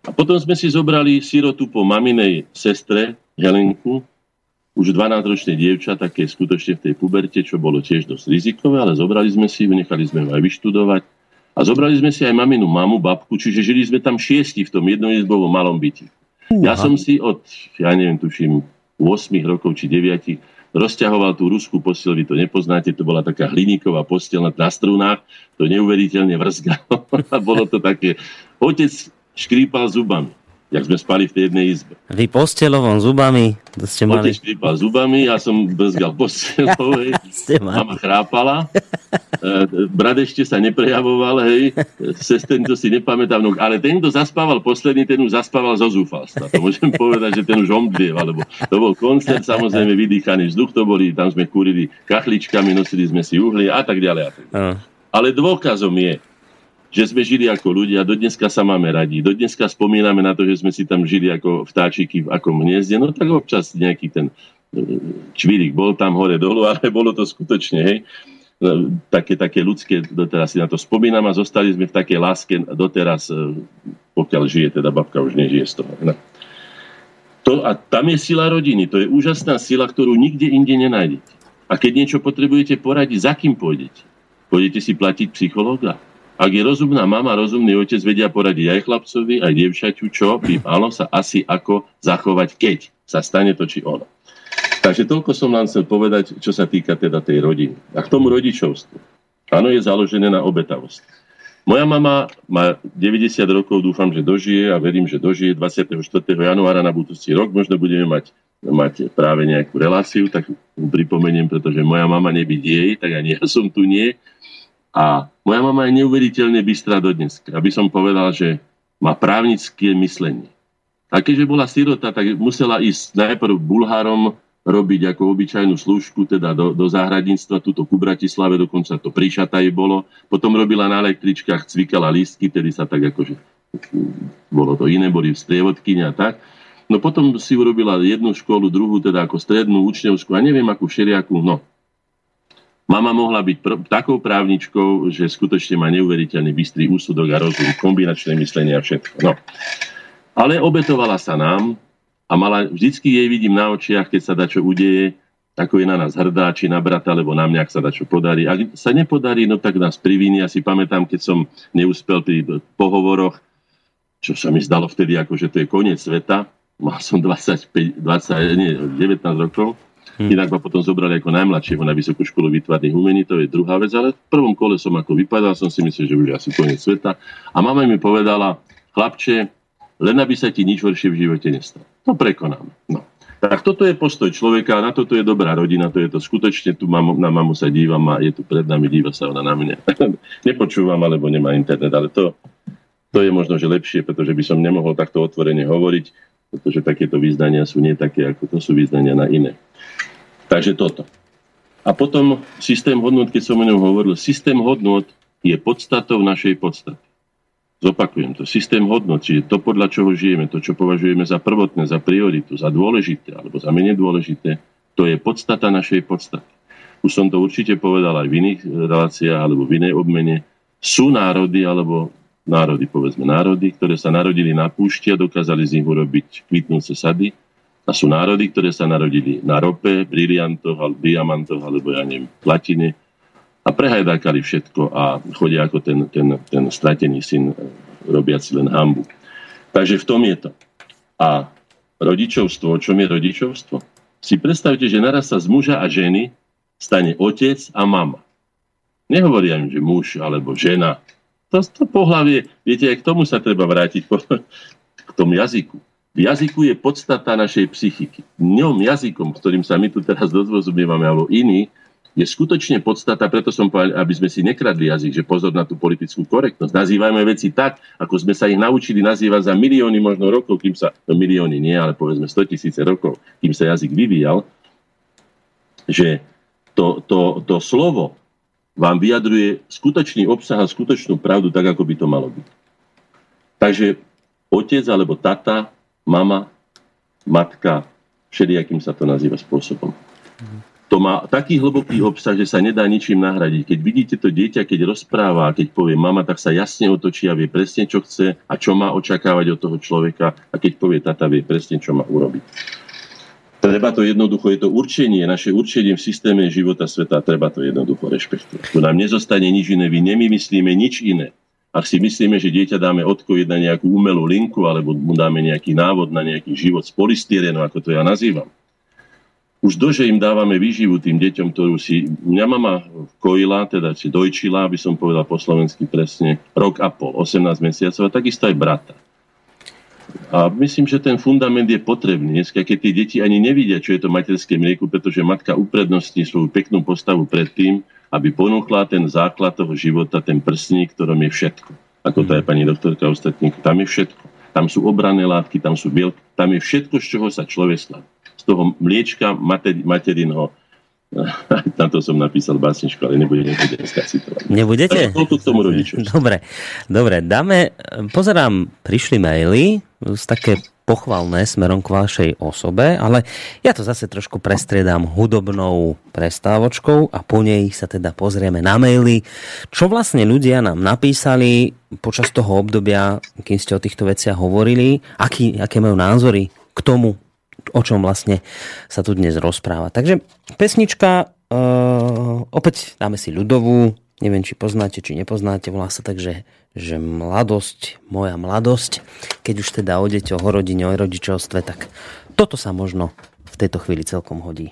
A potom sme si zobrali sirotu po maminej sestre Helenku, už dvanásťročné dievča, také skutočne v tej puberte, čo bolo tiež dosť rizikové, ale zobrali sme si, nechali sme ho aj vyštudovať. A zobrali sme si aj maminu mamu, babku, čiže žili sme tam šiesti v tom jednoizbovom malom byti. Ja som si od, ja neviem, tuším, osem rokov či deväť rozťahoval tú ruskú posteľ, vy to nepoznáte, to bola taká hliníková posteľ na strunách, to neuveriteľne vrzgalo. A bolo to také, otec škrípal zubami, jak sme spali v tej jednej izbe. Vy posteľovom zubami, to ste mali... Otec škrípal zubami, ja som brzgal posteľovej, mama chrápala, brat ešte sa neprejavoval, hej, sestren to si nepamätám, no, ale ten, kto zaspával posledný, ten už zaspával zo zúfalstva. To môžem povedať, že ten už omdlieval, lebo to bol koncert, samozrejme vydýchaný vzduch to boli, tam sme kúrili kachličkami, nosili sme si uhlie a tak ďalej. A tak ďalej. Ale dôkazom je, že sme žili ako ľudia, do dneska sa máme radi, do dneska spomíname na to, že sme si tam žili ako vtáčiky v akom hniezde, no tak občas nejaký ten čvírik bol tam hore dolu, ale bolo to skutočne, hej, také, také ľudské, doteraz si na to spomínam a zostali sme v takej láske doteraz, pokiaľ žije, teda babka už nežije z toho. No. To, a tam je sila rodiny, to je úžasná sila, ktorú nikde inde nenájdete. A keď niečo potrebujete poradiť, za kým pôjdete? Pôjdete si platiť psychológa? Ak je rozumná mama, rozumný otec, vedia poradiť aj chlapcovi, aj dievčaťu, čo by malo sa asi ako zachovať, keď sa stane to, či ono. Takže toľko som len chcel povedať, čo sa týka teda tej rodiny. A k tomu rodičovstvu. Áno, je založené na obetavosti. Moja mama má deväťdesiat rokov, dúfam, že dožije a verím, že dožije dvadsiateho štvrtého januára na budúci rok. Možno budeme mať, mať práve nejakú reláciu, tak pripomeniem, pretože moja mama nebyť jej, tak ani ja som tu nie. A moja mama je neuveriteľne bystrá dodnes. Aby som povedal, že má právnické myslenie. A keďže bola sirota, tak musela ísť najprv Bulharom robiť ako obyčajnú služku, teda do, do záhradníctva, tuto ku Bratislave, dokonca to pri Šataji bolo. Potom robila na električkách, cvikala lístky, tedy sa tak akože, bolo to iné, boli sprievodkyne a tak. No potom si urobila jednu školu, druhú, teda ako strednú, učňovskú a neviem akú všelijakú, no. Mama mohla byť pr- takou právničkou, že skutočne má neuveriteľný bystrý úsudok a rozum, kombinačné myslenie a všetko, no. Ale obetovala sa nám a mala, vždycky jej vidím na očiach, keď sa dačo udeje, ako je na nás hrdá, či na brata, alebo na mňa, ak sa dačo podarí. Ak sa nepodarí, no tak nás priviní. Ja si pamätám, keď som neúspel pri pohovoroch, čo sa mi zdalo vtedy, ako že to je koniec sveta. Mal som dvadsaťpäť, dvadsať, nie, devätnásť rokov. Hmm. Inak ma potom zobrali ako najmladšieho na Vysokú školu výtvarných umení, to je druhá vec, ale v prvom kole som ako vypadal, som si myslel, že už asi koniec sveta. A mama mi povedala, chlapče, len aby sa ti nič horšie v živote nestalo. No prekonám. No. Tak toto je postoj človeka, na toto je dobrá rodina, to je to skutočne, tu mám, na mamu sa dívam a je tu pred nami, díva sa ona na mňa. Nepočúvam, alebo nemá internet, ale to, to je možno, že lepšie, pretože by som nemohol takto otvorene hovoriť, pretože takéto význania sú nie také, ako to sú význania na iné. Takže toto. A potom systém hodnot, keď som o ňom hovoril, systém hodnot je podstatou našej podstaty. Zopakujem to. Systém hodnot, čiže to, podľa čoho žijeme, to, čo považujeme za prvotné, za prioritu, za dôležité alebo za menej dôležité, to je podstata našej podstaty. Už som to určite povedal aj v iných reláciách alebo v inej obmene. Sú národy, alebo národy, povedzme národy, ktoré sa narodili na púšti a dokázali z nich urobiť kvitnúce sady. A sú národy, ktoré sa narodili na rope, briliantoch, alebo diamantoch, alebo ja neviem, platine. A prehajdákali všetko a chodia ako ten, ten, ten stratený syn, robiaci len hanbu. Takže v tom je to. A rodičovstvo, o čom je rodičovstvo? Si predstavte, že naraz sa z muža a ženy stane otec a mama. Nehovoria im, že muž alebo žena. To, to pohlavie, viete, aj k tomu sa treba vrátiť, k tomu jazyku. V jazyku je podstata našej psychiky. Ňom jazykom, ktorým sa my tu teraz dozrozumievame, alebo iný, je skutočne podstata, preto som povedal, aby sme si nekradli jazyk, že pozor na tú politickú korektnosť. Nazývajme veci tak, ako sme sa ich naučili nazývať za milióny možno rokov, kým sa, no milióny nie, ale povedzme stotisíce rokov, kým sa jazyk vyvíjal, že to, to, to slovo vám vyjadruje skutočný obsah a skutočnú pravdu, tak ako by to malo byť. Takže otec alebo tata, mama, matka, všelijakým sa to nazýva spôsobom. Mhm. To má taký hlboký obsah, že sa nedá ničím nahradiť. Keď vidíte to dieťa, keď rozpráva, keď povie mama, tak sa jasne otočí a vie presne, čo chce a čo má očakávať od toho človeka. A keď povie tata, vie presne, čo má urobiť. Treba to jednoducho, je to určenie, naše určenie v systéme života sveta, treba to jednoducho rešpektovať. Tu nám nezostane nič iné, my nemyslíme nič iné. Ak si myslíme, že dieťa dáme odkojiť na nejakú umelú linku, alebo mu dáme nejaký návod na nejaký život z polystyrenu, ako to ja nazývam. Už dože im dávame výživu tým deťom, ktorú si mňa mama kojila, teda si dojčila, aby som povedal po slovensky presne, rok a pol, osemnásť mesiacov a takisto aj brata. A myslím, že ten fundament je potrebný. Dneska, keď tie deti ani nevidia, čo je to materské mlieko, pretože matka uprednostní svoju peknú postavu pred tým, aby ponúkla ten základ toho života, ten prsník, ktorom je všetko. Ako to aj pani doktorka Ostatník, tam je všetko. Tam sú obranné látky, tam sú bielky, tam je všetko, z čoho sa človek slaví. Toho mliečka materi, materinho. Na to som napísal básničku, ale nebudem to dneska citovať. Nebudete? To k tomu rodiču. Dobre, dobre, dáme, pozerám, prišli maily, z také pochvalné smerom k vašej osobe, ale ja to zase trošku prestriedám hudobnou prestávočkou a po nej sa teda pozrieme na maily. Čo vlastne ľudia nám napísali počas toho obdobia, kým ste o týchto veciach hovorili, aký, aké majú názory k tomu, o čom vlastne sa tu dnes rozpráva. Takže pesnička, e, opäť dáme si ľudovú, neviem, či poznáte, či nepoznáte, volá sa takže, že mladosť, moja mladosť, keď už teda o deťoch, o rodine, o rodičovstve, tak toto sa možno v tejto chvíli celkom hodí.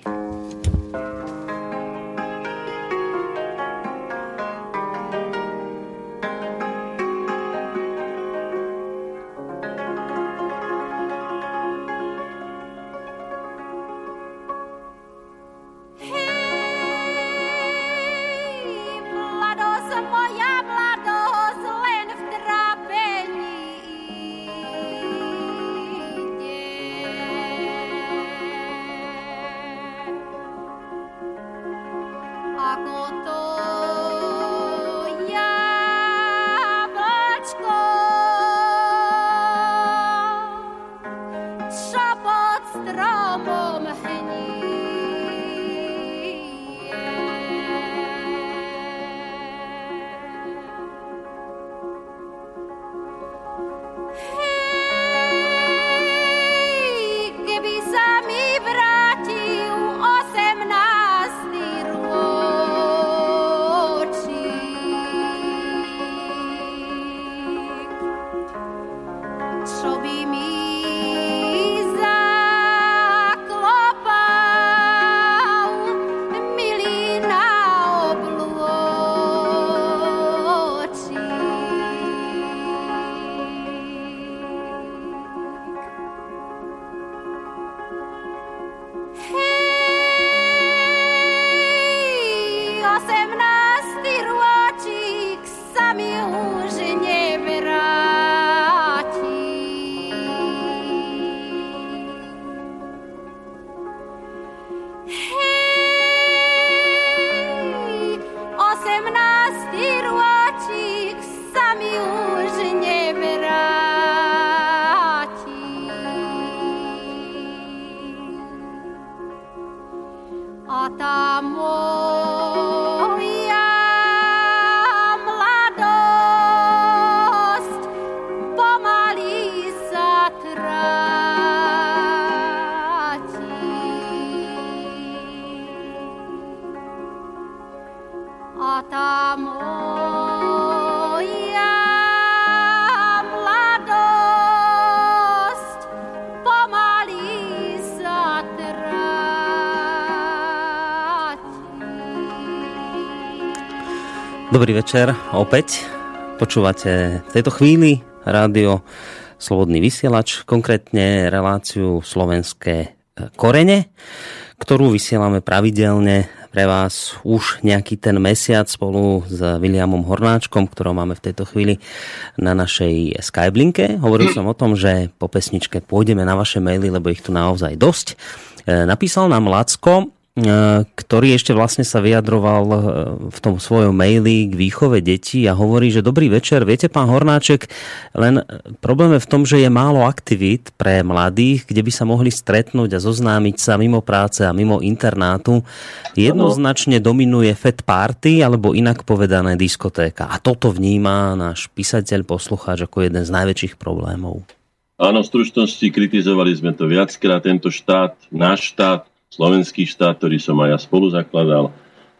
Dobrý večer, opäť počúvate v tejto chvíli rádio Slobodný vysielač, konkrétne reláciu Slovenské korene, ktorú vysielame pravidelne pre vás už nejaký ten mesiac spolu s Viliamom Hornáčkom, ktorého máme v tejto chvíli na našej Skyblinke. Hovoril som o tom, že po pesničke pôjdeme na vaše maily, lebo ich tu naozaj dosť. Napísal nám Lacko, ktorý ešte vlastne sa vyjadroval v tom svojom maili k výchove detí a hovorí, že dobrý večer, viete pán Hornáček, len problém je v tom, že je málo aktivít pre mladých, kde by sa mohli stretnúť a zoznámiť sa mimo práce a mimo internátu. Jednoznačne dominuje fat party, alebo inak povedané diskotéka. A toto vníma náš písateľ, poslucháč ako jeden z najväčších problémov. Áno, v stručnosti kritizovali sme to viackrát, tento štát, náš štát, slovenský štát, ktorý som aj ja spolu zakladal,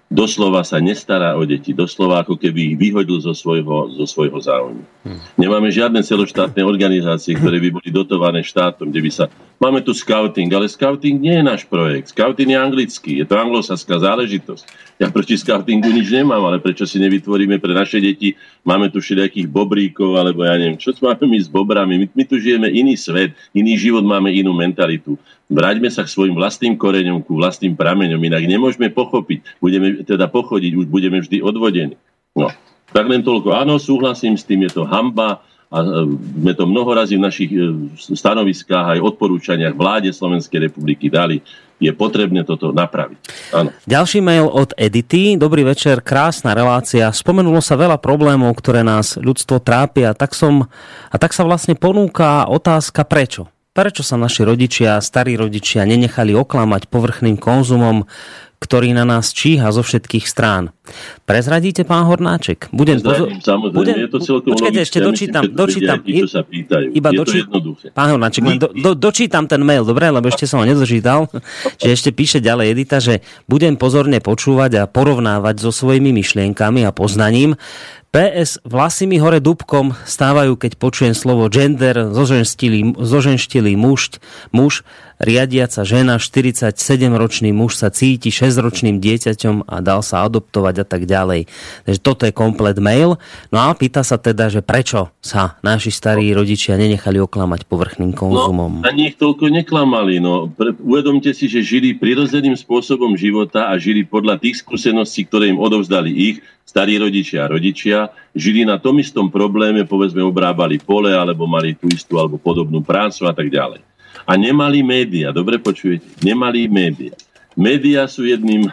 doslova sa nestará o deti. Doslova ako keby ich vyhodil zo svojho, zo svojho záujmu. Hmm. Nemáme žiadne celoštátne organizácie, ktoré by boli dotované štátom, kde by sa... Máme tu skauting, ale skauting nie je náš projekt. Skauting je anglický, je to anglosaská záležitosť. Ja proti skautingu nič nemám, ale prečo si nevytvoríme pre naše deti? Máme tu všelijakých bobríkov, alebo ja neviem, čo máme my s bobrami? My, my tu žijeme iný svet, iný život, máme inú mentalitu. Vráťme sa k svojim vlastným koreňom, ku vlastným prameňom, inak nemôžeme pochopiť. Budeme teda pochodiť, už budeme vždy odvodení. No, tak len toľko. Áno, súhlasím s tým, je to hanba a sme to mnoho razy v našich stanoviskách aj odporúčaniach vláde Slovenskej republiky dali. Je potrebné toto napraviť. Áno. Ďalší mail od Edity. Dobrý večer, krásna relácia. Spomenulo sa veľa problémov, ktoré nás ľudstvo trápia, tak som, a tak sa vlastne ponúka otázka prečo. Prečo sa naši rodičia, starí rodičia nenechali oklamať povrchným konzumom, ktorý na nás číha zo všetkých strán? Prezradíte, pán Hornáček? Budem pozor... Samozrejme, budem... je to celkom logické. Počkajte, ešte dočítam. Myslím, dočítam je, čo sa pýtajú. Iba je doči... to jednoduché. Pán Hornáček, do, do, dočítam ten mail, dobre? Lebo ešte som ho nedočítal. Čiže ešte píše ďalej Edita, že budem pozorne počúvať a porovnávať so svojimi myšlienkami a poznaním. pé es vlasy mi hore dúbkom stávajú, keď počujem slovo gender, zoženštilý, zoženštilý muž, muž, riadiaca žena, štyridsaťsedemročný muž sa cíti šesťročným dieťaťom a dal sa adoptovať a tak ďalej. Takže toto je komplet mail. No a pýta sa teda, že prečo sa naši starí rodičia nenechali oklamať povrchným konzumom. No, a nech toľko neklamali. No. Uvedomte si, že žili prirodzeným spôsobom života a žili podľa tých skúseností, ktoré im odovzdali ich starí rodičia a rodičia, žili na tom istom probléme, povedzme obrábali pole, alebo mali tú istú alebo podobnú prácu a tak ďalej. A nemali média, dobre počujete, nemali média. Média sú jedným,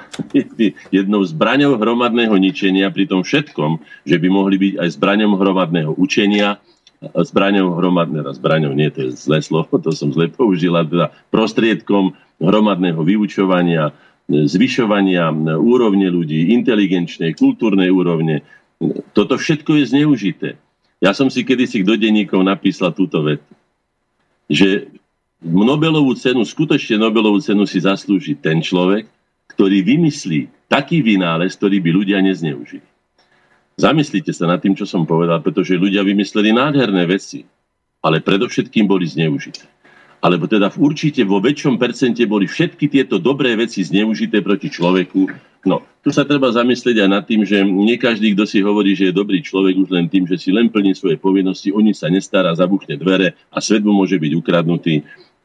jednou zbraňou hromadného ničenia pri tom všetkom, že by mohli byť aj zbraňom hromadného učenia, zbraňou hromadného, zbraňou nie, to je zlé slovo, to som zle použil, ale teda prostriedkom hromadného vyučovania, zvyšovania úrovne ľudí, inteligenčnej, kultúrnej úrovne. Toto všetko je zneužité. Ja som si kedysi do denníkov napísal túto vetu, že Nobelovú cenu, skutočne Nobelovú cenu si zaslúži ten človek, ktorý vymyslí taký vynález, ktorý by ľudia nezneužili. Zamyslite sa nad tým, čo som povedal, pretože ľudia vymysleli nádherné veci, ale predovšetkým boli zneužité. Alebo teda v určite vo väčšom percente boli všetky tieto dobré veci zneužité proti človeku. No, tu sa treba zamyslieť aj nad tým, že nie každý, kto si hovorí, že je dobrý človek, už len tým, že si len plní svoje povinnosti, o nič sa nestará, zabuchne dvere a svet mu môže byť ukradnutý.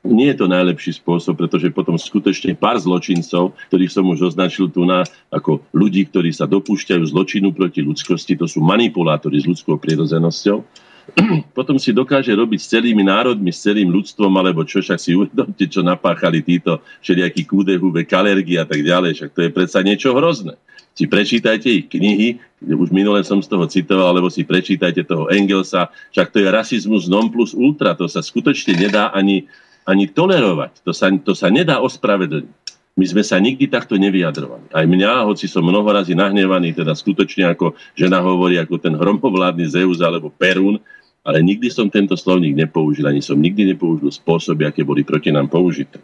Nie je to najlepší spôsob, pretože potom skutočne pár zločincov, ktorých som už označil tu nás, ako ľudí, ktorí sa dopúšťajú zločinu proti ľudskosti, to sú manipulátori s ľudskou prírodzenosťou, potom si dokáže robiť s celými národmi, s celým ľudstvom, alebo čo, však si uvedomte, čo napáchali títo všelijakí kúdehúbe, kalergy a tak ďalej, však to je predsa niečo hrozné. Si prečítajte ich knihy, už minule som z toho citoval, alebo si prečítajte toho Engelsa, však to je rasizmus non plus ultra, to sa skutočne nedá ani, ani tolerovať, to sa, to sa nedá ospravedlniť. My sme sa nikdy takto nevyjadrovali. Aj mňa, hoci som mnoho razy nahnevaný, teda skutočne ako žena hovorí, ako ten hromovládny Zeus alebo Perún, ale nikdy som tento slovník nepoužil, ani som nikdy nepoužil spôsoby, aké boli proti nám použité.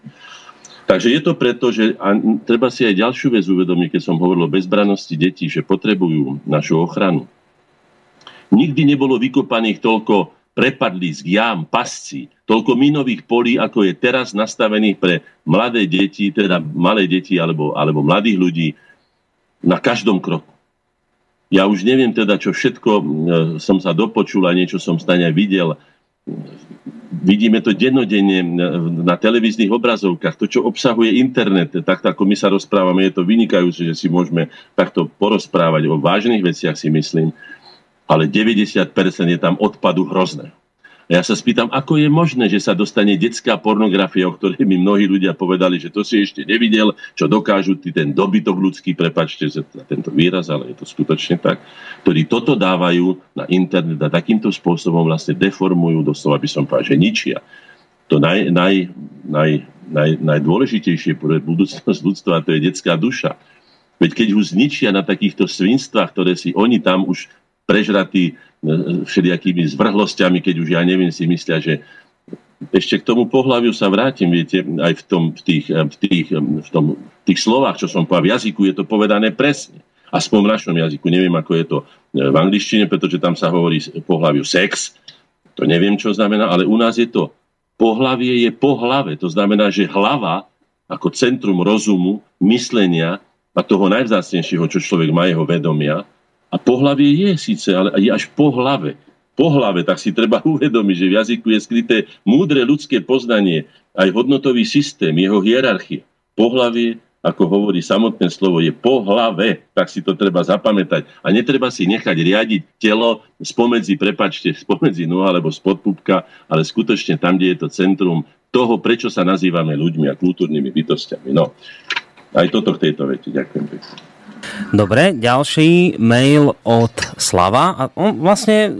Takže je to preto, že a treba si aj ďalšiu vec uvedomiť, keď som hovoril o bezbrannosti detí, že potrebujú našu ochranu. Nikdy nebolo vykopaných toľko prepadlísk, jám, pascí, toľko minových polí, ako je teraz nastavených pre mladé deti, teda malé deti alebo, alebo mladých ľudí na každom kroku. Ja už neviem teda, čo všetko som sa dopočul a niečo som stane videl. Vidíme to dennodenne na televíznych obrazovkách. To, čo obsahuje internet, takto ako my sa rozprávame, je to vynikajúce, že si môžeme takto porozprávať o vážnych veciach, si myslím. Ale deväťdesiat percent je tam odpadu hrozné. Ja sa spýtam, ako je možné, že sa dostane detská pornografia, o ktorej mi mnohí ľudia povedali, že to si ešte nevidel, čo dokážu tí, ten dobytok ľudský, prepáčte za tento výraz, ale je to skutočne tak, ktorí toto dávajú na internet a takýmto spôsobom vlastne deformujú, doslova by som povedal, že ničia. To naj, naj, naj, naj, najdôležitejšie pre budúcnosť ľudstva, to je detská duša. Veď keď ju zničia na takýchto svinstvách, ktoré si oni tam už prežratí všelijakými zvrhlosťami, keď už ja neviem, si myslia, že ešte k tomu pohľaviu sa vrátim, viete, aj v, tom, v, tých, v, tých, v, tom, v tých slovách, čo som povedal, v jazyku je to povedané presne. Aspoň v našom jazyku, neviem, ako je to v angličtine, pretože tam sa hovorí pohľaviu sex, to neviem, čo znamená, ale u nás je to pohlavie je po hlave, to znamená, že hlava ako centrum rozumu, myslenia a toho najvzácnejšieho, čo človek má, jeho vedomia. A pohlavie je síce, ale je až po hlave. Po hlave, tak si treba uvedomiť, že v jazyku je skryté múdre ľudské poznanie, aj hodnotový systém, jeho hierarchia. Pohlavie, ako hovorí samotné slovo, je po hlave, tak si to treba zapamätať. A netreba si nechať riadiť telo spomedzi, prepáčte, spomedzi noha alebo spod pupka, ale skutočne tam, kde je to centrum toho, prečo sa nazývame ľuďmi a kultúrnymi bytostiami. No, aj toto k tejto vete. Ďakujem pekne. Dobre, ďalší mail od Slava a on vlastne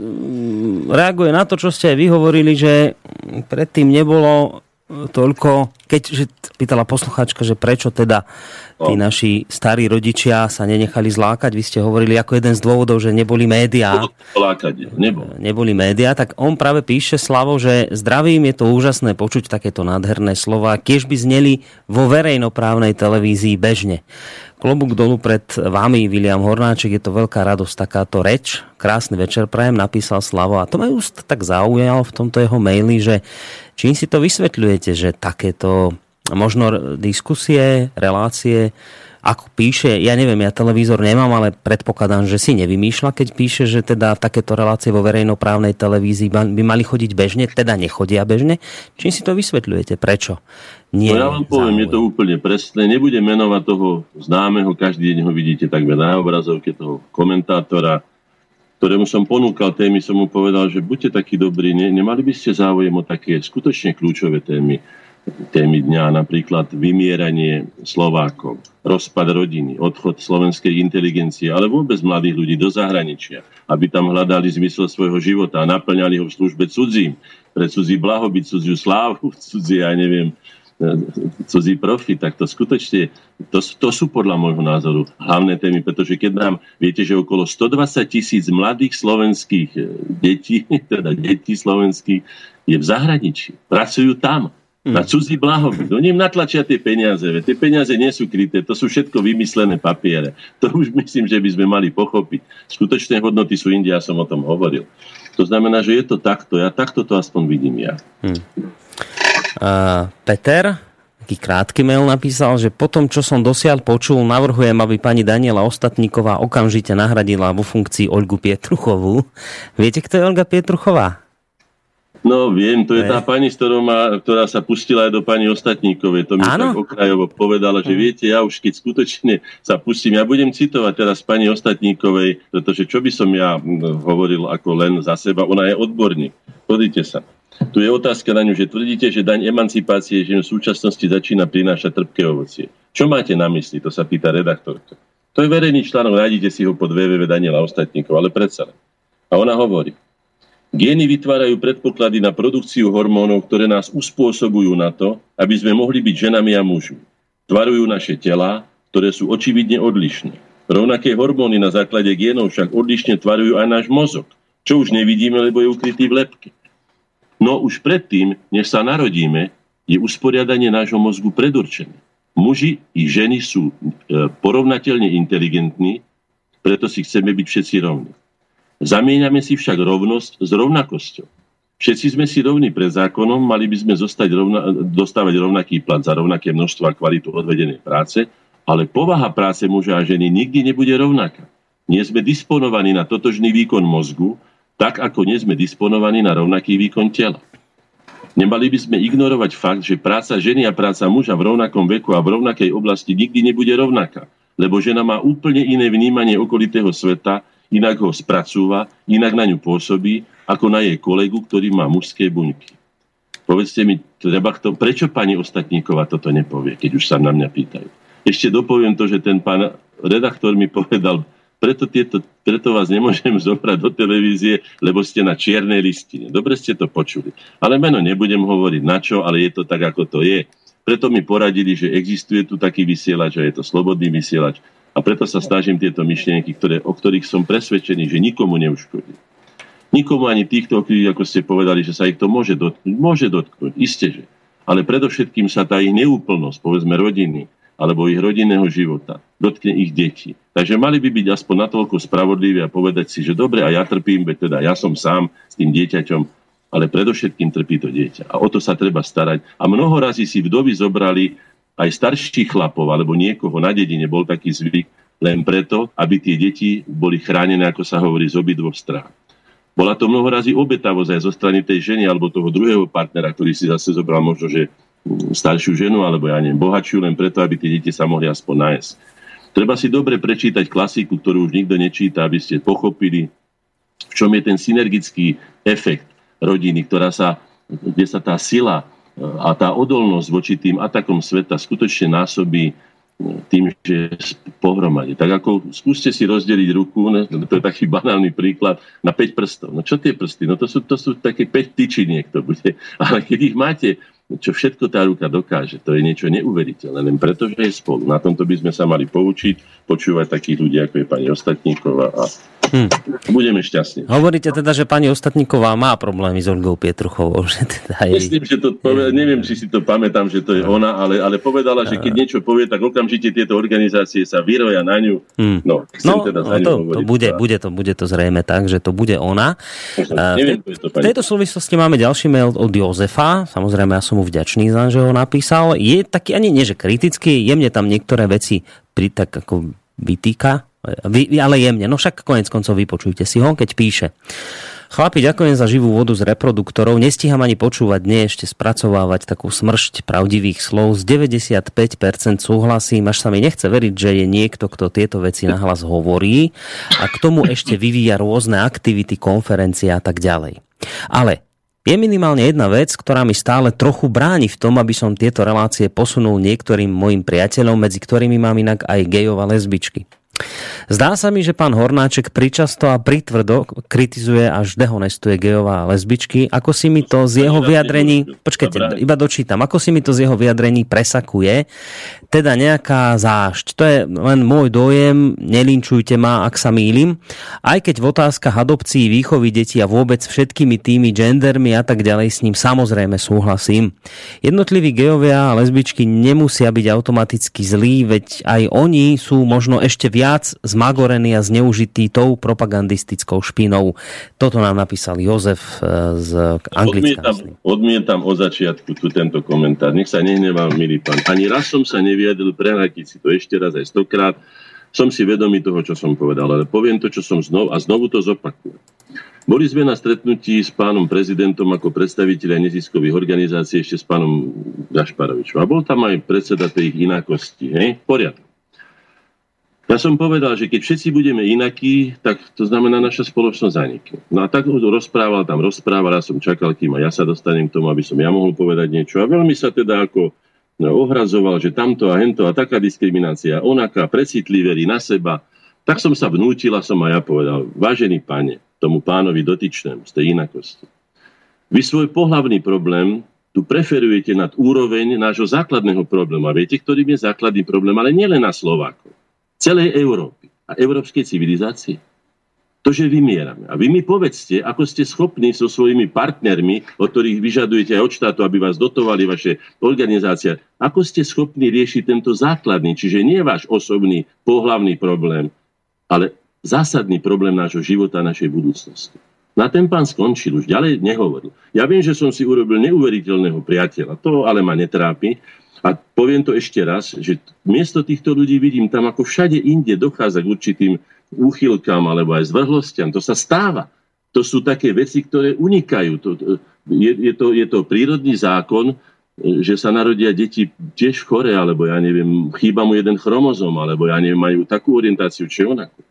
reaguje na to, čo ste aj vyhovorili, že predtým nebolo toľko, keďže pýtala poslucháčka, že prečo teda tí naši starí rodičia sa nenechali zlákať. Vy ste hovorili ako jeden z dôvodov, že neboli médiá. Lákať, nebol. Neboli médiá, tak on práve píše, Slavo, že zdravím, je to úžasné počuť takéto nádherné slova, kiež by zneli vo verejnoprávnej televízii bežne. Klobúk dolu pred vami, Viliam Hornáček, je to veľká radosť, takáto reč. Krásny večer prajem, napísal Slavo. A to ma just tak zaujalo v tomto jeho maili, že čím si to vysvetľujete, že takéto možno diskusie, relácie, ako píše, ja neviem, ja televízor nemám, ale predpokladám, že si nevymýšľa, keď píše, že teda takéto relácie vo verejnoprávnej televízii by mali chodiť bežne, teda nechodia bežne. Čím si to vysvetľujete? Prečo? Nie, no ja vám poviem, záujem. Je to úplne presné. Nebudem menovať toho známeho, každý deň ho vidíte takmer na obrazovke, toho komentátora, ktorému som ponúkal témy, som mu povedal, že buďte takí dobrí, ne, nemali by ste záujem o také skutočne kľúčové témy. Témy dňa, napríklad vymieranie Slovákov, rozpad rodiny, odchod slovenskej inteligencie, ale vôbec mladých ľudí do zahraničia, aby tam hľadali zmysel svojho života a naplňali ho v službe cudzím, pre cudzí blahobyt, cudziu slávu, cudzie, ja neviem, cudzí profi, tak to skutočne, to, to sú podľa môjho názoru hlavné témy, pretože keď nám, viete, že okolo stodvadsať tisíc mladých slovenských detí, teda detí slovenských, je v zahraničí, pracujú tam, na cudzí blahobyt. Oni im natlačia tie peniaze, ve. Tie peniaze nie sú kryté, to sú všetko vymyslené papiere. To už myslím, že by sme mali pochopiť. Skutočné hodnoty sú inde, ja som o tom hovoril. To znamená, že je to takto, ja takto to aspoň vidím ja. Hmm. Uh, Peter, taký krátky mail napísal, že po tom, čo som dosiaľ počul, navrhujem, aby pani Daniela Ostatníková okamžite nahradila vo funkcii Olgu Pietruchovú. Viete, kto je Olga Pietruchová? No viem, to je tá pani, s ktorou ma, ktorá sa pustila aj do pani Ostatníkovej. To mi ano? Tak okrajovo povedala, že viete, ja už keď skutočne sa pustím, ja budem citovať teraz pani Ostatníkovej, pretože čo by som ja hovoril ako len za seba, ona je odborník. Pozrite sa. Tu je otázka na ňu, že tvrdíte, že daň emancipácie, že v súčasnosti začína prinášať trpké ovocie. Čo máte na mysli? To sa pýta redaktorka. To je verejný článok, nájdete si ho pod www Daniela Ostatníkov, ale predsa len. A ona hovorí: Gény vytvárajú predpoklady na produkciu hormónov, ktoré nás uspôsobujú na to, aby sme mohli byť ženami a mužmi. Tvarujú naše telá, ktoré sú očividne odlišné. Rovnaké hormóny na základe génov však odlišne tvarujú aj náš mozog, čo už nevidíme, lebo je ukrytý v lebke. No už predtým, než sa narodíme, je usporiadanie nášho mozgu predurčené. Muži i ženy sú porovnateľne inteligentní, preto si chceme byť všetci rovní. Zamieňame si však rovnosť s rovnakosťou. Všetci sme si rovní pred zákonom, mali by sme zostať rovna, dostávať rovnaký plat za rovnaké množstvo a kvalitu odvedenej práce, ale povaha práce muža a ženy nikdy nebude rovnaká. nie sme disponovaní na totožný výkon mozgu, tak ako nie sme disponovaní na rovnaký výkon tela. Nemali by sme ignorovať fakt, že práca ženy a práca muža v rovnakom veku a v rovnakej oblasti nikdy nebude rovnaká, lebo žena má úplne iné vnímanie okolitého sveta, inak ho spracúva, inak na ňu pôsobí, ako na jej kolegu, ktorý má mužské buňky. Povedzte mi, treba to, prečo pani Ostatníková toto nepovie, keď už sa na mňa pýtajú. Ešte dopoviem to, že ten pán redaktor mi povedal, preto, tieto, preto vás nemôžem zobrať do televízie, lebo ste na čiernej listine. Dobre ste to počuli. Ale meno nebudem hovoriť na čo, ale je to tak, ako to je. Preto mi poradili, že existuje tu taký vysielač a je to slobodný vysielač. A preto sa snažím tieto myšlienky, ktoré, o ktorých som presvedčený, že nikomu neuškodí. Nikomu ani týchto, ako ste povedali, že sa ich to môže dotknúť. Môže dotknúť, isteže. Ale predovšetkým sa tá ich neúplnosť, povedzme rodiny, alebo ich rodinného života, dotkne ich detí. Takže mali by byť aspoň natoľko spravodliví a povedať si, že dobre, a ja trpím, veď teda ja som sám s tým dieťaťom, ale predovšetkým trpí to dieťa. A o to sa treba starať. A mnoho razy si vdovy zobrali aj starších chlapov, alebo niekoho na dedine, bol taký zvyk, len preto, aby tie deti boli chránené, ako sa hovorí, z obidvoch strán. Bola to mnohorazí obetavosť aj zo strany tej ženy alebo toho druhého partnera, ktorý si zase zobral možno, že staršiu ženu alebo ja neviem, bohatšiu len preto, aby tie deti sa mohli aspoň nájsť. Treba si dobre prečítať klasiku, ktorú už nikto nečíta, aby ste pochopili, v čom je ten synergický efekt rodiny, ktorá sa, kde sa tá sila a tá odolnosť voči tým atakom sveta skutočne násobí tým, že pohromade. Tak ako skúste si rozdeliť ruku, ne? To je taký banálny príklad, na päť prstov. No čo tie prsty? No to sú, to sú také päť tyčiniek, to bude. Ale keď ich máte, čo všetko tá ruka dokáže, to je niečo neuveriteľné, len preto, že je spolu. Na tomto by sme sa mali poučiť, počúvať takých ľudí, ako je pani Ostatníková a hmm. budeme šťastní. Hovoríte teda, že pani Ostatníková má problémy s Olgou Pietruchovou. Že teda jej... Myslím, že to povedal, neviem, či si to pamätám, že to je ona, ale, ale povedala, že keď niečo povie, tak okamžite tieto organizácie sa vyroja na ňu. Hmm. No, no teda za to, ňu to, bude, a... bude, to, bude to zrejme tak, že to bude ona. Ja, neviem, v, to je to, pani. V tejto súvislosti máme ďalší mail od Jozefa. Samozrejme, ja som mu vďačný za, že ho napísal. Je taký, ani nie, že kritický, jemne tam niektoré veci pri, tak ako vytýka. Vy, ale jemne, no však koniec koncov vypočujte si ho, keď píše: Chlapi, ďakujem za živú vodu z reproduktorov, nestíham ani počúvať, nie ešte spracovávať takú smršť pravdivých slov, z deväťdesiatpäť percent súhlasím, až sa mi nechce veriť, že je niekto, kto tieto veci nahlas hovorí a k tomu ešte vyvíja rôzne aktivity, konferencie a tak ďalej. Ale je minimálne jedna vec, ktorá mi stále trochu bráni v tom, aby som tieto relácie posunul niektorým mojim priateľom, medzi ktorými mám inak aj gejov a lesbičky. Zdá sa mi, že pán Hornáček pričasto a pritvrdo kritizuje až dehonestuje gejov a lesbičky, ako si mi to z jeho vyjadrení, počkajte, iba dočítam, ako si mi to z jeho vyjadrení presakuje, teda nejaká zášť. To je len môj dojem, nelinčujte ma, ak sa mýlim, aj keď v otázkach adopcií, výchovy detí a vôbec všetkými tými gendermi a tak ďalej s ním samozrejme súhlasím. Jednotliví gejovia a lesbičky nemusia byť automaticky zlí, veď aj oni sú možno ešte viac zmagorení a zneužití tou propagandistickou špinou. Toto nám napísal Jozef z Anglicka. Odmietam, odmietam od začiatku tu tento komentár. Nech sa nehnevám, milý pán. Ani raz som sa nevyjadril, prehrátiť si to ešte raz aj stokrát. Som si vedomý toho, čo som povedal, ale poviem to, čo som znov a znovu to zopakujem. Boli sme na stretnutí s pánom prezidentom ako predstavitelia neziskových organizácií ešte s pánom Gašparovičom. A bol tam aj predseda tej ich inakosti. Hej? V poriadku. Ja som povedal, že keď všetci budeme inakí, tak to znamená, naša spoločnosť zanikne. No a tak rozprával, tam rozprával, ja som čakal, kým a ja sa dostanem k tomu, aby som ja mohol povedať niečo. A veľmi sa teda ako ohrazoval, že tamto a hento a taká diskriminácia, onaká, precitliveri na seba. Tak som sa vnútil a som aj ja povedal, vážený pane, tomu pánovi dotyčnému z tej inakosti. Vy svoj pohlavný problém tu preferujete nad úroveň nášho základného problému. A viete, ktorým je základný problém, ale nielen na Slovákov. Celej Európy a európskej civilizácie. To, že vymierame. A vy mi povedzte, ako ste schopní so svojimi partnermi, od ktorých vyžadujete aj od štátu, aby vás dotovali vaše organizácie, ako ste schopní riešiť tento základný, čiže nie váš osobný, pohlavný problém, ale zásadný problém nášho života a našej budúcnosti. Na ten pán skončil, už ďalej nehovoril. Ja viem, že som si urobil neuveriteľného priateľa, to ale ma netrápi. A poviem to ešte raz, že miesto týchto ľudí vidím tam, ako všade inde dochádza k určitým úchylkám alebo aj zvrhlostiam. To sa stáva. To sú také veci, ktoré unikajú. To, je, je, to, je to prírodný zákon, že sa narodia deti tiež chore, alebo ja neviem, chýba mu jeden chromozom, alebo ja neviem, majú takú orientáciu, či onakú.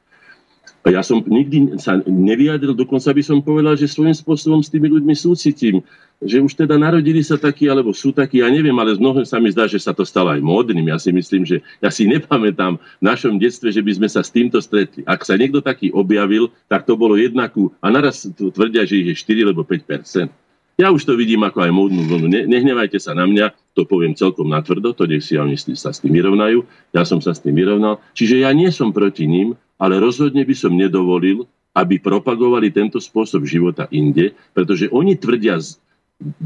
A ja som nikdy sa nevyjadril, dokonca by som povedal, že svojím spôsobom s tými ľuďmi súcitím, že už teda narodili sa takí, alebo sú takí, ja neviem, ale mnohým sa mi zdá, že sa to stalo aj módnym. Ja si myslím, že ja si nepamätám v našom detstve, že by sme sa s týmto stretli. Ak sa niekto taký objavil, tak to bolo jednakú, a naraz tvrdia, že ich je štyri alebo päť percent. Ja už to vidím ako aj módnu vlnu. Ne, nehnevajte sa na mňa, to poviem celkom natvrdo, to nech si ja myslí, sa s tým vyrovnajú. Ja som sa s tým vyrovnal. Čiže ja nie som proti ním, ale rozhodne by som nedovolil, aby propagovali tento spôsob života inde, pretože oni tvrdia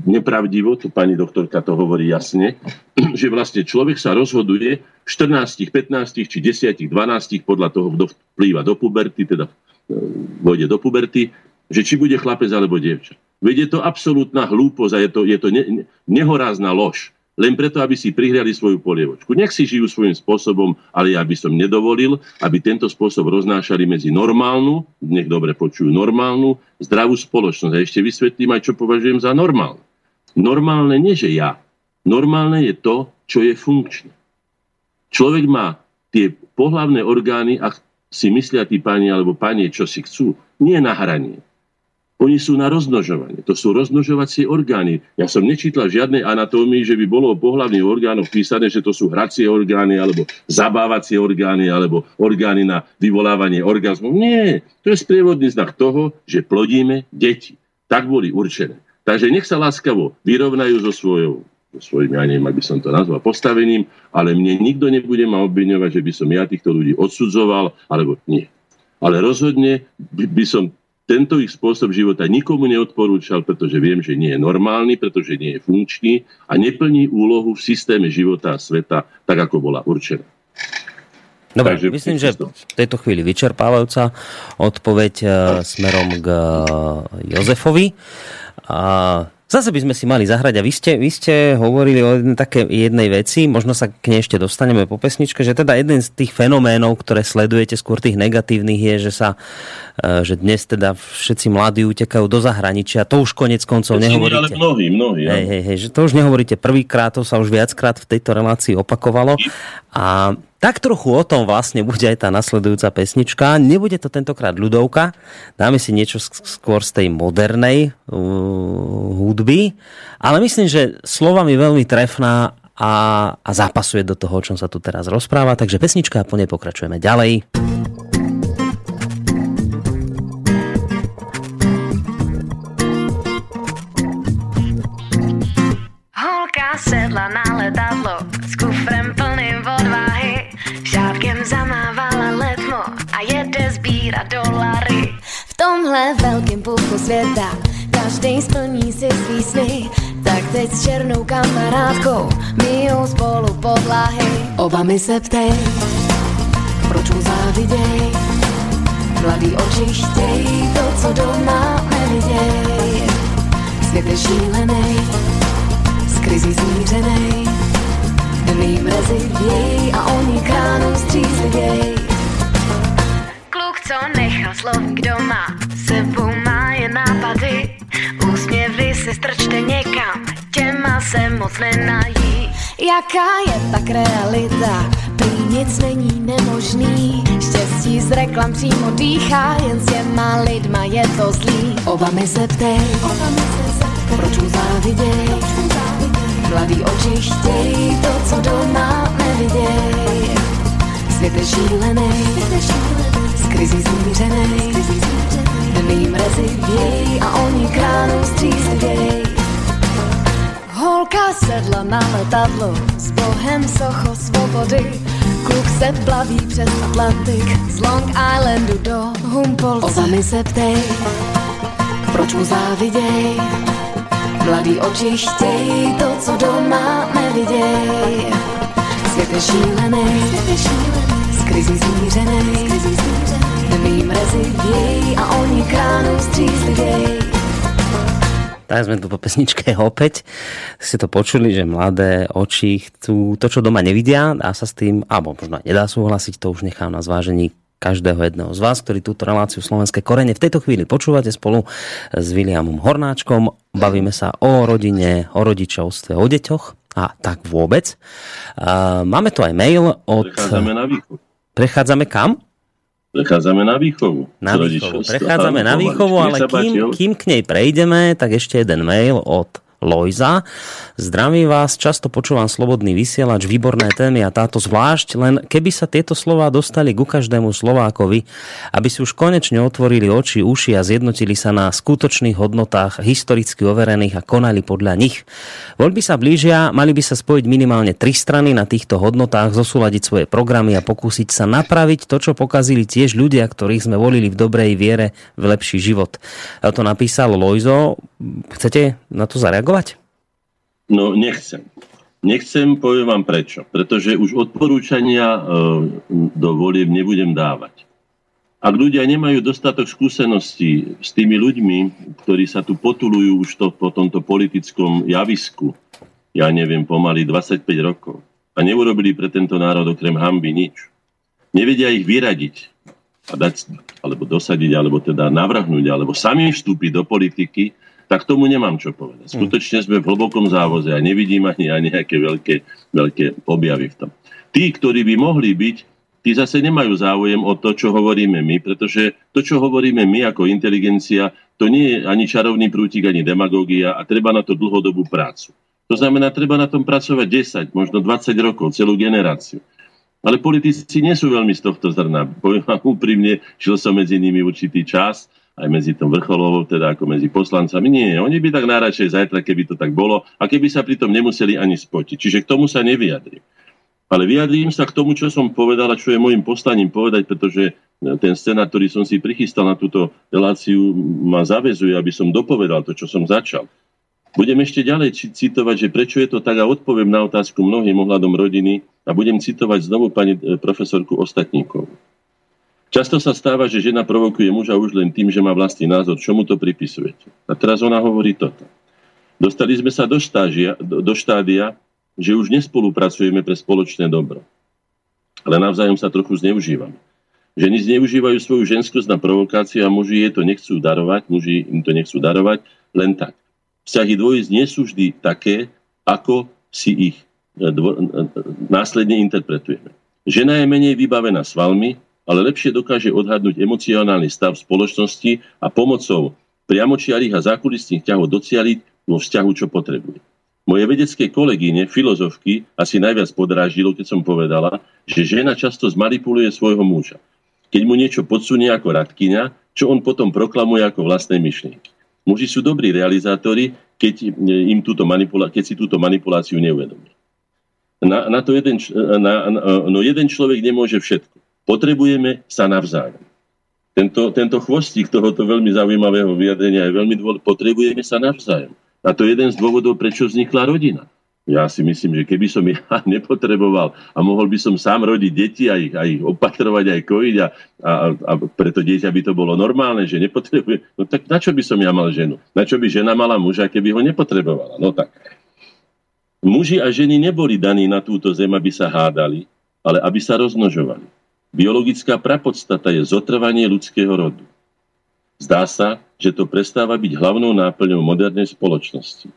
nepravdivo, tu pani doktorka to hovorí jasne, že vlastne človek sa rozhoduje v štrnástich, pätnástich či desiatich, dvanástich podľa toho, kto vplýva do puberty, teda vôjde do puberty, že či bude chlapec alebo dievča. Veď je to absolútna hlúposť a je to, je to ne, ne, nehorázna lož. Len preto, aby si prihriali svoju polievočku. Nech si žijú svojím spôsobom, ale ja by som nedovolil, aby tento spôsob roznášali medzi normálnu, nech dobre počujú, normálnu, zdravú spoločnosť. A ešte vysvetlím aj, čo považujem za normálne. Normálne nie, že ja. Normálne je to, čo je funkčné. Človek má tie pohlavné orgány, ak si myslia tí páni alebo pánie, čo si chcú, nie na hranie. Oni sú na rozmnožovanie. To sú rozmnožovacie orgány. Ja som nečítal v žiadnej anatómii, že by bolo o pohlavných orgánoch písané, že to sú hracie orgány, alebo zabávacie orgány, alebo orgány na vyvolávanie orgazmu. Nie. To je sprievodný znak toho, že plodíme deti. Tak boli určené. Takže nech sa láskavo vyrovnajú so svojou, so svojím, ja neviem, ak by som to nazval, postavením, ale mne nikto nebude ma obviňovať, že by som ja týchto ľudí odsudzoval, alebo nie. Ale rozhodne by som tento ich spôsob života nikomu neodporúčal, pretože viem, že nie je normálny, pretože nie je funkčný a neplní úlohu v systéme života a sveta, tak ako bola určená. Dobre, takže myslím, že v tejto chvíli vyčerpávajúca odpoveď smerom k Jozefovi. A zase by sme si mali zahrať a vy ste, vy ste hovorili o jednej, také jednej veci, možno sa k nej ešte dostaneme po pesničke, že teda jeden z tých fenoménov, ktoré sledujete, skôr tých negatívnych, je, že sa že dnes teda všetci mladí utekajú do zahraničia, to už konec koncov nehovoríte. Ale mnohí, mnohí. Ja. Hej, hej, hej, že to už nehovoríte prvýkrát, to sa už viackrát v tejto relácii opakovalo a tak trochu o tom vlastne bude aj tá nasledujúca pesnička. Nebude to tentokrát ľudovka. Dáme si niečo skôr z tej modernej uh, hudby. Ale myslím, že slovami veľmi trefná a, a zapasuje do toho, o čom sa tu teraz rozpráva. Takže pesnička a po nej pokračujeme ďalej. Holka sedla na letadlo s kufrem plným odvahy. Šátkem zamávala letmo a jede sbírat dolary. V tomhle velkém puchu světa každej splní si svý sny. Tak teď s černou kamarádkou myjou spolu podlahy. Oba mi se ptej, proč mu záviděj. Mladý oči chtěj to, co doma neviděj. Svět je šílenej, s krizí zmířenej. Dny mrazivěj a oni kránu střízlivěj. Kluk, co nechal slovník doma, sebou má jen nápady. Úsměvy si strčte někam, těma se moc nenají. Jaká je tak realita, prý nic není nemožný. Štěstí z reklam přímo dýchá, jen s těma lidma je to zlý. Oba mi se ptej, proč mu záviděj. Mladý oči chtěj to, co doma neviděj. Svět je šílenej, s krizí zmířenej. Dny mrazivěj a oni kránu střízlivěj. Holka sedla na letadlo, s bohem socho svobody. Kluk se plaví přes Atlantik, z Long Islandu do Humpolce. Oba mi se ptej, proč mu záviděj. Mladý oči chtěj to, co doma neviděj. Svět je šílenej, s krizí zmířenej. Dny mrazivěj a oni kránu střízlivěj. Tak sme tu po pesničke opäť. Ste to počuli, že mladé oči chcú to, čo doma nevidia, dá sa s tým, alebo možno nedá súhlasiť, to už nechám na zvážení každého jedného z vás, ktorý túto reláciu Slovenské korene v tejto chvíli počúvate spolu s Viliamom Hornáčkom. Bavíme sa o rodine, o rodičovstve, o deťoch a tak vôbec. Máme tu aj mail od... Prechádzame na výchovu. Prechádzame kam? Prechádzame na výchovu. Na výchovu. Prechádzame na výchovu, ale kým, kým k nej prejdeme, tak ešte jeden mail od Lojza. Zdravím vás, často počúvam Slobodný vysielač, výborné témy a táto zvlášť, len keby sa tieto slová dostali ku každému Slovákovi, aby si už konečne otvorili oči, uši a zjednotili sa na skutočných hodnotách, historicky overených a konali podľa nich. Voľby sa blížia, mali by sa spojiť minimálne tri strany na týchto hodnotách, zosúladiť svoje programy a pokúsiť sa napraviť to, čo pokazili tiež ľudia, ktorých sme volili v dobrej viere v lepší život. A to napísal Lojzo. Chcete na to zareagovať? No nechcem. Nechcem, poviem vám prečo. Pretože už odporúčania e, do volieb nebudem dávať. Ak ľudia nemajú dostatok skúseností s tými ľuďmi, ktorí sa tu potulujú už to, po tomto politickom javisku, ja neviem, pomaly dvadsaťpäť rokov, a neurobili pre tento národ okrem hanby nič, nevedia ich vyradiť, a dať, alebo dosadiť, alebo teda navrhnúť, alebo sami vstúpiť do politiky, tak tomu nemám čo povedať. Skutočne sme v hlbokom závoze a nevidím ani nejaké veľké, veľké objavy v tom. Tí, ktorí by mohli byť, tí zase nemajú záujem o to, čo hovoríme my, pretože to, čo hovoríme my ako inteligencia, to nie je ani čarovný prútik, ani demagógia a treba na to dlhodobú prácu. To znamená, treba na tom pracovať desať, možno dvadsať rokov, celú generáciu. Ale politici nie sú veľmi z tohto zrna. Poviem vám úprimne, žil som medzi nimi určitý čas, aj medzi tom vrcholovou, teda ako medzi poslancami. Nie, oni by tak najradšej zajtra, keby to tak bolo a keby sa pritom nemuseli ani spotiť. Čiže k tomu sa nevyjadrím. Ale vyjadrím sa k tomu, čo som povedal a čo je môjim poslaním povedať, pretože ten scenár, ktorý som si prichystal na túto reláciu, ma zaväzuje, aby som dopovedal to, čo som začal. Budem ešte ďalej citovať, že prečo je to tak a odpoviem na otázku mnohým ohľadom rodiny a budem citovať znovu pani profesorku Ostatníkovú. Často sa stáva, že žena provokuje muža už len tým, že má vlastný názor. Čomu to pripisujete? A teraz ona hovorí toto. Dostali sme sa do, štážia, do, do štádia, že už nespolupracujeme pre spoločné dobro. Ale navzájom sa trochu zneužívame. Ženy zneužívajú svoju ženskosť na provokáciu a muži jej to nechcú darovať, muži im to nechcú darovať len tak. Vzťahy dvojíc nie sú vždy také, ako si ich dvo- následne interpretujeme. Žena je menej vybavená svalmi, ale lepšie dokáže odhadnúť emocionálny stav spoločnosti a pomocou priamočiarých a zákulisných ťahov docieliť vo vzťahu, čo potrebuje. Moje vedecké kolegyne, filozofky, asi najviac podráždilo, keď som povedala, že žena často zmanipuluje svojho muža. Keď mu niečo podsunie ako radkyňa, čo on potom proklamuje ako vlastné myšlienky. Muži sú dobrí realizátori, keď, im túto manipula- keď si túto manipuláciu neuvedomí. Na, na to jeden, na, na, no jeden človek nemôže všetko. Potrebujeme sa navzájom. Tento, tento chvostík tohoto veľmi zaujímavého vyjadrenia je veľmi dôležitý. Potrebujeme sa navzájom. A to je jeden z dôvodov, prečo vznikla rodina. Ja si myslím, že keby som ja nepotreboval a mohol by som sám rodiť deti a ich, a ich opatrovať, aj kojiť a, a, a preto dieťa by to bolo normálne, že nepotrebuje. No tak na čo by som ja mal ženu? Na čo by žena mala muža, keby ho nepotrebovala? No tak. Muži a ženy neboli daní na túto zem, aby sa hádali, ale aby sa rozmnožovali. Biologická prapodstata je zotrvanie ľudského rodu. Zdá sa, že to prestáva byť hlavnou náplňou modernej spoločnosti.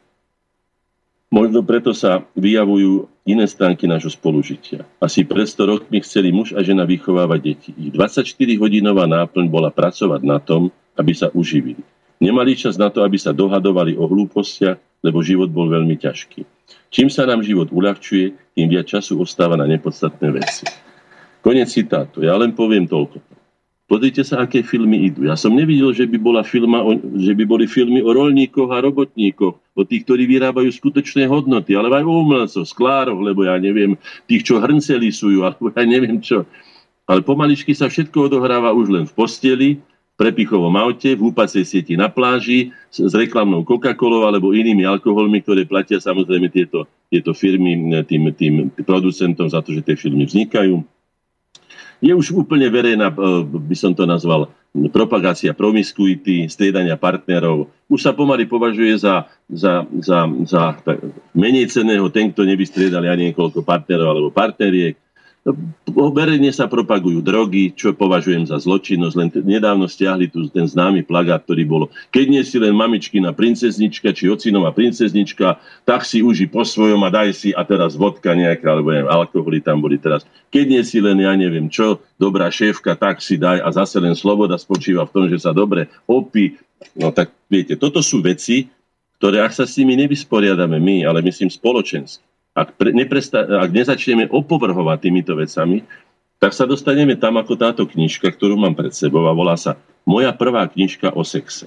Možno preto sa vyjavujú iné stránky nášho spolužitia. Asi pred sto rokmi chceli muž a žena vychovávať deti. Ich dvadsaťštyri hodinová náplň bola pracovať na tom, aby sa uživili. Nemali čas na to, aby sa dohadovali o hlúpostiach, lebo život bol veľmi ťažký. Čím sa nám život uľahčuje, tým viac času ostáva na nepodstatné veci. Konec citátu. Ja len poviem toľko. Pozrite sa, aké filmy idú. Ja som nevidel, že by, bola filma o, že by boli filmy o roľníkoch a robotníkoch, o tých, ktorí vyrábajú skutočné hodnoty, ale aj o umelcoch, sklároch, lebo ja neviem, tých, čo hrnce lisujú, alebo ja neviem čo. Ale pomaličky sa všetko odohráva už len v posteli, v prepichovom aute, v húpacej sieti na pláži, s reklamnou Coca-Colou alebo inými alkoholmi, ktoré platia samozrejme tieto, tieto firmy tým, tým producentom za to, že tie filmy vznikajú. Je už úplne verejná, by som to nazval, propagácia promiskuity, striedania partnerov. Už sa pomaly považuje za, za, za, za tak, menej cenného ten, kto nevystriedal ani niekoľko partnerov alebo partneriek. verejne sa propagujú drogy, čo považujem za zločinnosť. Len nedávno stiahli tu ten známy plagát, ktorý bolo: keď nie si len mamičkina princeznička či ocinová princeznička, tak si uži po svojom a daj si, a teraz vodka nejaká, alebo neviem, alkoholy tam boli teraz. Keď nie si len, ja neviem čo, dobrá šéfka, tak si daj, a zase len sloboda spočíva v tom, že sa dobre opí. No tak viete, toto sú veci, ktoré ak sa s nimi nevysporiadame my, ale myslím spoločensky, Ak, pre, nepresta- ak nezačneme opovrhovať týmito vecami, tak sa dostaneme tam ako táto knižka, ktorú mám pred sebou, a volá sa Moja prvá knižka o sexe.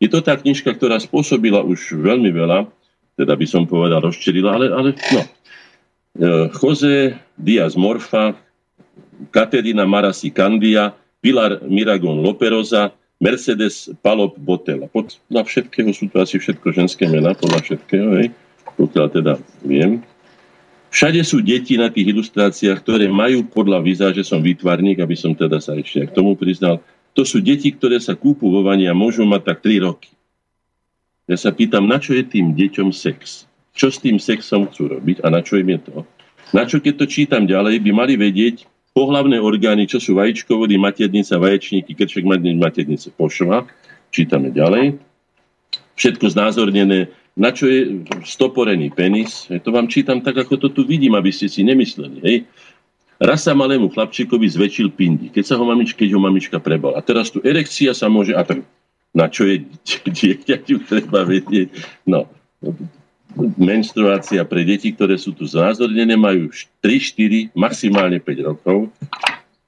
Je to tá knižka, ktorá spôsobila už veľmi veľa, teda by som povedal rozčerila, ale, ale no. José Díaz Morfa, Katerina Marasi Candia, Pilar Miragon Loperosa, Mercedes Palop Botella. Podľa všetkého sú to asi všetko ženské mená, podľa všetkého, hej, pokiaľ teda viem. Všade sú deti na tých ilustráciách, ktoré majú podľa výza, že som výtvarník, aby som teda sa ešte k tomu priznal. To sú deti, ktoré sa kúpu vo vani a môžu mať tak tri roky. Ja sa pýtam, na čo je tým deťom sex? Čo s tým sexom chcú robiť a na čo im je to? Na čo, keď to čítam ďalej, by mali vedieť pohlavné orgány, čo sú vajíčkovody, maternica, vaječníky, krček maternice, pošva. Čítame ďalej. Všetko znázornené. Na čo je stoporený penis? To vám čítam tak, ako to tu vidím, aby ste si nemysleli. Hej. Raz sa malému chlapčíkovi zväčšil pindík, keď sa ho mamička, keď ho mamička prebala. A teraz tu erekcia sa môže... A tak, na čo je dieťaťu treba vedieť? No, menštruácia pre deti, ktoré sú tu znázornené, majú tri, štyri, maximálne päť rokov.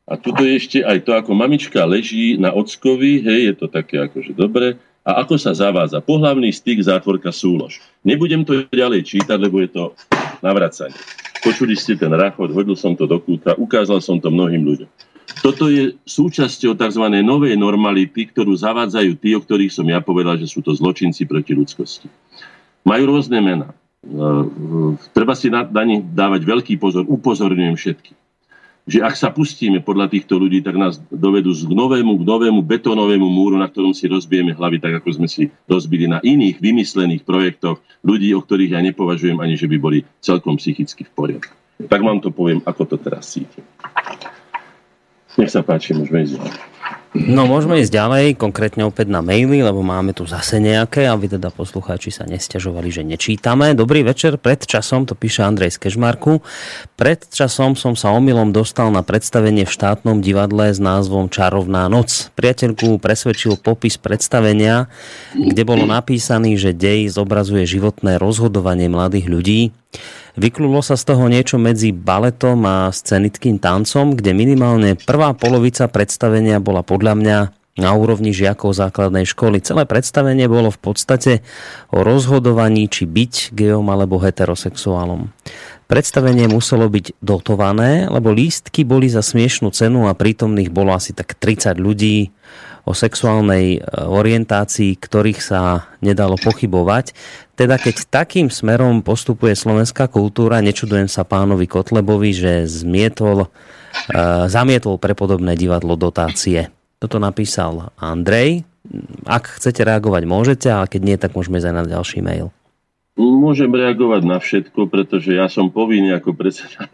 A tuto je ešte aj to, ako mamička leží na ockovi, hej, je to také akože dobre. A ako sa zavádza? Pohlavný styk, zátvorka, súlož. Nebudem to ďalej čítať, lebo je to navracanie. Počuli ste ten rachot, hodil som to do kúta, ukázal som to mnohým ľuďom. Toto je súčasťou tzv. Novej normality, ktorú zavádzajú tí, o ktorých som ja povedal, že sú to zločinci proti ľudskosti. Majú rôzne mená. Treba si na ne dávať veľký pozor. Upozorňujem všetkých, že ak sa pustíme podľa týchto ľudí, tak nás dovedú k novému, k novému betónovému múru, na ktorom si rozbijeme hlavy, tak ako sme si rozbili na iných vymyslených projektoch ľudí, o ktorých ja nepovažujem ani, že by boli celkom psychicky v poriadku. Tak vám to poviem, ako to teraz cítim. Nech sa páči, môžeme ísť ďalej. No, môžeme ísť ďalej, konkrétne opäť na maily, lebo máme tu zase nejaké, aby teda poslucháči sa nesťažovali, že nečítame. Dobrý večer, pred časom, to píše Andrej z Kežmarku, pred časom som sa omylom dostal na predstavenie v štátnom divadle s názvom Čarovná noc. Priateľku presvedčil popis predstavenia, kde bolo napísané, že dej zobrazuje životné rozhodovanie mladých ľudí. Vyklulo sa z toho niečo medzi baletom a scenickým tancom, kde minimálne prvá polovica predstavenia bola podľa mňa na úrovni žiakov základnej školy. Celé predstavenie bolo v podstate o rozhodovaní, či byť gejom alebo heterosexuálom. Predstavenie muselo byť dotované, lebo lístky boli za smiešnú cenu a prítomných bolo asi tak tridsať ľudí o sexuálnej orientácii, ktorých sa nedalo pochybovať. Teda keď takým smerom postupuje slovenská kultúra, nečudujem sa pánovi Kotlebovi, že zmietol, zamietol pre podobné divadlo dotácie. Toto napísal Andrej. Ak chcete reagovať, môžete, ale keď nie, tak môžeme ísť aj na ďalší mail. Môžem reagovať na všetko, pretože ja som povinný ako predseda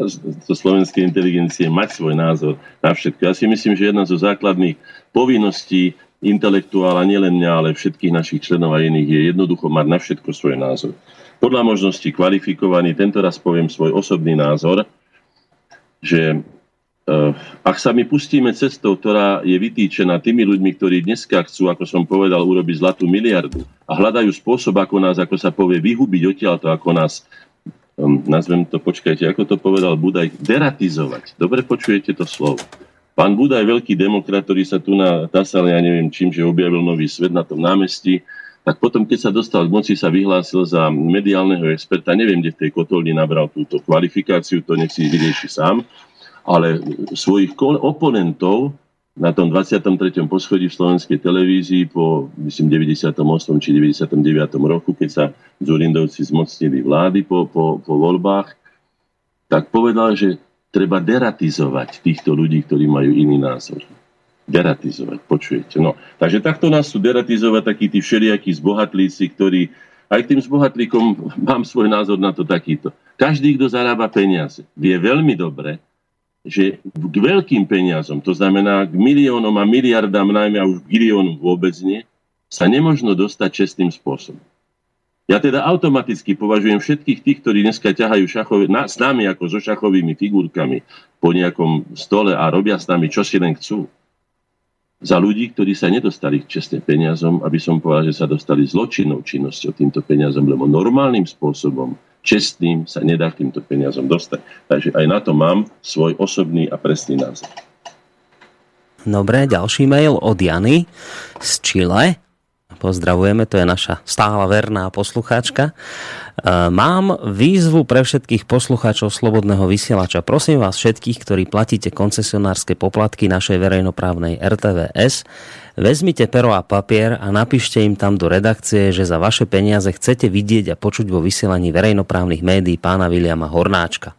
Slovenskej inteligencie mať svoj názor na všetko. Ja si myslím, že jedna zo základných povinností intelektuála, nielen mňa, ale všetkých našich členov a iných, je jednoducho mať na všetko svoj názor. Podľa možností kvalifikovaný, tentoraz poviem svoj osobný názor, že ak sa my pustíme cestou, ktorá je vytýčená tými ľuďmi, ktorí dneska chcú, ako som povedal, urobiť zlatú miliardu a hľadajú spôsob, ako nás, ako sa povie, vyhubiť odtiaľto, ako nás, um, nazvem to, počkajte, ako to povedal Budaj, deratizovať. Dobre počujete to slovo. Pán Budaj, veľký demokrat, ktorý sa tu natasal, ja neviem čím, že objavil nový svet na tom námestí, tak potom, keď sa dostal k moci, sa vyhlásil za mediálneho experta, neviem, kde v tej kotolni nabral túto kvalifikáciu, to nech si vyrieši sám, ale svojich oponentov na tom dvadsiatom treťom poschodí v slovenskej televízii po, myslím, deväťdesiatom ôsmom či deväťdesiatom deviatom roku, keď sa Dzurindovci zmocnili vlády po, po, po voľbách, tak povedal, že treba deratizovať týchto ľudí, ktorí majú iný názor. Deratizovať, počujete. No, takže takto nás sú deratizovať takí tí všelijakí zbohatlíci, ktorí, aj tým zbohatlíkom mám svoj názor na to takýto. Každý, kto zarába peniaze, vie veľmi dobre, že k veľkým peniazom, to znamená k miliónom a miliardám najmä, a už k biliónu vôbec nie, sa nemožno dostať čestným spôsobom. Ja teda automaticky považujem všetkých tých, ktorí dneska ťahajú šachové, na, s nami ako so šachovými figurkami po nejakom stole a robia s nami, čo si len chcú, za ľudí, ktorí sa nedostali k čestným peniazom, aby som povedal, že sa dostali zločinnou činnosťou týmto peniazom, lebo normálnym spôsobom, čestným, sa nedá k týmto peniazom dostať. Takže aj na to mám svoj osobný a presný názor. Dobre, ďalší mail od Jany z Čile. Pozdravujeme, to je naša stála verná poslucháčka. Mám výzvu pre všetkých poslucháčov Slobodného vysielača. Prosím vás všetkých, ktorí platíte koncesionárske poplatky našej verejnoprávnej er té vé es, vezmite pero a papier a napíšte im tam do redakcie, že za vaše peniaze chcete vidieť a počuť vo vysielaní verejnoprávnych médií pána Viliama Hornáčka.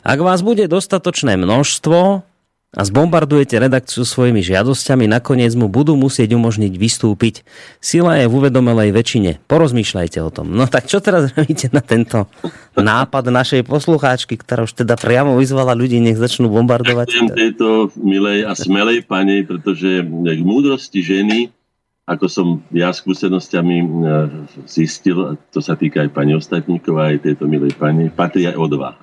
Ak vás bude dostatočné množstvo a zbombardujete redakciu svojimi žiadosťami, nakoniec mu budú musieť umožniť vystúpiť. Sila je v uvedomelej väčšine. Porozmýšľajte o tom. No tak čo teraz robíte na tento nápad našej poslucháčky, ktorá už teda priamo vyzvala ľudí, nech začnú bombardovať? Ďakujem tejto milej a smelej pani, pretože k múdrosti ženy, ako som ja skúsenosťami zistil, to sa týka aj pani Ostatníková, aj tejto milej pani, patrí aj odvaha.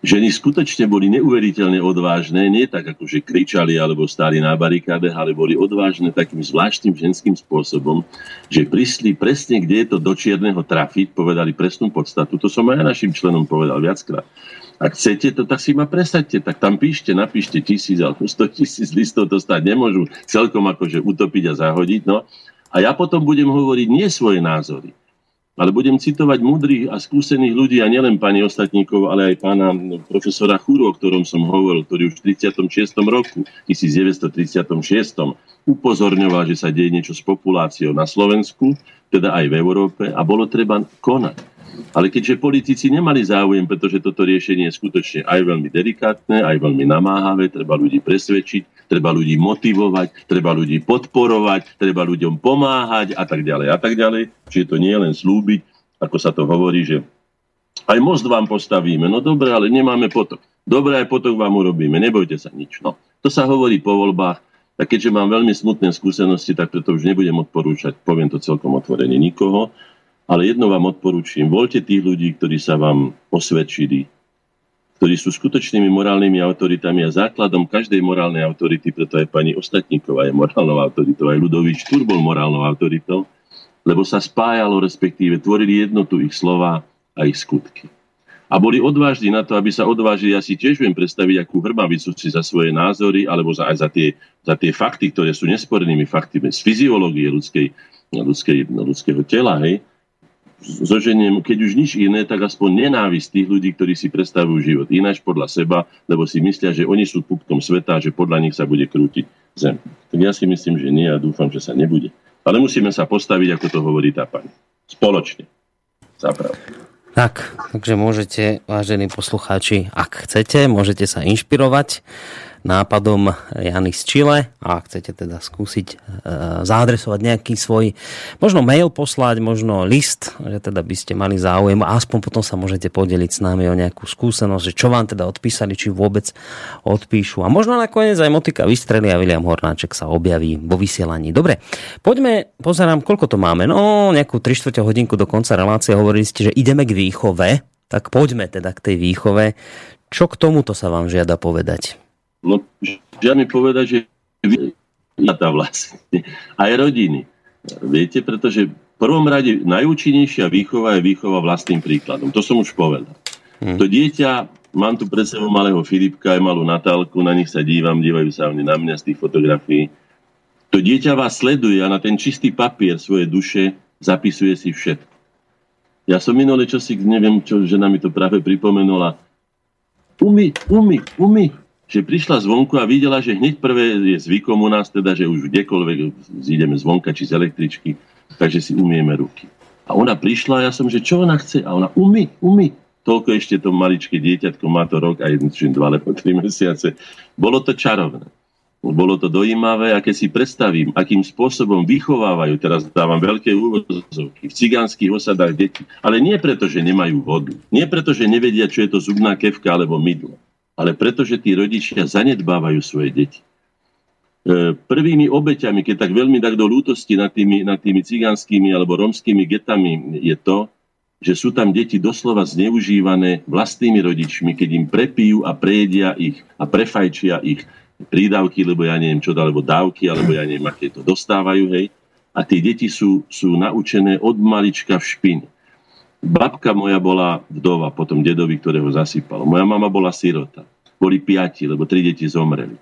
Ženy skutočne boli neuveriteľne odvážne, nie tak ako že kričali alebo stáli na barikádach, ale boli odvážne takým zvláštnym ženským spôsobom, že prišli presne, kde je to do čierneho trafiť, povedali presnú podstatu. To som aj našim členom povedal viackrát. Ak chcete to, tak si ma presaďte, tak tam píšte, napíšte tisíc alebo sto tisíc listov, to stáť nemôžu celkom akože utopiť a zahodiť. No. A ja potom budem hovoriť nie svoje názory, ale budem citovať múdrych a skúsených ľudí, a nielen pani Ostatníkov, ale aj pána profesora Churu, o ktorom som hovoril, ktorý už v tridsiatom šiestom roku, tisíc deväťsto tridsiatom šiestom upozorňoval, že sa deje niečo s populáciou na Slovensku, teda aj v Európe, a bolo treba konať. Ale keďže politici nemali záujem, pretože toto riešenie je skutočne aj veľmi delikátne, aj veľmi namáhavé, treba ľudí presvedčiť, treba ľudí motivovať, treba ľudí podporovať, treba ľuďom pomáhať a tak ďalej a tak ďalej. Čiže to nie je len slúbiť, ako sa to hovorí, že aj most vám postavíme, no dobre, ale nemáme potok. Dobre, aj potok vám urobíme, nebojte sa nič. No, to sa hovorí po voľbách, a keďže mám veľmi smutné skúsenosti, tak preto už nebudem odporúčať, poviem to celkom otvorene, nikoho, ale jedno vám odporúčam, voľte tých ľudí, ktorí sa vám osvedčili, ktorí sú skutočnými morálnymi autoritami a základom každej morálnej autority, preto aj pani Ostatníková je morálnou autoritou, aj Ľudovič Štúr bol morálnou autoritou, lebo sa spájalo, respektíve tvorili jednotu ich slova a ich skutky. A boli odvážni na to, aby sa odvážili, ja si tiež viem predstaviť, akú hrbavicu si za svoje názory, alebo za, aj za tie, za tie fakty, ktoré sú nespornými faktami z fyziológie ľudskej, ľudskej, ľudského tela, hej, zoženiem, keď už nič iné, tak aspoň nenávisť tých ľudí, ktorí si predstavujú život ináč podľa seba, lebo si myslia, že oni sú pupkom sveta, že podľa nich sa bude krútiť zem. Tak ja si myslím, že nie, a dúfam, že sa nebude. Ale musíme sa postaviť, ako to hovorí tá pani. Spoločne. Zapravdu. Tak, takže môžete, vážení poslucháči, ak chcete, môžete sa inšpirovať nápadom Jany z Čile a chcete teda skúsiť e, zaadresovať nejaký svoj, možno mail poslať, možno list, že teda by ste mali záujem a aspoň potom sa môžete podeliť s nami o nejakú skúsenosť, že čo vám teda odpísali, či vôbec odpíšu. A možno nakoniec aj motika vystrelí a Viliam Hornáček sa objaví vo vysielaní. Dobre, poďme, pozerám, koľko to máme. No, nejakú tri štvrte hodinku do konca relácie, hovorili ste, že ideme k výchove, tak poďme teda k tej výchove. Čo k tomuto sa vám žiada povedať? No, žiadne povedať, že výchova vlastne aj rodiny. Viete, pretože v prvom rade najúčinnejšia výchova je výchova vlastným príkladom. To som už povedal. Hmm. To dieťa, mám tu pred sebou malého Filipka aj malú Natálku, na nich sa dívam, dívajú sa oni na mňa z tých fotografií. To dieťa vás sleduje a na ten čistý papier svoje duše zapisuje si všetko. Ja som minulé čosi, neviem, čo žena mi to práve pripomenula. Umy, umy, umy. Že prišla zvonku a videla, že hneď prvé je zvykom u nás, teda, že už kdekoľvek ideme zvonka či z električky, takže si umieme ruky. A ona prišla a ja som, že čo ona chce? A ona umy, umy. Toľko ešte to maličké dieťatko, má to rok a jeden, či dva, alebo tri mesiace. Bolo to čarovné. Bolo to dojímavé a keď si predstavím, akým spôsobom vychovávajú, teraz dávam veľké úvozovky, v cigánskych osadách deti, ale nie preto, že nemajú vodu, nie preto, že nevedia, čo je to zubná kefka alebo mydlo. ale pretože tí rodičia zanedbávajú svoje deti. Prvými obeťami, keď tak veľmi tak do ľútosti nad tými, nad tými cigánskymi alebo romskými getami, je to, že sú tam deti doslova zneužívané vlastnými rodičmi, keď im prepijú a prejedia ich a prefajčia ich prídavky, lebo ja neviem čo, alebo dávky, alebo ja neviem, aké to dostávajú, hej. A tie deti sú, sú naučené od malička v špine. Babka moja bola vdova, potom dedovi, ktorého zasypalo. Moja mama bola sirota. Boli piati, lebo tri deti zomreli.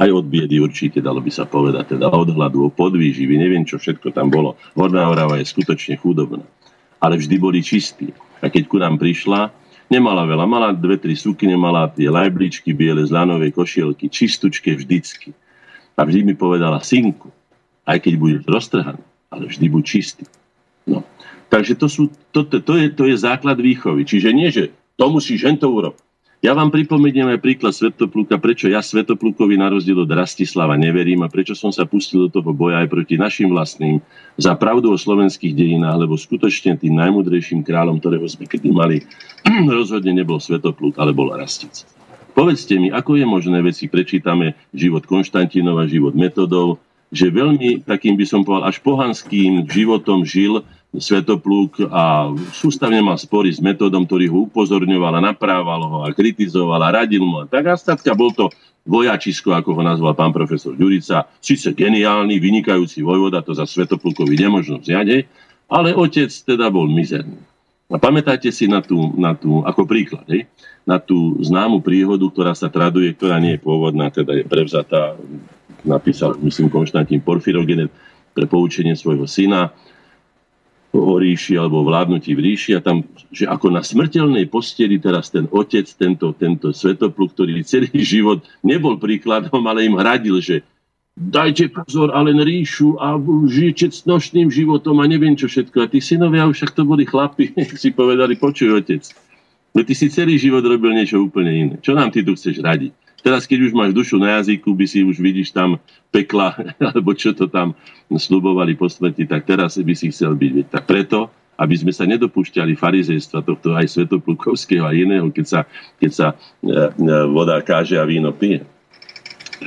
Aj od biedy určite, dalo by sa povedať, teda od hladu, od podvýživy, neviem, čo všetko tam bolo. Horná Orava je skutočne chudobná, ale vždy boli čistí. A keď ku nám prišla, nemala veľa, mala dve, tri sukne, mala tie lajbličky biele z lanovej košielky, čistučke vždycky. A vždy mi povedala, synku, aj keď budeš roztrhaný, ale vždy buď čistý. No. Takže to, sú, to, to, to, je, to je základ výchovy. Čiže nie, že to musíš hento urobiť. Ja vám pripomeniem aj príklad Svetopluka, prečo ja Svetoplukovi na rozdiel od Rastislava neverím a prečo som sa pustil do toho boja aj proti našim vlastným za pravdu o slovenských dejinách, lebo skutočne tým najmudrejším kráľom, ktorého sme kedy mali, rozhodne nebol Svetopluk, ale bol Rastic. Povedzte mi, ako je možné, veď si prečítame život Konštantínova, život Metodov, že veľmi takým by som povedal až pohanským životom žil Svetopluk a sústavne mal spory s Metodom, ktorý ho upozorňoval a naprával ho a kritizoval a radil mu. Tak a statka bol to vojačisko, ako ho nazval pán profesor Ďurica, síce geniálny, vynikajúci vojvoda, to za Svetoplukovi nemožno vziať, ale otec teda bol mizerný. A pamätáte si na tú, na tú ako príklad, hej, na tú známu príhodu, ktorá sa traduje, ktorá nie je pôvodná, teda je prevzatá, napísal, myslím, Konštantín Porfirogenet pre poučenie svojho syna, o ríši alebo o vládnutí v ríši a tam, že ako na smrteľnej posteli teraz ten otec, tento, tento Svetopluk, ktorý celý život nebol príkladom, ale im hradil, že dajte pozor a len ríšu a žijte cnošným životom a neviem čo všetko. A tí synovia však to boli chlapi, si povedali, počuj otec, no ty si celý život robil niečo úplne iné. Čo nám ty tu chceš radiť? Teraz, keď už máš dušu na jazyku, by si už vidíš tam pekla, alebo čo to tam slubovali po smrti, tak teraz by si chcel byť. Tak preto, aby sme sa nedopúšťali farizejstva tohto aj Svetoplukovského a iného, keď sa, keď sa voda káže a víno pije.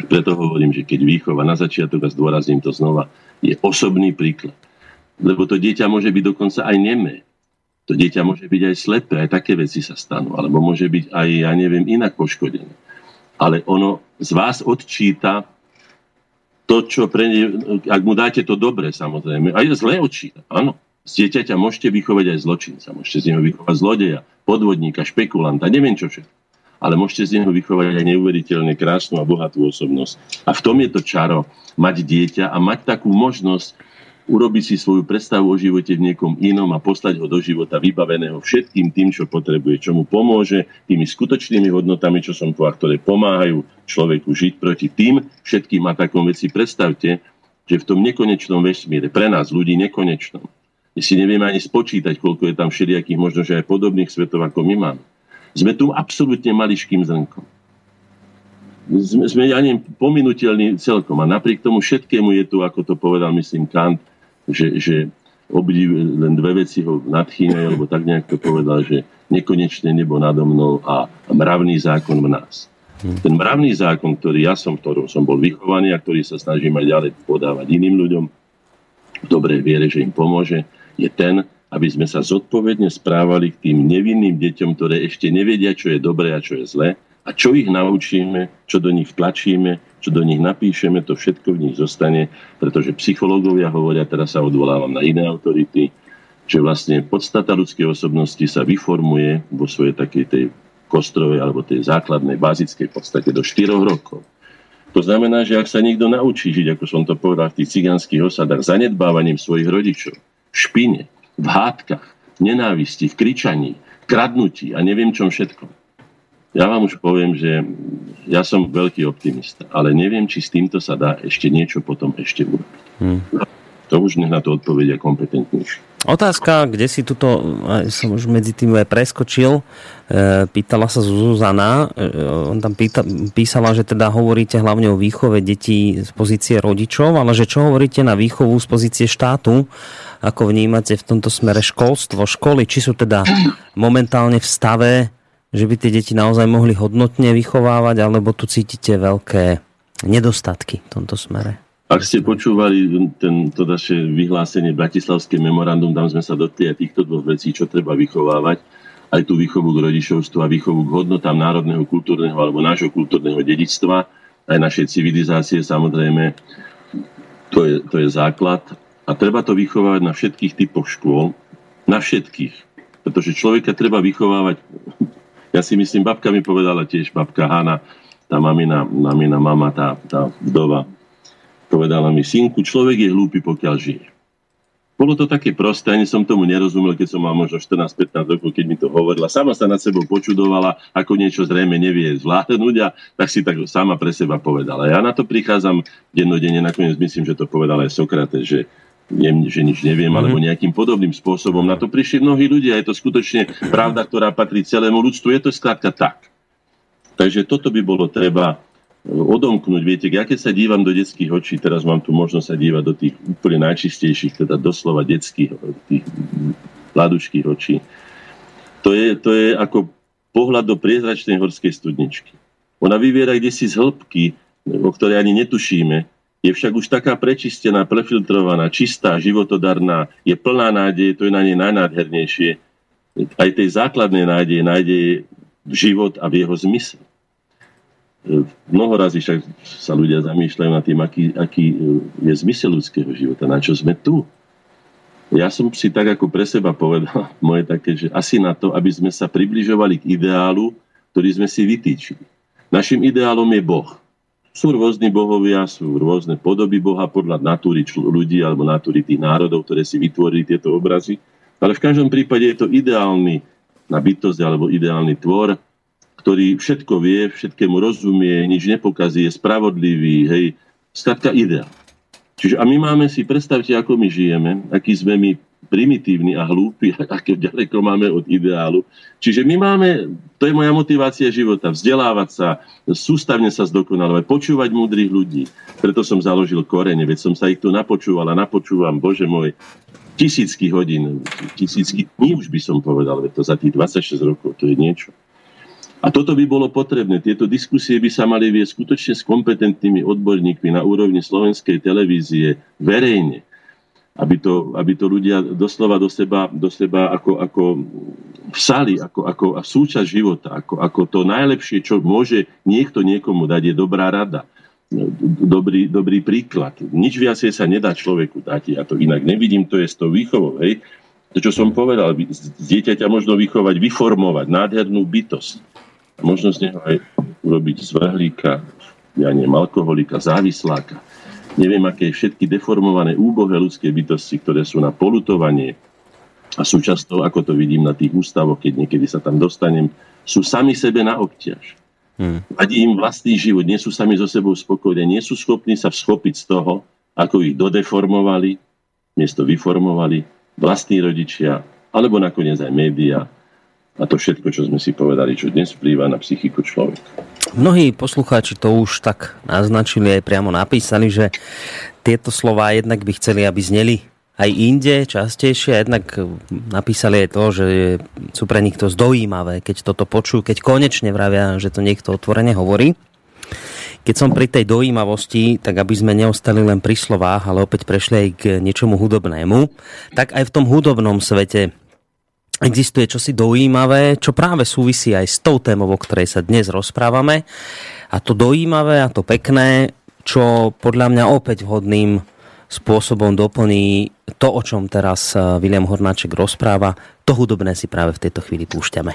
Tak preto hovorím, že keď výchova na začiatok, a zdôrazním to znova, je osobný príklad. Lebo to dieťa môže byť dokonca aj nemé. To dieťa môže byť aj slepé, aj také veci sa stanú. Alebo môže byť aj, ja neviem, inak poškodené. Ale ono z vás odčíta to, čo pre ne... Ak mu dáte to dobre, samozrejme. Aj zlé odčíta, áno. Z dieťaťa môžete vychovať aj zločinca. Môžete z neho vychovať zlodeja, podvodníka, špekulanta, neviem čo všetko. Ale môžete z neho vychovať aj neuveriteľne krásnu a bohatú osobnosť. A v tom je to čaro, mať dieťa a mať takú možnosť urobiť si svoju predstavu o živote v niekom inom a poslať ho do života vybaveného všetkým tým, čo potrebuje, čo mu pomôže, tými skutočnými hodnotami, čo som povedal, ktoré pomáhajú človeku žiť proti tým všetkým a takom veci. Predstavte, že v tom nekonečnom vesmíre, pre nás ľudí nekonečnom, my si nevieme ani spočítať, koľko je tam všelijakých, možno, že aj podobných svetov, ako my máme. Sme tu absolútne mališkým zrnkom. Sme, sme ja neviem, pominuteľní celkom a napriek tomu všetkému je tu, ako to povedal, myslím, Kant, že, že obdiv, len dve veci ho nadchýňajú, alebo tak nejak to povedal, že nekonečné nebo nado mnou a mravný zákon v nás. Ten mravný zákon, ktorý ja som, ktorým som bol vychovaný a ktorý sa snažím aj ďalej podávať iným ľuďom, v dobrej viere, že im pomôže, je ten, aby sme sa zodpovedne správali k tým nevinným deťom, ktoré ešte nevedia, čo je dobré a čo je zlé, a čo ich naučíme, čo do nich vtlačíme, čo do nich napíšeme, to všetko v nich zostane, pretože psychológovia hovoria, teraz sa odvolávam na iné autority, že vlastne podstata ľudskej osobnosti sa vyformuje vo svojej takej tej kostrovej alebo tej základnej, bazickej podstate do štyroch rokov. To znamená, že ak sa niekto naučí žiť, ako som to povedal, v tých cigánskych osadách, zanedbávaním svojich rodičov, v špine, v hádkach, nenávisti, v kričaní, kradnutí a neviem čom všetko. Ja vám už poviem, že ja som veľký optimista, ale neviem, či s týmto sa dá ešte niečo potom ešte urobiť. Hmm. To už nech na to odpovedia kompetentnejšie. Otázka, kde si tuto, som už medzi tým aj preskočil, pýtala sa Zuzana, on tam pýta, písala, že teda hovoríte hlavne o výchove detí z pozície rodičov, ale že čo hovoríte na výchovu z pozície štátu, ako vnímate v tomto smere školstvo, školy, či sú teda momentálne v stave, že by tie deti naozaj mohli hodnotne vychovávať, alebo tu cítite veľké nedostatky v tomto smere? Ak ste počúvali to naše vyhlásenie Bratislavské memorandum, tam sme sa dotkli aj týchto dvoch vecí, čo treba vychovávať, aj tú výchovu k rodičovstvu a výchovu k hodnotám národného, kultúrneho alebo nášho kultúrneho dedičstva, aj našej civilizácie, samozrejme, to je, to je základ. A treba to vychovávať na všetkých typoch škôl, na všetkých, pretože človeka treba vychovávať. Ja si myslím, babka mi povedala tiež, babka Hana, tá mamina, mamina mama, tá, tá vdova, povedala mi, synku, človek je hlúpy, pokiaľ žije. Bolo to také prosté, ani som tomu nerozumel, keď som mal možno štrnásť pätnásť rokov, keď mi to hovorila. Sama sa nad sebou počudovala, ako niečo zrejme nevie zvládnuť, a tak si tak sama pre seba povedala. Ja na to prichádzam dennodenne, nakoniec myslím, že to povedal aj Sokrates, že, nie, že nič neviem, alebo nejakým podobným spôsobom. Na to prišli mnohí ľudia, je to skutočne pravda, ktorá patrí celému ľudstvu, je to skrátka tak. Takže toto by bolo treba odomknúť. Viete, ja keď sa dívam do detských očí, teraz mám tu možnosť sa dívať do tých úplne najčistejších, teda doslova detských, tých mladučkých očí. To je, to je ako pohľad do priezračnej horskej studničky. Ona vyviera kdesi z hĺbky, o ktorej ani netušíme, je však už taká prečistená, prefiltrovaná, čistá, životodarná, je plná nádeje, to je na nej najnádhernejšie. Aj tej základnej nádeje, nádeje život a v jeho zmysle. Mnoho razy však sa ľudia zamýšľajú nad tým, aký, aký je zmysel ľudského života, na čo sme tu. Ja som si tak ako pre seba povedal, moje také, že asi na to, aby sme sa približovali k ideálu, ktorý sme si vytýčili. Našim ideálom je Boh. Sú rôzni bohovia, sú rôzne podoby Boha podľa natúry ľudí alebo natúry tých národov, ktoré si vytvorili tieto obrazy. Ale v každom prípade je to ideálny na bytosť alebo ideálny tvor, ktorý všetko vie, všetkému rozumie, nič nepokazí, je spravodlivý, hej, skrátka ideál. Čiže a my máme si, predstavte, ako my žijeme, aký sme my primitívni a hlúpi, aké ďaleko máme od ideálu. Čiže my máme, to je moja motivácia života, vzdelávať sa, sústavne sa zdokonalovať, počúvať múdrych ľudí. Preto som založil Korene, veď som sa ich tu napočúval a napočúvam, bože môj, tisícky hodín, tisícky dní už by som povedal, veď to za tých dvadsaťšesť rokov, to je niečo. A toto by bolo potrebné. Tieto diskusie by sa mali viesť skutočne s kompetentnými odborníkmi na úrovni slovenskej televízie verejne, aby to, aby to ľudia doslova do seba, do seba ako, ako vsali, ako, ako súčasť života, ako, ako to najlepšie, čo môže niekto niekomu dať, je dobrá rada, dobrý, dobrý príklad. Nič viacej sa nedá človeku dať, ja to inak nevidím, to je s tou výchovou, hej. To, čo som povedal, z dieťaťa možno vychovať, vyformovať nádhernú bytosť. Možno z neho aj urobiť zvrhlíka, ja neviem, alkoholika, závisláka. Neviem, aké všetky deformované úbohé ľudské bytosti, ktoré sú na poľutovanie a sú často, ako to vidím na tých ústavoch, keď niekedy sa tam dostanem, sú sami sebe na obťaž. Hmm. Vadí im vlastný život, nie sú sami so sebou spokojní, nie sú schopní sa vschopiť z toho, ako ich dodeformovali, miesto vyformovali vlastní rodičia, alebo nakoniec aj médiá. A to všetko, čo sme si povedali, čo dnes vplýva na psychiku človeka. Mnohí poslucháči to už tak naznačili, aj priamo napísali, že tieto slová jednak by chceli, aby zneli aj inde, častejšie, a jednak napísali aj to, že sú pre nich to zdojímavé, keď toto počujú, keď konečne vravia, že to niekto otvorene hovorí. Keď som pri tej dojímavosti, tak aby sme neostali len pri slovách, ale opäť prešli aj k niečomu hudobnému, tak aj v tom hudobnom svete existuje čosi dojímavé, čo práve súvisí aj s tou témou, o ktorej sa dnes rozprávame. A to dojímavé a to pekné, čo podľa mňa opäť vhodným spôsobom doplní to, o čom teraz Viliam Hornáček rozpráva. To hudobné si práve v tejto chvíli púšťame.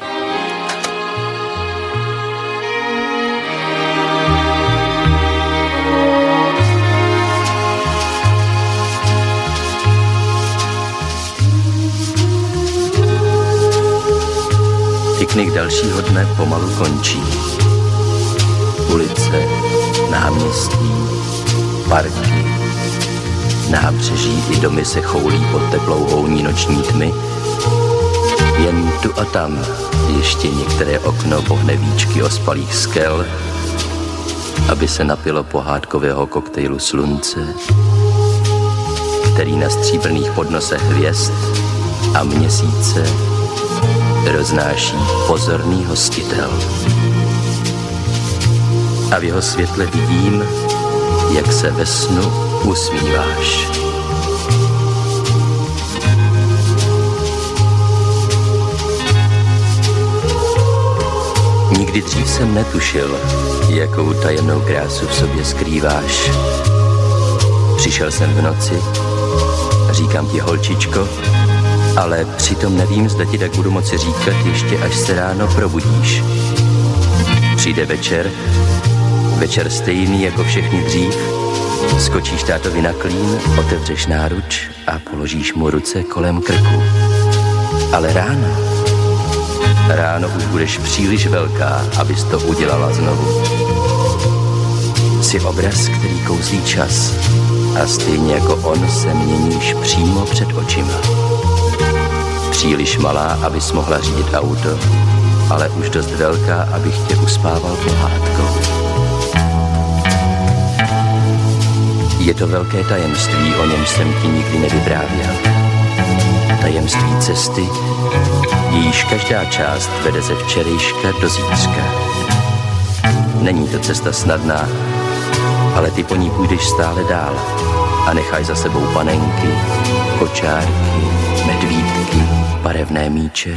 Piknik dalšího dne pomalu končí. Ulice, náměstí, parky, nábřeží i domy se choulí pod teplou houní noční tmy. Jen tu a tam ještě některé okno pohne víčky ospalých skel, aby se napilo pohádkového koktejlu slunce, který na stříbrných podnosech hvězd a měsíce roznáší pozorný hostitel. A v jeho světle vidím, jak se ve snu usmíváš. Nikdy dřív jsem netušil, jakou tajemnou krásu v sobě skrýváš. Přišel jsem v noci, říkám ti holčičko, ale přitom nevím, zda ti tak budu moci říkat ještě, až se ráno probudíš. Přijde večer, večer stejný jako všechny dřív, skočíš tátovi na klín, otevřeš náruč a položíš mu ruce kolem krku. Ale ráno, ráno už budeš příliš velká, abys to udělala znovu. Jsi obraz, který kouzlí čas a stejně jako on se měníš přímo před očima. Příliš malá, abys mohla řídit auto, ale už dost velká, abych tě uspával pohádkou. Je to velké tajemství, o něm jsem ti nikdy nevyprávěl. Tajemství cesty, jejíž každá část vede ze včerejška do zítřka. Není to cesta snadná, ale ty po ní půjdeš stále dál a necháš za sebou panenky, kočárky, medvídky, barevné míče,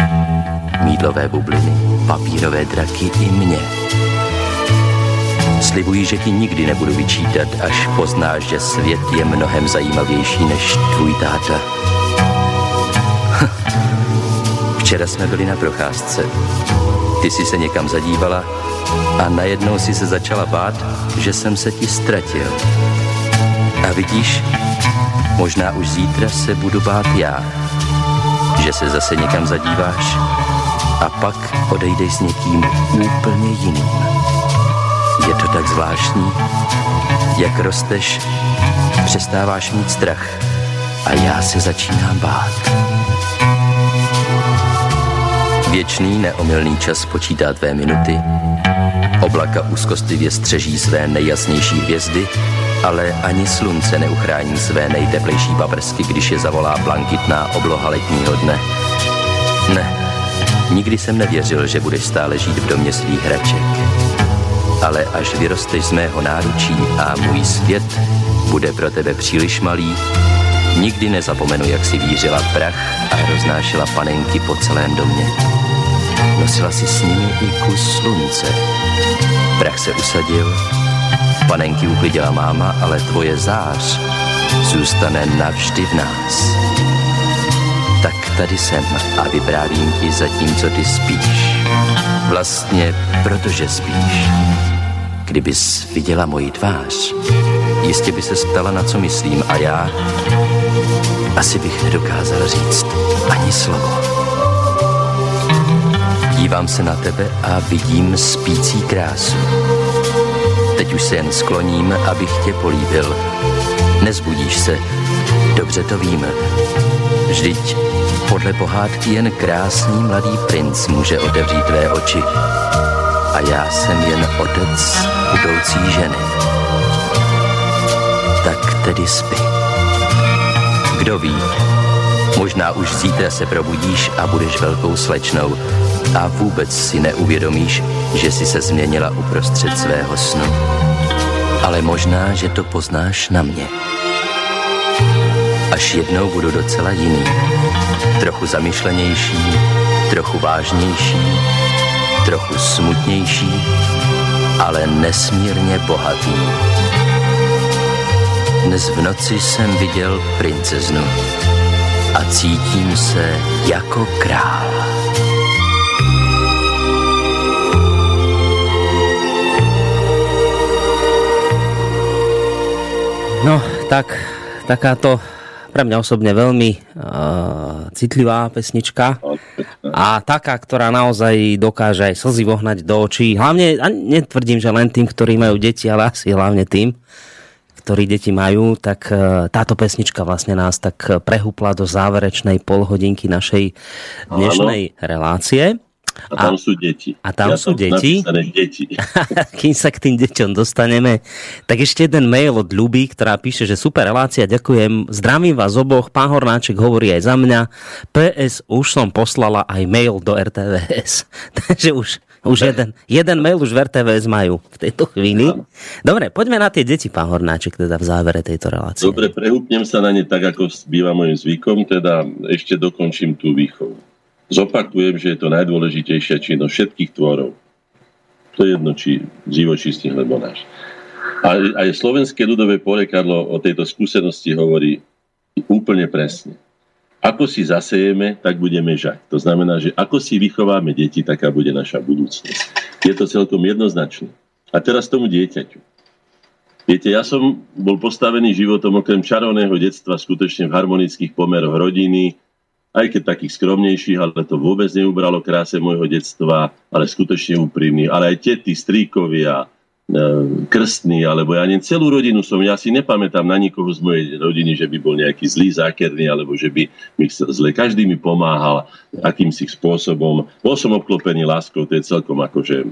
mýdlové bubliny, papírové draky i mě. Slibuji, že ti nikdy nebudu vyčítat, až poznáš, že svět je mnohem zajímavější než tvůj táta. Včera jsme byli na procházce. Ty jsi se někam zadívala a najednou jsi se začala bát, že jsem se ti ztratil. A vidíš, možná už zítra se budu bát já, že se zase někam zadíváš a pak odejdeš s někým úplně jiným. Je to tak zvláštní, jak rosteš, přestáváš mít strach a já se začínám bát. Věčný neomylný čas počítá tvé minuty, oblaka úzkostlivě střeží své nejjasnější hvězdy, ale ani slunce neuchrání své nejteplejší paprsky, když je zavolá blankitná obloha letního dne. Ne, nikdy jsem nevěřil, že budeš stále žít v domě svých hraček. Ale až vyrosteš z mého náručí a můj svět bude pro tebe příliš malý, nikdy nezapomenu, jak si vířila prach a roznášela panenky po celém domě. Nosila si s nimi i kus slunce. Prach se usadil, panenky uklidila máma, ale tvoje zář zůstane navždy v nás. Tak tady jsem a vyprávím ti zatímco ty spíš. Vlastně protože spíš. Kdybys viděla moji tvář, jistě by se ptala, na co myslím, a já asi bych nedokázal říct ani slovo. Dívám se na tebe a vidím spící krásu. Teď už se jen skloním, abych tě políbil. Nezbudíš se, dobře to vím. Vždyť podle pohádky jen krásný mladý princ může otevřít tvé oči. A já jsem jen otec budoucí ženy. Tak tedy spi. Kdo ví, možná už zítra se probudíš a budeš velkou slečnou a vůbec si neuvědomíš, že jsi se změnila uprostřed svého snu. Ale možná, že to poznáš na mě. Až jednou budu docela jiný, trochu zamyšlenější, trochu vážnější, trochu smutnější, ale nesmírně bohatý. Dnes v noci jsem viděl princeznu a cítím se jako král. No, tak, takáto pre mňa osobne veľmi uh, citlivá pesnička a taká, ktorá naozaj dokáže aj slzy vohnať do očí. Hlavne, a netvrdím, že len tým, ktorí majú deti, ale asi hlavne tým, ktorí deti majú, tak uh, táto pesnička vlastne nás tak prehúpla do záverečnej polhodinky našej dnešnej relácie. A tam a, sú deti. A tam ja sú deti. deti. Kým sa k tým deťom dostaneme, tak ešte jeden mail od Ľuby, ktorá píše, že super relácia, ďakujem. Zdravím vás oboch, pán Hornáček hovorí aj za mňa. pé es, už som poslala aj mail do er té vé es. Takže už, už jeden, jeden mail už v er té vé es majú v tejto chvíli. Dobre, poďme na tie deti, pán Hornáček, teda v závere tejto relácie. Dobre, prehúpnem sa na ne tak, ako býva môjim zvykom, teda ešte dokončím tú výchovu. Zopakujem, že je to najdôležitejšia činnosť všetkých tvorov. To je jedno, či živočíšnych, lebo náš. A aj slovenské ľudové porekadlo o tejto skúsenosti hovorí úplne presne. Ako si zasejeme, tak budeme žať. To znamená, že ako si vychováme deti, taká bude naša budúcnosť. Je to celkom jednoznačné. A teraz tomu dieťaťu. Viete, ja som bol postavený životom okrem čarovného detstva skutočne v harmonických pomeroch rodiny, aj keď takých skromnejších, ale to vôbec neubralo kráse môjho detstva, ale skutočne úprimný. Ale aj tety, stríkovia, e, krstní, alebo ja nie, celú rodinu som, ja si nepamätám na nikoho z mojej rodiny, že by bol nejaký zlý, zákerný, alebo že by mi chcel zle. Každý mi pomáhal akýmsi spôsobom. Bol som obklopený láskou, to je celkom akože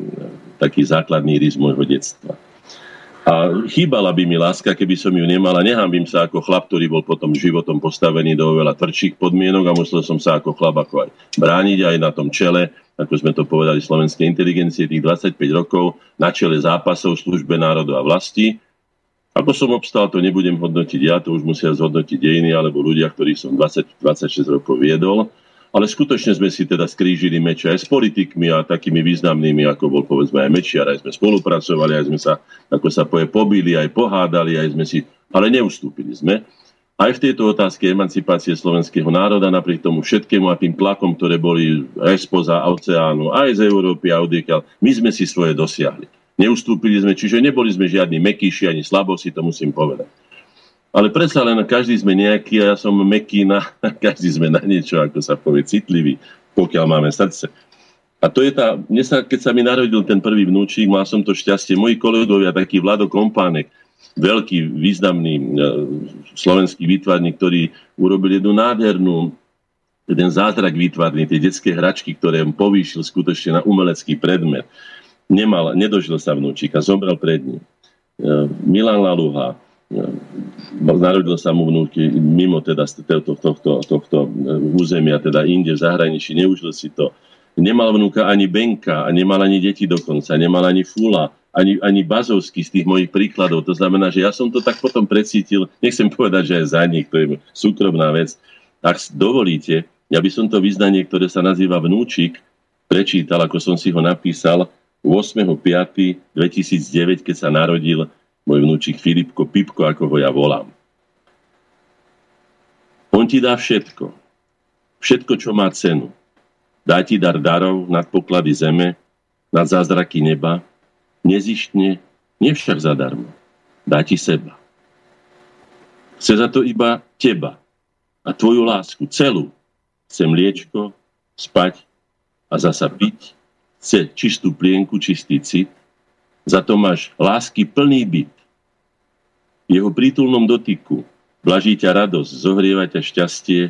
taký základný rys môjho detstva. A chýbala by mi láska, keby som ju nemala. Nehambím sa ako chlap, ktorý bol potom životom postavený do oveľa tvrdších podmienok a musel som sa ako chlap ako aj brániť aj na tom čele, ako sme to povedali slovenskej inteligencie, tých dvadsaťpäť rokov na čele zápasov v službe národu a vlasti. Ako som obstal, to nebudem hodnotiť ja, to už musia zhodnotiť dejiny alebo ľudia, ktorých som dvadsať, dvadsaťšesť rokov viedol. Ale skutočne sme si teda skrížili meče aj s politikmi a takými významnými, ako bol povedzme aj Mečiar, aj sme spolupracovali, aj sme sa, ako sa povie, pobili, aj pohádali, aj sme si, ale neustúpili sme. Aj v tejto otázke emancipácie slovenského národa, napriek tomu všetkému a tým tlakom, ktoré boli aj spoza oceánu, aj z Európy, a odkiaľ, my sme si svoje dosiahli. Neustúpili sme, čiže neboli sme žiadni mäkýši ani slabosi, to musím povedať. Ale predsa len každý sme nejaký a ja som mäkký na... Každý sme na niečo, ako sa povie, citlivý, pokiaľ máme srdce. A to je tá... Mne sa, keď sa mi narodil ten prvý vnúčik, mal som to šťastie. Moji kolegovia, taký Vlado Kompánek, veľký, významný e, slovenský výtvarník, ktorý urobil jednu nádhernú, jeden zázrak výtvarný, tie detské hračky, ktoré on povýšil skutočne na umelecký predmet. Nemal, nedožil sa vnúčika, zomrel pred ním. E, Milan Laluha, narodil sa mu vnúky mimo teda tohto, tohto, tohto územia, teda inde v zahraničí, neužil si to. Nemal vnúka ani Benka a nemal ani deti dokonca, nemal ani Fula, ani, ani Bazovský z tých mojich príkladov. To znamená, že ja som to tak potom precítil, nechcem povedať, že aj za nich, to je súkromná vec. Ak dovolíte, ja by som to vyznanie, ktoré sa nazýva Vnúčik, prečítal, ako som si ho napísal ôsmeho piateho dvetisícdeväť, keď sa narodil môj vnúčik Filipko, Pipko, ako ho ja volám. On ti dá všetko. Všetko, čo má cenu. Dá ti dar darov nad poklady zeme, nad zázraky neba. Nezištne, nevšak zadarmo. Dá ti seba. Chce za to iba teba a tvoju lásku celú. Chce mliečko, spať a zasa piť. Chce čistú plienku, čistý cit. Za to máš lásky plný byt. V jeho prítulnom dotyku blaží ťa radosť, zohrieva ťa šťastie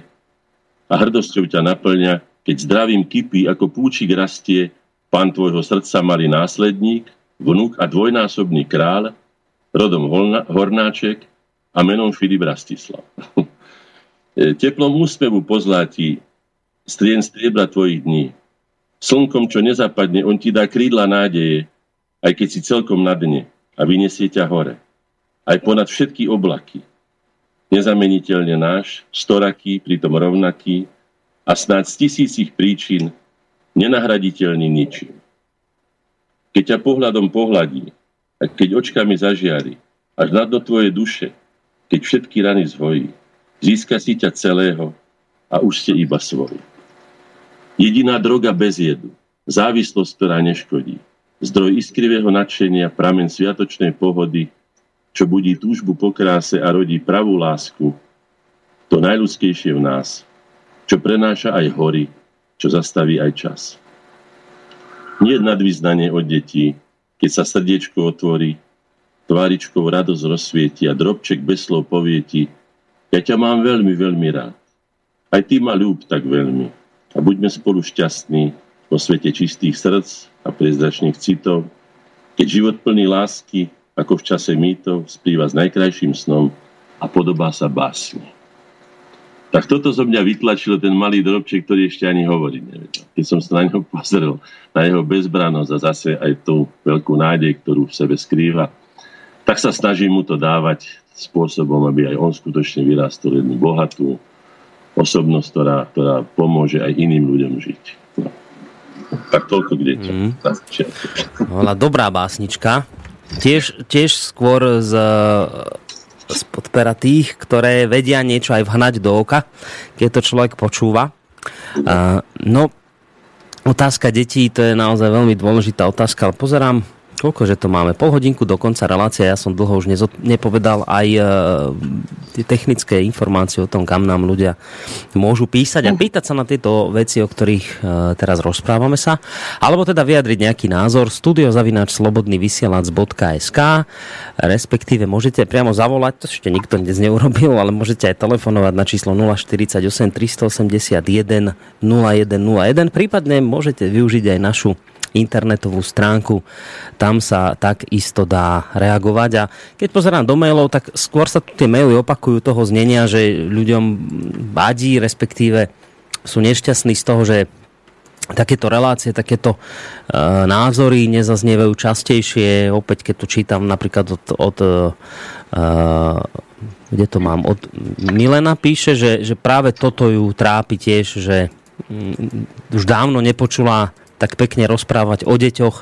a hrdosťou ťa naplňa, keď zdravím kypí, ako púčik rastie, pán tvojho srdca malý následník, vnúk a dvojnásobný kráľ, rodom Hornáček a menom Filip Rastislav. Teplom úsmevu pozláti strien striebra tvojich dní. Slnkom, čo nezapadne, on ti dá krídla nádeje, aj keď si celkom na dne a vyniesie ťa hore, aj ponad všetky oblaky. Nezameniteľne náš, storaký, pritom rovnaký a snáď z tisícich príčin nenahraditeľný ničím. Keď ťa pohľadom pohľadí a keď očkami zažiari až na dno tvojej duše, keď všetky rany zhojí, získa si ťa celého a už ste iba svoji. Jediná droga bez jedu, závislosť, ktorá neškodí, zdroj iskrivého nadšenia, prameň sviatočnej pohody, čo budí túžbu po kráse a rodí pravú lásku, to najľudskejšie v nás, čo prenáša aj hory, čo zastaví aj čas. Nie je nadvyznanie od detí, keď sa srdiečko otvorí, tváričkou radosť rozsvieti a drobček bez slov povieti, ja ťa mám veľmi, veľmi rád. Aj ty ma ľúb tak veľmi. A buďme spolu šťastní vo svete čistých srdc a priezračných citov, keď život plný lásky, ako v čase mýtov, splýva s najkrajším snom a podobá sa básni. Tak toto zo mňa vytlačilo ten malý drobček, ktorý ešte ani hovoriť nevedel. Keď som sa na neho pozrel, na jeho bezbranosť a zase aj tú veľkú nádej, ktorú v sebe skrýva, tak sa snažím mu to dávať spôsobom, aby aj on skutočne vyrástol jednu bohatú osobnosť, ktorá, ktorá pomôže aj iným ľuďom žiť. No. Tak toľko k deťom. Mm. Bola dobrá básnička. Tiež, tiež skôr z... spod pera tých, ktoré vedia niečo aj vhnať do oka, keď to človek počúva. Uh, no, otázka detí, to je naozaj veľmi dôležitá otázka, ale pozerám, koľkože to máme, pol hodinku do konca relácie, ja som dlho už nezod- nepovedal aj uh, tie technické informácie o tom, kam nám ľudia môžu písať a pýtať sa na tieto veci, o ktorých uh, teraz rozprávame sa, alebo teda vyjadriť nejaký názor, studio zavináč slobodný vysielač bodka es ká, respektíve môžete priamo zavolať, to ešte nikto dnes neurobil, ale môžete aj telefonovať na číslo nula štyridsaťosem tristoosemdesiatjeden nula sto jeden, prípadne môžete využiť aj našu internetovú stránku. Tam sa takisto dá reagovať. A keď pozerám do mailov, tak skôr sa tu tie maily opakujú toho znenia, že ľuďom vadí, respektíve sú nešťastní z toho, že takéto relácie, takéto e, názory nezaznievajú častejšie. Opäť, keď tu čítam napríklad od... od e, kde to mám? Od Milena píše, že, že práve toto ju trápi tiež, že m, už dávno nepočula tak pekne rozprávať o deťoch.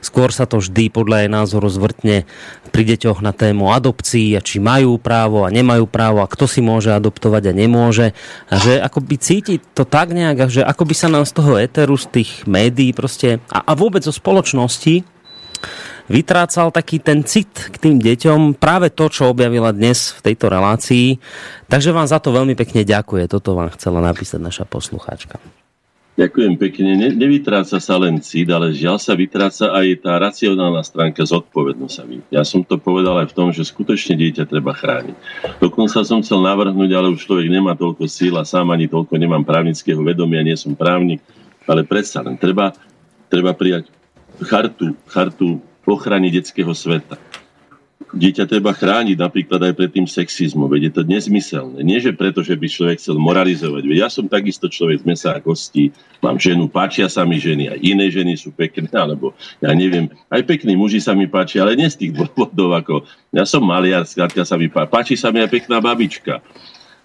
Skôr sa to vždy podľa jej názoru zvrtne pri deťoch na tému adopcií a či majú právo a nemajú právo a kto si môže adoptovať a nemôže. A že ako by cíti to tak nejak, že ako by sa nám z toho éteru, z tých médií proste a, a vôbec zo spoločnosti vytrácal taký ten cit k tým deťom, práve to, čo objavila dnes v tejto relácii. Takže vám za to veľmi pekne ďakujem. Toto vám chcela napísať naša poslucháčka. Ďakujem pekne. Ne, nevytráca sa len cít, ale žiaľ sa vytráca aj tá racionálna stránka zodpovednosť. Ja som to povedal aj v tom, že skutočne dieťa treba chrániť. Dokonca som chcel navrhnúť, ale už človek nemá toľko síl a sám ani toľko nemám právnického vedomia, nie som právnik, ale predsa len treba, treba prijať chartu, chartu ochrany detského sveta. Dieťa treba chrániť napríklad aj pred tým sexizmom, veď je to nezmyselné. Nie, že preto, že by človek chcel moralizovať. Veď ja som takisto človek z mesa a kostí, mám ženu, páčia sa mi ženy, aj iné ženy sú pekné, alebo ja neviem, aj pekní muži sa mi páčia, ale nie z tých dôvodov, ako ja som maliar, skrátka sa mi páči, páči sa mi aj pekná babička,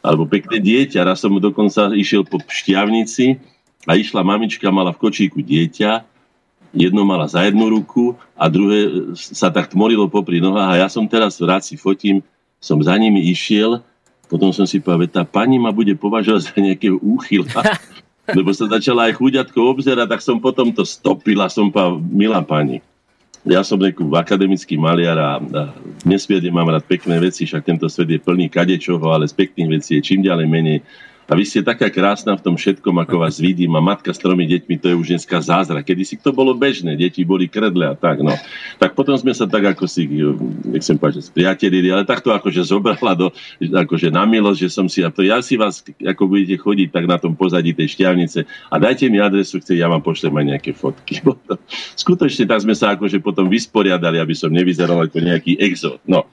alebo pekné dieťa. Raz som dokonca išiel po šťavnici a išla mamička, mala v kočíku dieťa, jedno mala za jednu ruku a druhé sa tak tmorilo popri nohách a ja som teraz rád si fotím, som za nimi išiel, potom som si povedal, tá pani ma bude považovať za nejakého úchyla, lebo sa začala aj chuďatko obzerať, tak som potom to stopila, som povedal, milá pani, ja som nejakú akademický maliar a nesmierne mám rád pekné veci, však tento svet je plný kadečoho, ale z pekných vecí je čím ďalej menej. A vy ste taká krásna v tom všetkom, ako vás vidím. A matka s tromi deťmi, to je už dneska zázrak. Kedysi to bolo bežné, deti boli kredle a tak, no. Tak potom sme sa tak, ako si, nechcem povedať, spriatelili, ale takto akože zobrala do, akože na milosť, že som si, a to ja si vás, ako budete chodiť, tak na tom pozadí tej šťavnice a dajte mi adresu, chcete, ja vám pošlem aj nejaké fotky. Skutočne tak sme sa akože potom vysporiadali, aby som nevyzeral ako nejaký exót, no.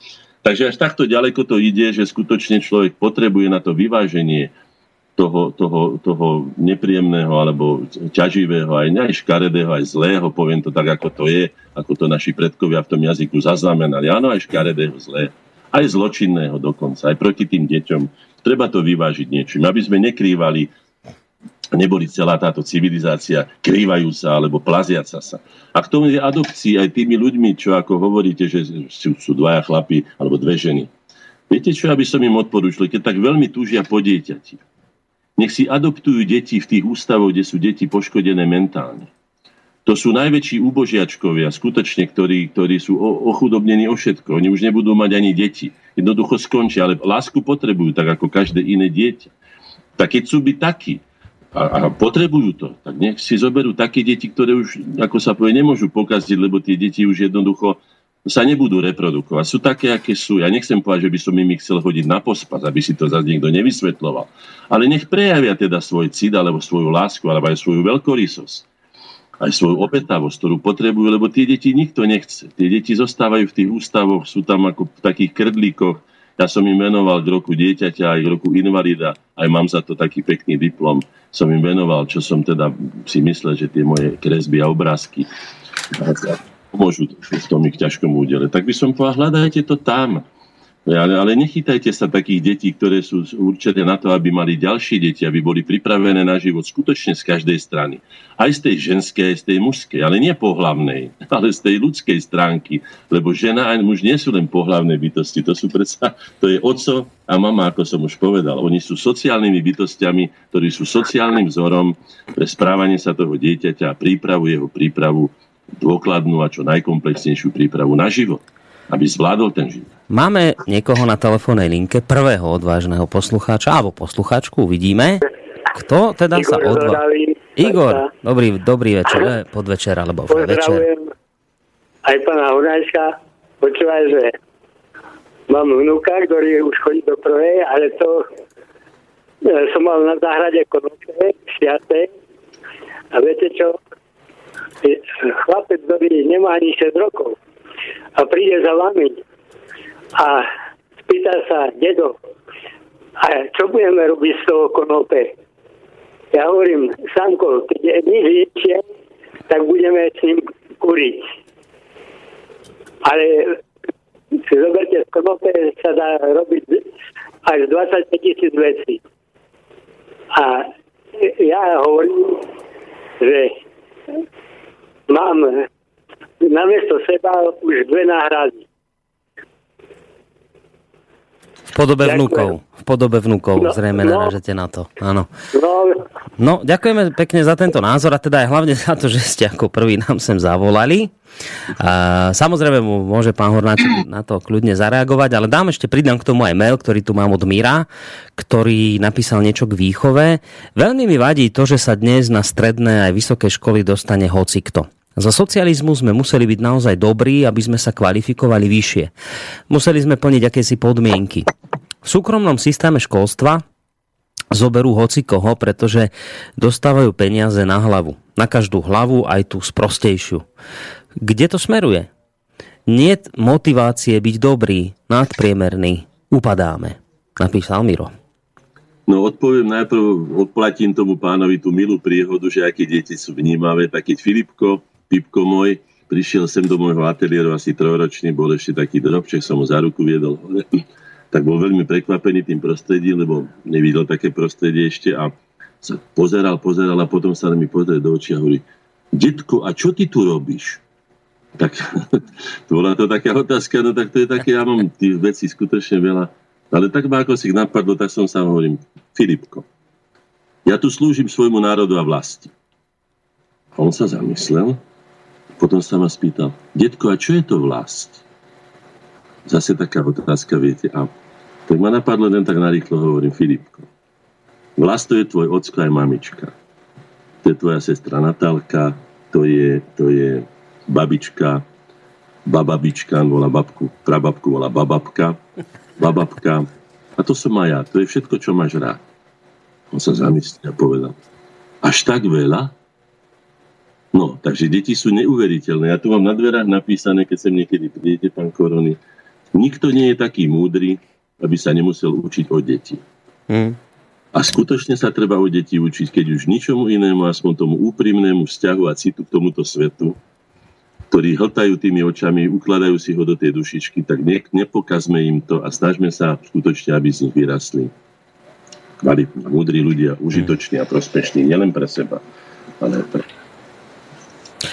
Takže až takto ďaleko to ide, že skutočne človek potrebuje na to vyváženie toho, toho, toho nepríjemného alebo ťaživého, aj ne, aj škaredého, aj zlého, poviem to tak, ako to je, ako to naši predkovia v tom jazyku zaznamenali. Áno, aj škaredého, zlého, aj zločinného dokonca, aj proti tým deťom. Treba to vyvážiť niečím, aby sme nekrývali, neboli celá táto civilizácia krývajúca alebo plaziaca sa. A k tomu je adopcii aj tými ľuďmi, čo ako hovoríte, že sú, sú dvaja chlapi alebo dve ženy. Viete čo, aby som im odporúčil, keď tak veľmi túžia po dieťati, nech si adoptujú deti v tých ústavoch, kde sú deti poškodené mentálne. To sú najväčší úbožiačkovia, skutočne, ktorí, ktorí sú ochudobnení o všetko. Oni už nebudú mať ani deti. Jednoducho skončia, ale lásku potrebujú, tak ako každé iné dieťa. Tak keď sú byť takí a, a potrebujú to, tak nech si zoberú také deti, ktoré už, ako sa povie, nemôžu pokaziť, lebo tie deti už jednoducho sa nebudú reprodukovať. Sú také, aké sú. Ja nechcem povedať, že by som im chcel chodiť na pospas, aby si to zase niekto nevysvetloval. Ale nech prejavia teda svoj cit, alebo svoju lásku, alebo aj svoju veľkorysosť. aj svoju opätavosť, ktorú potrebujú, lebo tie deti nikto nechce. Tie deti zostávajú v tých ústavoch, sú tam ako v takých krdlíkoch. Ja som im venoval k roku dieťaťa, aj k roku invalida, aj mám za to taký pekný diplom, som im venoval, čo som teda si myslel, že tie moje kresby a obrázky pomôžu v tom ich ťažkom údele. Tak by som povedal, hľadajte to tam. Ale, ale nechytajte sa takých detí, ktoré sú určené na to, aby mali ďalšie deti, aby boli pripravené na život skutočne z každej strany. Aj z tej ženskej, aj z tej mužskej, ale nie pohlavnej, ale z tej ľudskej stránky. Lebo žena a muž nie sú len pohlavné bytosti, to sú predsa, to je oco a mama, ako som už povedal. Oni sú sociálnymi bytostiami, ktorí sú sociálnym vzorom pre správanie sa toho dieťaťa a prípravu, jeho prípravu, dôkladnú a čo najkomplexnejšiu prípravu na život, aby zvládol ten život. Máme niekoho na telefónnej linke, prvého odvážneho poslucháča, alebo poslucháčku, uvidíme. Kto teda Igor sa odvážil? Igor, dobrý, dobrý večer, podvečer, alebo večer. Pozdravujem aj pána Hornáčka, počúvaj, že mám vnúka, ktorý už chodí do prvej, ale to som mal na záhrade konope, šiatej. A viete čo? Chlapec, ktorý nemá ani šesť rokov, a príde za vami a spýta sa: dedo, a čo budeme robiť z toho konope? Ja hovorím: Sanko, keď je nič ničie, tak budeme s ním kuriť. Ale si zoberte, z konope sa dá robiť až dvadsaťpäť tisíc vecí. A ja hovorím, že mám namiesto seba už dve náhrady. V podobe ďakujem. vnúkov. V podobe vnúkov. No, zrejme no, narážete na to. Áno. No, no, ďakujeme pekne za tento názor a teda aj hlavne za to, že ste ako prvý nám sem zavolali. A samozrejme môže pán Hornáček na to kľudne zareagovať, ale dám ešte, pridám k tomu aj mail, ktorý tu mám od Mira, ktorý napísal niečo k výchove. Veľmi mi vadí to, že sa dnes na stredné aj vysoké školy dostane hocikto. Za socializmu sme museli byť naozaj dobrí, aby sme sa kvalifikovali vyššie. Museli sme plniť akési podmienky. V súkromnom systéme školstva zoberú hocikoho, pretože dostávajú peniaze na hlavu. Na každú hlavu, aj tú sprostejšiu. Kde to smeruje? Niet motivácie byť dobrý, nadpriemerný. Upadáme. Napísal Miro. No, odpoviem najprv, odplatím tomu pánovi tú milú príhodu, že aké deti sú vnímavé. Tak keď Filipko, Pipko môj, prišiel sem do môjho ateliéru, asi trojročný, bol ešte taký drobček, som mu za ruku viedol hore, tak bol veľmi prekvapený tým prostredím, lebo nevidel také prostredie ešte a sa pozeral, pozeral a potom sa mi pozrel do očí a hovorí: detko, a čo ty tu robíš? Tak to bola to taká otázka, no tak to je také, ja mám tých vecí skutočne veľa. Ale tak ma ako si ich napadlo, tak som sa hovorím: Filipko, ja tu slúžim svojmu národu a vlasti. A on sa zamyslel, potom sa ma spýtal: detko, a čo je to vlast? Zase taká otázka, viete. A tak ma napadlo, len tak narýchlo hovorím: Filipko, vlast to je tvoj ocko aj mamička. To je tvoja sestra Natálka, to je, to je babička, bababička, volá babku, prababku volá bababka, bababka, a to som aj ja, to je všetko, čo máš rád. On sa zamyslel a povedal: až tak veľa? No, takže deti sú neuveriteľné. Ja tu mám na dverách napísané, keď sem niekedy prídete, pán Koroni: nikto nie je taký múdry, aby sa nemusel učiť od detí. Mm. A skutočne sa treba od detí učiť, keď už ničomu inému, aspoň tomu úprimnému vzťahu a citu k tomuto svetu, ktorí hltajú tými očami, ukladajú si ho do tej dušičky, tak ne, nepokazme im to a snažme sa skutočne, aby z nich vyrastli kvalitní, múdri ľudia, užitoční a prospešní, nielen pre seba, ale pre...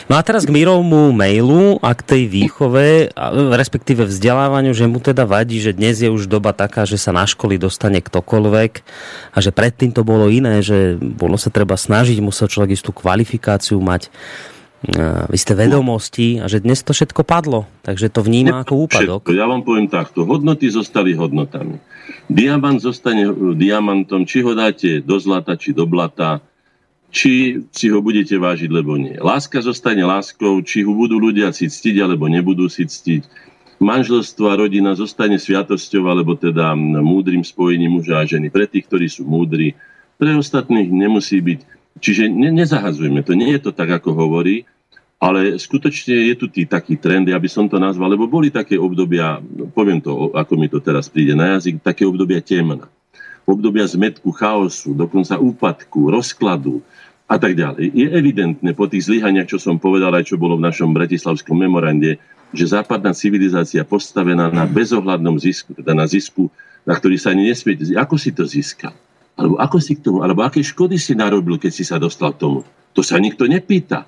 No a teraz k Mirovmu mailu a k tej výchove, respektíve vzdelávaniu, že mu teda vadí, že dnes je už doba taká, že sa na školy dostane ktokoľvek a že predtým to bolo iné, že bolo sa treba snažiť, musel človek istú kvalifikáciu mať, vy ste vedomosti, a že dnes to všetko padlo, takže to vníma ako úpadok. Všetko. Ja vám poviem takto, hodnoty zostali hodnotami. Diamant zostane diamantom, či ho dáte do zlata, či do blata, či si ho budete vážiť, lebo nie. Láska zostane láskou, či ho budú ľudia si ctiť, alebo nebudú si ctiť. Manželstvo a rodina zostane sviatosťou, alebo teda múdrym spojením muža a ženy. Pre tých, ktorí sú múdri, pre ostatných nemusí byť. Čiže ne, nezahazujme to. Nie je to tak, ako hovorí, ale skutočne je tu tý, taký trend, ja by som to nazval, lebo boli také obdobia, poviem to, ako mi to teraz príde na jazyk, také obdobia temna. Obdobia zmetku, chaosu, dokonca úpadku, rozkladu a tak ďalej. Je evidentné po tých zlyhaniach, čo som povedal, aj čo bolo v našom bratislavskom memorande, že západná civilizácia postavená na bezohľadnom zisku, teda na zisku, na ktorý sa ani nesmieť. Ako si to získal? Alebo ako si k tomu, alebo aké škody si narobil, keď si sa dostal k tomu? To sa nikto nepýta.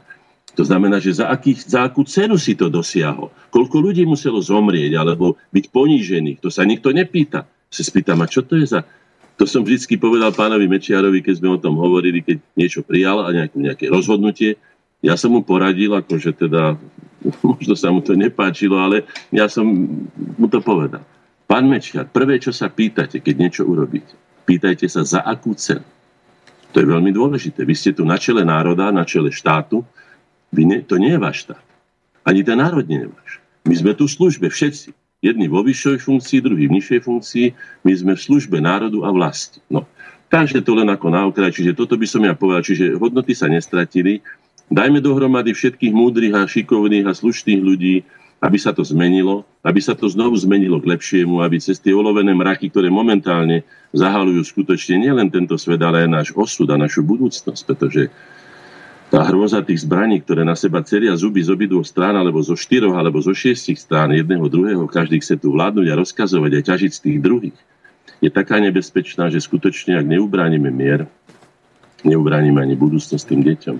To znamená, že za, akých, za akú cenu si to dosiahol? Koľko ľudí muselo zomrieť, alebo byť ponížených? To sa nikto nepýta. Se spýtam, a čo to je za... To som vždycky povedal pánovi Mečiarovi, keď sme o tom hovorili, keď niečo prijal a nejaké, nejaké rozhodnutie. Ja som mu poradil, akože teda, možno sa mu to nepáčilo, ale ja som mu to povedal. Pán Mečiar, prvé, čo sa pýtate, keď niečo urobíte, pýtajte sa, za akú cenu. To je veľmi dôležité. Vy ste tu na čele národa, na čele štátu. Vy ne, to nie je váš štát. Ani ten národ nie je váš. My sme tu v službe, všetci. Jedni vo vyššej funkcii, druhý v nižšej funkcii. My sme v službe národu a vlasti. No. Takže to len ako na okraj. Čiže toto by som ja povedal. Čiže hodnoty sa nestratili. Dajme dohromady všetkých múdrych a šikovných a slušných ľudí, aby sa to zmenilo, aby sa to znovu zmenilo k lepšiemu, aby cez tie olovené mraky, ktoré momentálne zahalujú skutočne nielen tento svet, ale aj náš osud a našu budúcnosť. Pretože tá hrôza tých zbraní, ktoré na seba celia zuby z obidvoch strán, alebo zo štyroch, alebo zo šiestich strán, jedného, druhého, každý chce tu vládnuť a rozkazovať a ťažiť z tých druhých, je taká nebezpečná, že skutočne, ak neubránime mier, neubránime ani budúcnosť tým deťom.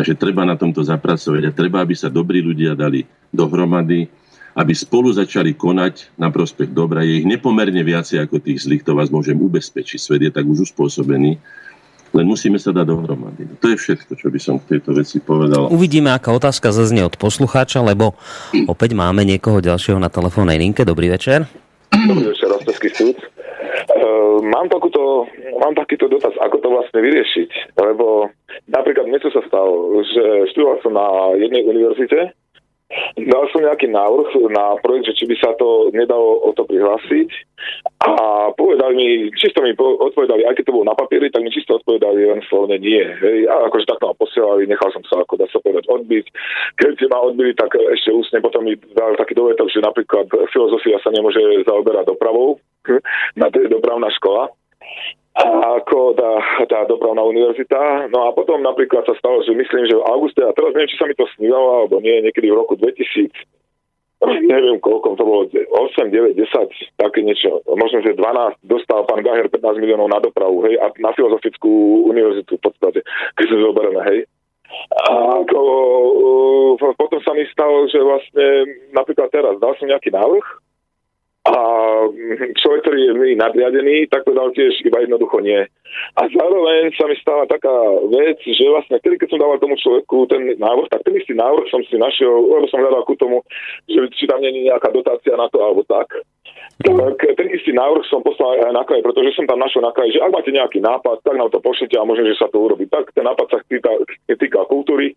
Takže treba na tomto zapracovať a treba, aby sa dobrí ľudia dali dohromady, aby spolu začali konať na prospech dobra. Je ich nepomerne viacej ako tých zlých, to vás môžem ubezpečiť. Svet je tak už uspôsobený. Len musíme sa dať dohromady. To je všetko, čo by som k tejto veci povedal. Uvidíme, aká otázka zaznie od poslucháča, lebo opäť máme niekoho ďalšieho na telefónnej linke. Dobrý večer. Dobrý večer, Rostovský súd. Uh, mám, takúto, mám takýto dotaz, ako to vlastne vyriešiť. Lebo napríklad mne čo sa stalo, že študoval som na jednej univerzite, dal som nejaký návrh na projekt, že či by sa to nedalo o to prihlásiť a povedali mi, čisto mi odpovedali, aj keď to bolo na papieri, tak mi čisto odpovedali len slovne nie. Hej, a akože takto ma posielali, nechal som sa, ako dá sa povedať, odbiť. Keď si ma odbili, tak ešte ústne potom mi dal taký dovetok, že napríklad filozofia sa nemôže zaoberať dopravou, na to je dopravná škola. Ako tá, tá dopravná univerzita. No a potom napríklad sa stalo, že myslím, že v auguste, a teraz neviem, či sa mi to snívalo, alebo nie, niekedy v roku dvetisíc, neviem koľko, to bolo osem, deväť, desať, také niečo, možno, že dvanásť, dostal pán Gaher pätnásť miliónov na dopravu, hej, a na filozofickú univerzitu v podstate, keď sme zobereme, hej. A to, uh, potom sa mi stalo, že vlastne, napríklad teraz, dal som nejaký návrh, a človek, ktorý je mi nadriadený, tak povedal tiež iba jednoducho nie. A zároveň sa mi stala taká vec, že vlastne, keď som dával tomu človeku ten návrh, tak ten istý návrh som si našiel, lebo som hľadal ku tomu, že či tam nie je nejaká dotácia na to alebo tak. Tak ten istý návrh som poslal aj na kraj, pretože som tam našiel na kraj, že ak máte nejaký nápad, tak nám to pošlite a možno, že sa to urobí. Tak ten nápad sa týka, týka kultúry.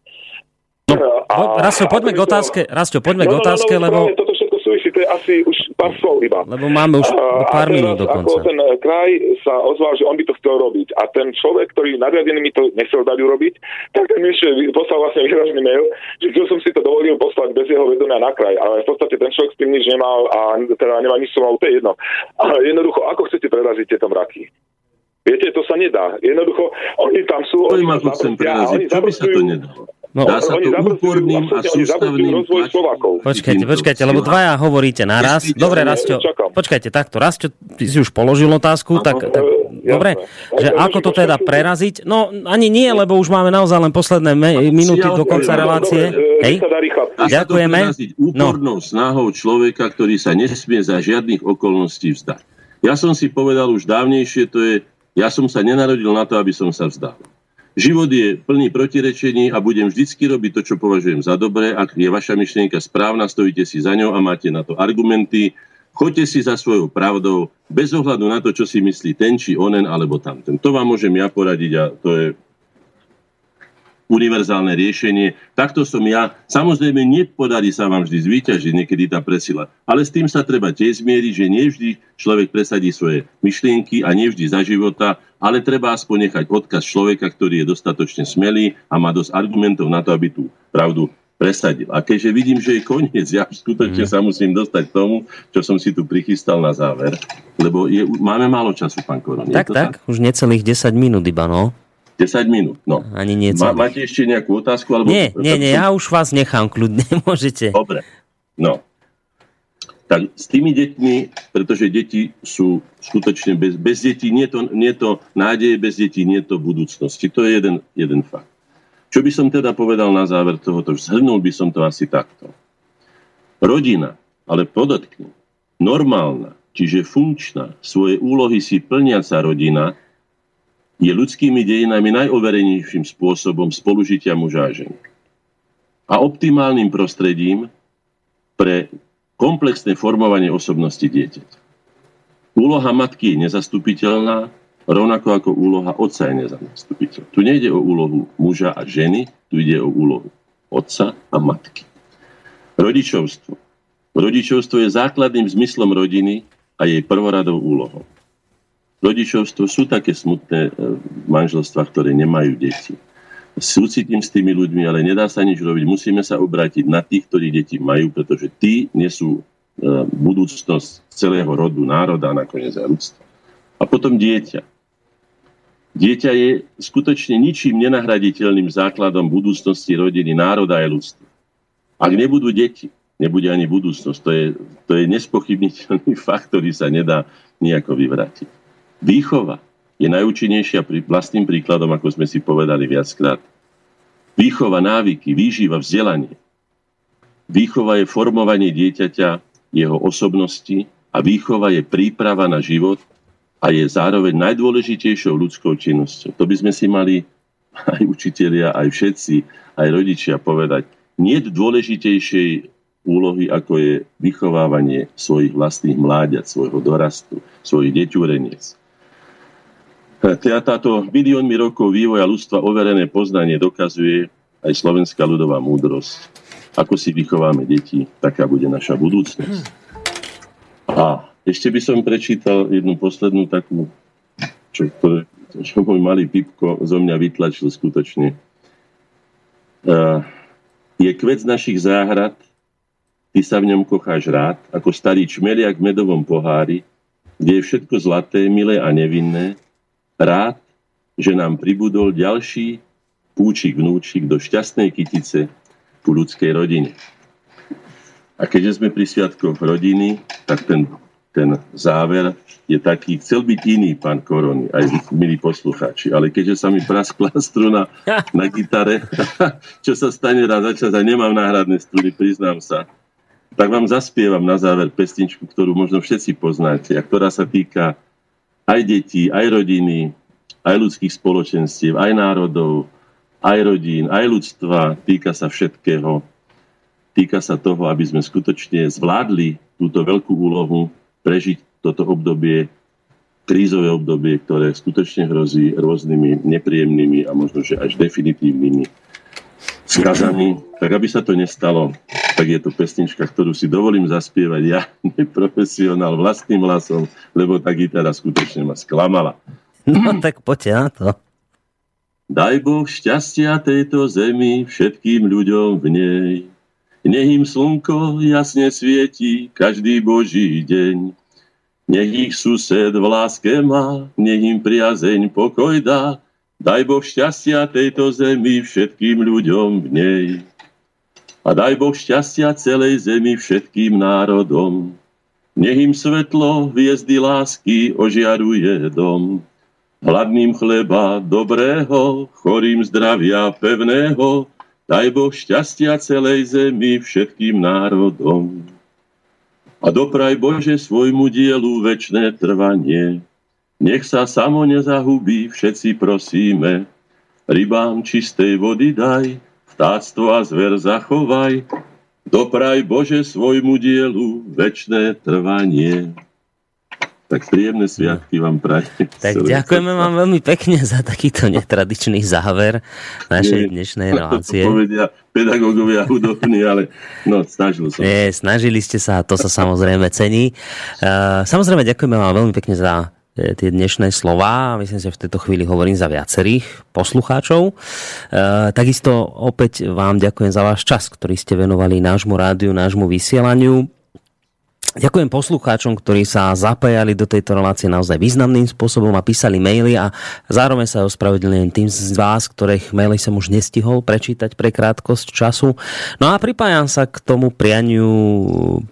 No, a, Rasťo, poďme k otázke, Rasťo, poďme no, k otázke, no, no, no, lebo... Toto všetko súvisí, to je asi už pár slov iba. Lebo máme už pár minút dokonca. Ako ten kraj sa ozval, že on by to chcel robiť a ten človek, ktorý nadriadený mi to nechcel dať urobiť, tak ten mi ešte poslal vlastne vyhražný mail, že som si to dovolil poslať bez jeho vedomia na kraj, ale v podstate ten človek s tým nič nemal a teda nemá nič som mal, to je jedno. Ale jednoducho, ako chcete preraziť tieto mraky? Viete, to sa nedá. Jednoducho, oni tam sú... To im ako chcem preraziť, čo by sa to nedalo? No, dá sa to úporným a sústavným tlačom. Počkajte, počkajte, lebo dvaja hovoríte naraz. Dobre, Rasťo, počkajte takto. Rasťo, ty si už položil otázku, tak, tak dobre, že ako to teda preraziť? No, ani nie, lebo už máme naozaj len posledné minúty do konca relácie. Hej, ďakujeme. Úpornou snahou človeka, ktorý sa nesmie za žiadnych okolností vzdať. Ja som si povedal už dávnejšie, to je, ja som sa nenarodil na to, aby som sa vzdal. Život je plný protirečení a budem vždycky robiť to, čo považujem za dobré. Ak je vaša myšlienka správna, stojíte si za ňou a máte na to argumenty. Choďte si za svojou pravdou, bez ohľadu na to, čo si myslí ten, či onen, alebo tamten. To vám môžem ja poradiť a to je... univerzálne riešenie. Takto som ja. Samozrejme, nepodarí sa vám vždy zvíťažiť, niekedy tá presila. Ale s tým sa treba tiež zmieriť, že nevždy človek presadí svoje myšlienky a nevždy za života, ale treba aspoň nechať odkaz človeka, ktorý je dostatočne smelý a má dosť argumentov na to, aby tú pravdu presadil. A keďže vidím, že je koniec, ja skutočne sa musím dostať k tomu, čo som si tu prichystal na záver, lebo je, máme málo času, pán Koron. Tak, tak, tak, už necelých desať minút iba, no. desať minút, no. Ani nie celých. Máte ešte nejakú otázku? Alebo... Nie, nie, nie, ja už vás nechám kľudne, môžete. Dobre, no. Tak s tými deťmi, pretože deti sú skutočne bez, bez detí, nie to, nie to nádeje, bez detí nie to budúcnosti. To je jeden, jeden fakt. Čo by som teda povedal na záver tohoto? Zhrnul by som to asi takto. Rodina, ale podotknem, normálna, čiže funkčná, svoje úlohy si plniaca rodina je ľudskými dejinami najoverenejším spôsobom spolužitia muža a ženy. A optimálnym prostredím pre komplexné formovanie osobnosti dieťaťa. Úloha matky je nezastupiteľná, rovnako ako úloha otca je nezastupiteľná. Tu nejde o úlohu muža a ženy, tu ide o úlohu otca a matky. Rodičovstvo. Rodičovstvo je základným zmyslom rodiny a jej prvoradou úlohou. Rodičovstvo sú také smutné manželstvá, ktoré nemajú deti. Súcitím s tými ľuďmi, ale nedá sa nič robiť. Musíme sa obrátiť na tých, ktorí deti majú, pretože tí nesú budúcnosť celého rodu, národa a nakoniec aj ľudstva. A potom dieťa. Dieťa je skutočne ničím nenahraditeľným základom budúcnosti rodiny, národa aj ľudstva. Ak nebudú deti, nebude ani budúcnosť. To je, to je nespochybniteľný fakt, ktorý sa nedá nejako vyvrátiť. Výchova je najúčinnejšia vlastným príkladom, ako sme si povedali viackrát. Výchova, návyky, výživa, vzdelanie. Výchova je formovanie dieťaťa, jeho osobnosti a výchova je príprava na život a je zároveň najdôležitejšou ľudskou činnosťou. To by sme si mali aj učitelia, aj všetci, aj rodičia povedať. Nie je dôležitejšej úlohy, ako je vychovávanie svojich vlastných mláďat, svojho dorastu, svojich deťúreniec. Teda táto miliónmi rokov vývoja ľudstva overené poznanie dokazuje aj slovenská ľudová múdrosť. Ako si vychováme deti, taká bude naša budúcnosť. A ešte by som prečítal jednu poslednú takú, čo, ktoré, čo môj malý Pipko zo mňa vytlačil skutočne. Uh, je kvet z našich záhrad, ty sa v ňom kocháš rád, ako starý čmeliak v medovom pohári, kde je všetko zlaté, milé a nevinné. Rád, že nám pribudol ďalší púčik vnúčik do šťastnej kytice ku ľudskej rodine. A keďže sme pri sviatkoch rodiny, tak ten... ten záver je taký, chcel byť iný, pán Koroni, aj milí poslucháči, ale keďže sa mi praskla struna na gitare, čo sa stane raz za čas a nemám náhradné struny, priznám sa, tak vám zaspievam na záver pesničku, ktorú možno všetci poznáte a ktorá sa týka aj detí, aj rodiny, aj ľudských spoločenstiev, aj národov, aj rodín, aj ľudstva, týka sa všetkého, týka sa toho, aby sme skutočne zvládli túto veľkú úlohu prežiť toto obdobie, krízové obdobie, ktoré skutočne hrozí rôznymi nepríjemnými a možno, že až definitívnymi skazami. Tak aby sa to nestalo, tak je to pesnička, ktorú si dovolím zaspievať ja, neprofesionál, vlastným hlasom, lebo tá gitara skutočne ma sklamala. No tak poďte na to. Daj Boh šťastia tejto zemi všetkým ľuďom v nej. Nech im slnko jasne svieti každý Boží deň. Nech ich sused v láske má, nech im priazeň pokoj dá. Daj Boh šťastia tejto zemi všetkým ľuďom v nej. A daj Boh šťastia celej zemi všetkým národom. Nech im svetlo hviezdy lásky ožiaruje dom. Hladným chleba dobrého, chorým zdravia pevného. Daj Boh šťastia celej zemi všetkým národom. A dopraj Bože svojmu dielu večné trvanie. Nech sa samo nezahubí, všetci prosíme. Rybám čistej vody daj, vtáctvo a zver zachovaj. Dopraj Bože svojmu dielu večné trvanie. Tak príjemné sviatky vám prajte. Tak ďakujeme vám veľmi pekne za takýto netradičný záver našej dnešnej relácie. To povedia pedagógovia hudobní, ale no, snažil som. Nie, snažili ste sa a to sa samozrejme cení. Uh, samozrejme ďakujeme vám veľmi pekne za tie dnešné slová. Myslím, že v tejto chvíli hovorím za viacerých poslucháčov. E, takisto opäť vám ďakujem za váš čas, ktorý ste venovali nášmu rádiu, nášmu vysielaniu. Ďakujem poslucháčom, ktorí sa zapájali do tejto relácie naozaj významným spôsobom a písali maily a zároveň sa ospravedlňujem tým z vás, ktorých maily som už nestihol prečítať pre krátkosť času. No a pripájam sa k tomu prianiu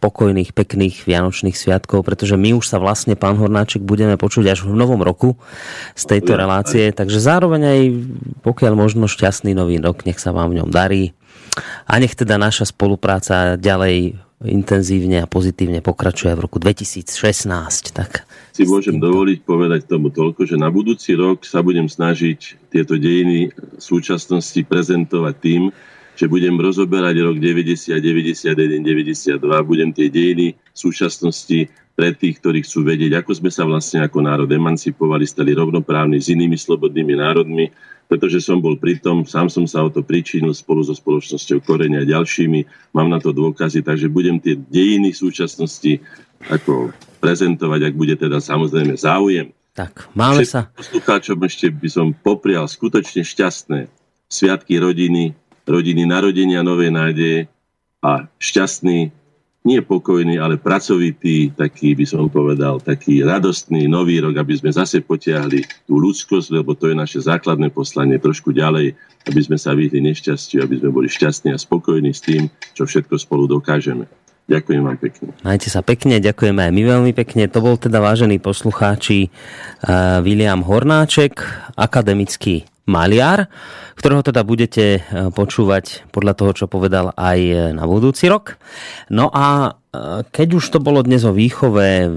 pokojných, pekných vianočných sviatkov, pretože my už sa vlastne, pán Hornáček, budeme počuť až v novom roku z tejto relácie, takže zároveň aj pokiaľ možno šťastný nový rok, nech sa vám v ňom darí a nech teda naša spolupráca ďalej intenzívne a pozitívne pokračuje v roku dvetisícšestnásť. Tak si môžem dovoliť povedať tomu toľko, že na budúci rok sa budem snažiť tieto dejiny súčasnosti prezentovať tým, že budem rozoberať rok deväťdesiat, deväťdesiatjeden, deväťdesiatdva, budem tie dejiny súčasnosti pre tých, ktorí chcú vedieť, ako sme sa vlastne ako národ emancipovali, stali rovnoprávni s inými slobodnými národmi, pretože som bol pri tom, sám som sa o to pričinil spolu so spoločnosťou Koren a ďalšími, mám na to dôkazy, takže budem tie dejiny súčasnosti ako prezentovať, ak bude teda samozrejme záujem. Tak, máme sa. Poslucháčom ešte by som poprial skutočne šťastné sviatky rodiny, rodiny narodenia novej nádeje a šťastný, nie pokojný, ale pracovitý, taký by som povedal, taký radostný nový rok, aby sme zase potiahli tú ľudskosť, lebo to je naše základné poslanie trošku ďalej, aby sme sa vyhli nešťastiu, aby sme boli šťastní a spokojní s tým, čo všetko spolu dokážeme. Ďakujem vám pekne. Majte sa pekne, ďakujeme aj my veľmi pekne. To bol teda, vážení poslucháči, uh, Viliam Hornáček, akademický maliar, ktorého teda budete počúvať podľa toho, čo povedal aj na budúci rok. No a keď už to bolo dnes o výchove,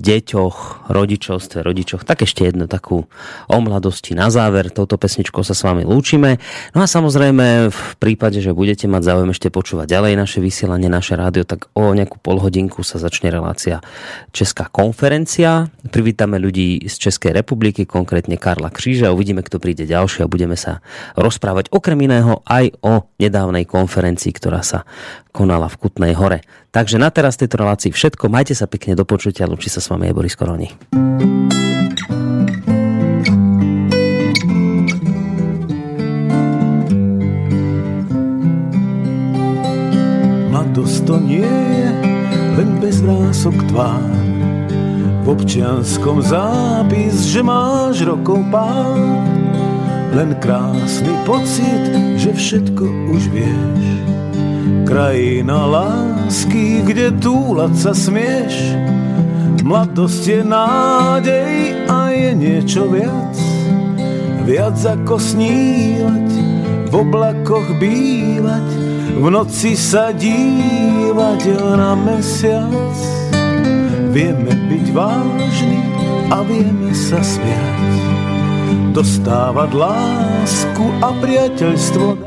deťoch, rodičovstve, rodičoch, tak ešte jednu takú o mladosti na záver. Touto pesničkou sa s vami lúčime. No a samozrejme, v prípade, že budete mať záujem ešte počúvať ďalej naše vysielanie, naše rádio, tak o nejakú polhodinku sa začne relácia Česká konferencia. Privítame ľudí z Českej republiky, konkrétne Karla Kríža. Uvidíme, kto príde ďalší a budeme sa rozprávať okrem iného aj o nedávnej konferencii, ktorá sa konala v Kutnej Hore. Takže na teraz tejto relácii všetko. Majte sa pekne, do počutia. Lúči sa s vami aj Boris Koroni. Mladosť to nie je len bez vrások tvár, v občianskom zápis, že máš rokov pár, len krásny pocit, že všetko už vieš. Krajina lásky, kde túlať sa smieš. Mladosť je nádej a je niečo viac, viac ako snívať, v oblakoch bývať, v noci sa dívať na mesiac. Vieme byť vážni a vieme sa smiať, dostávať lásku a priateľstvo.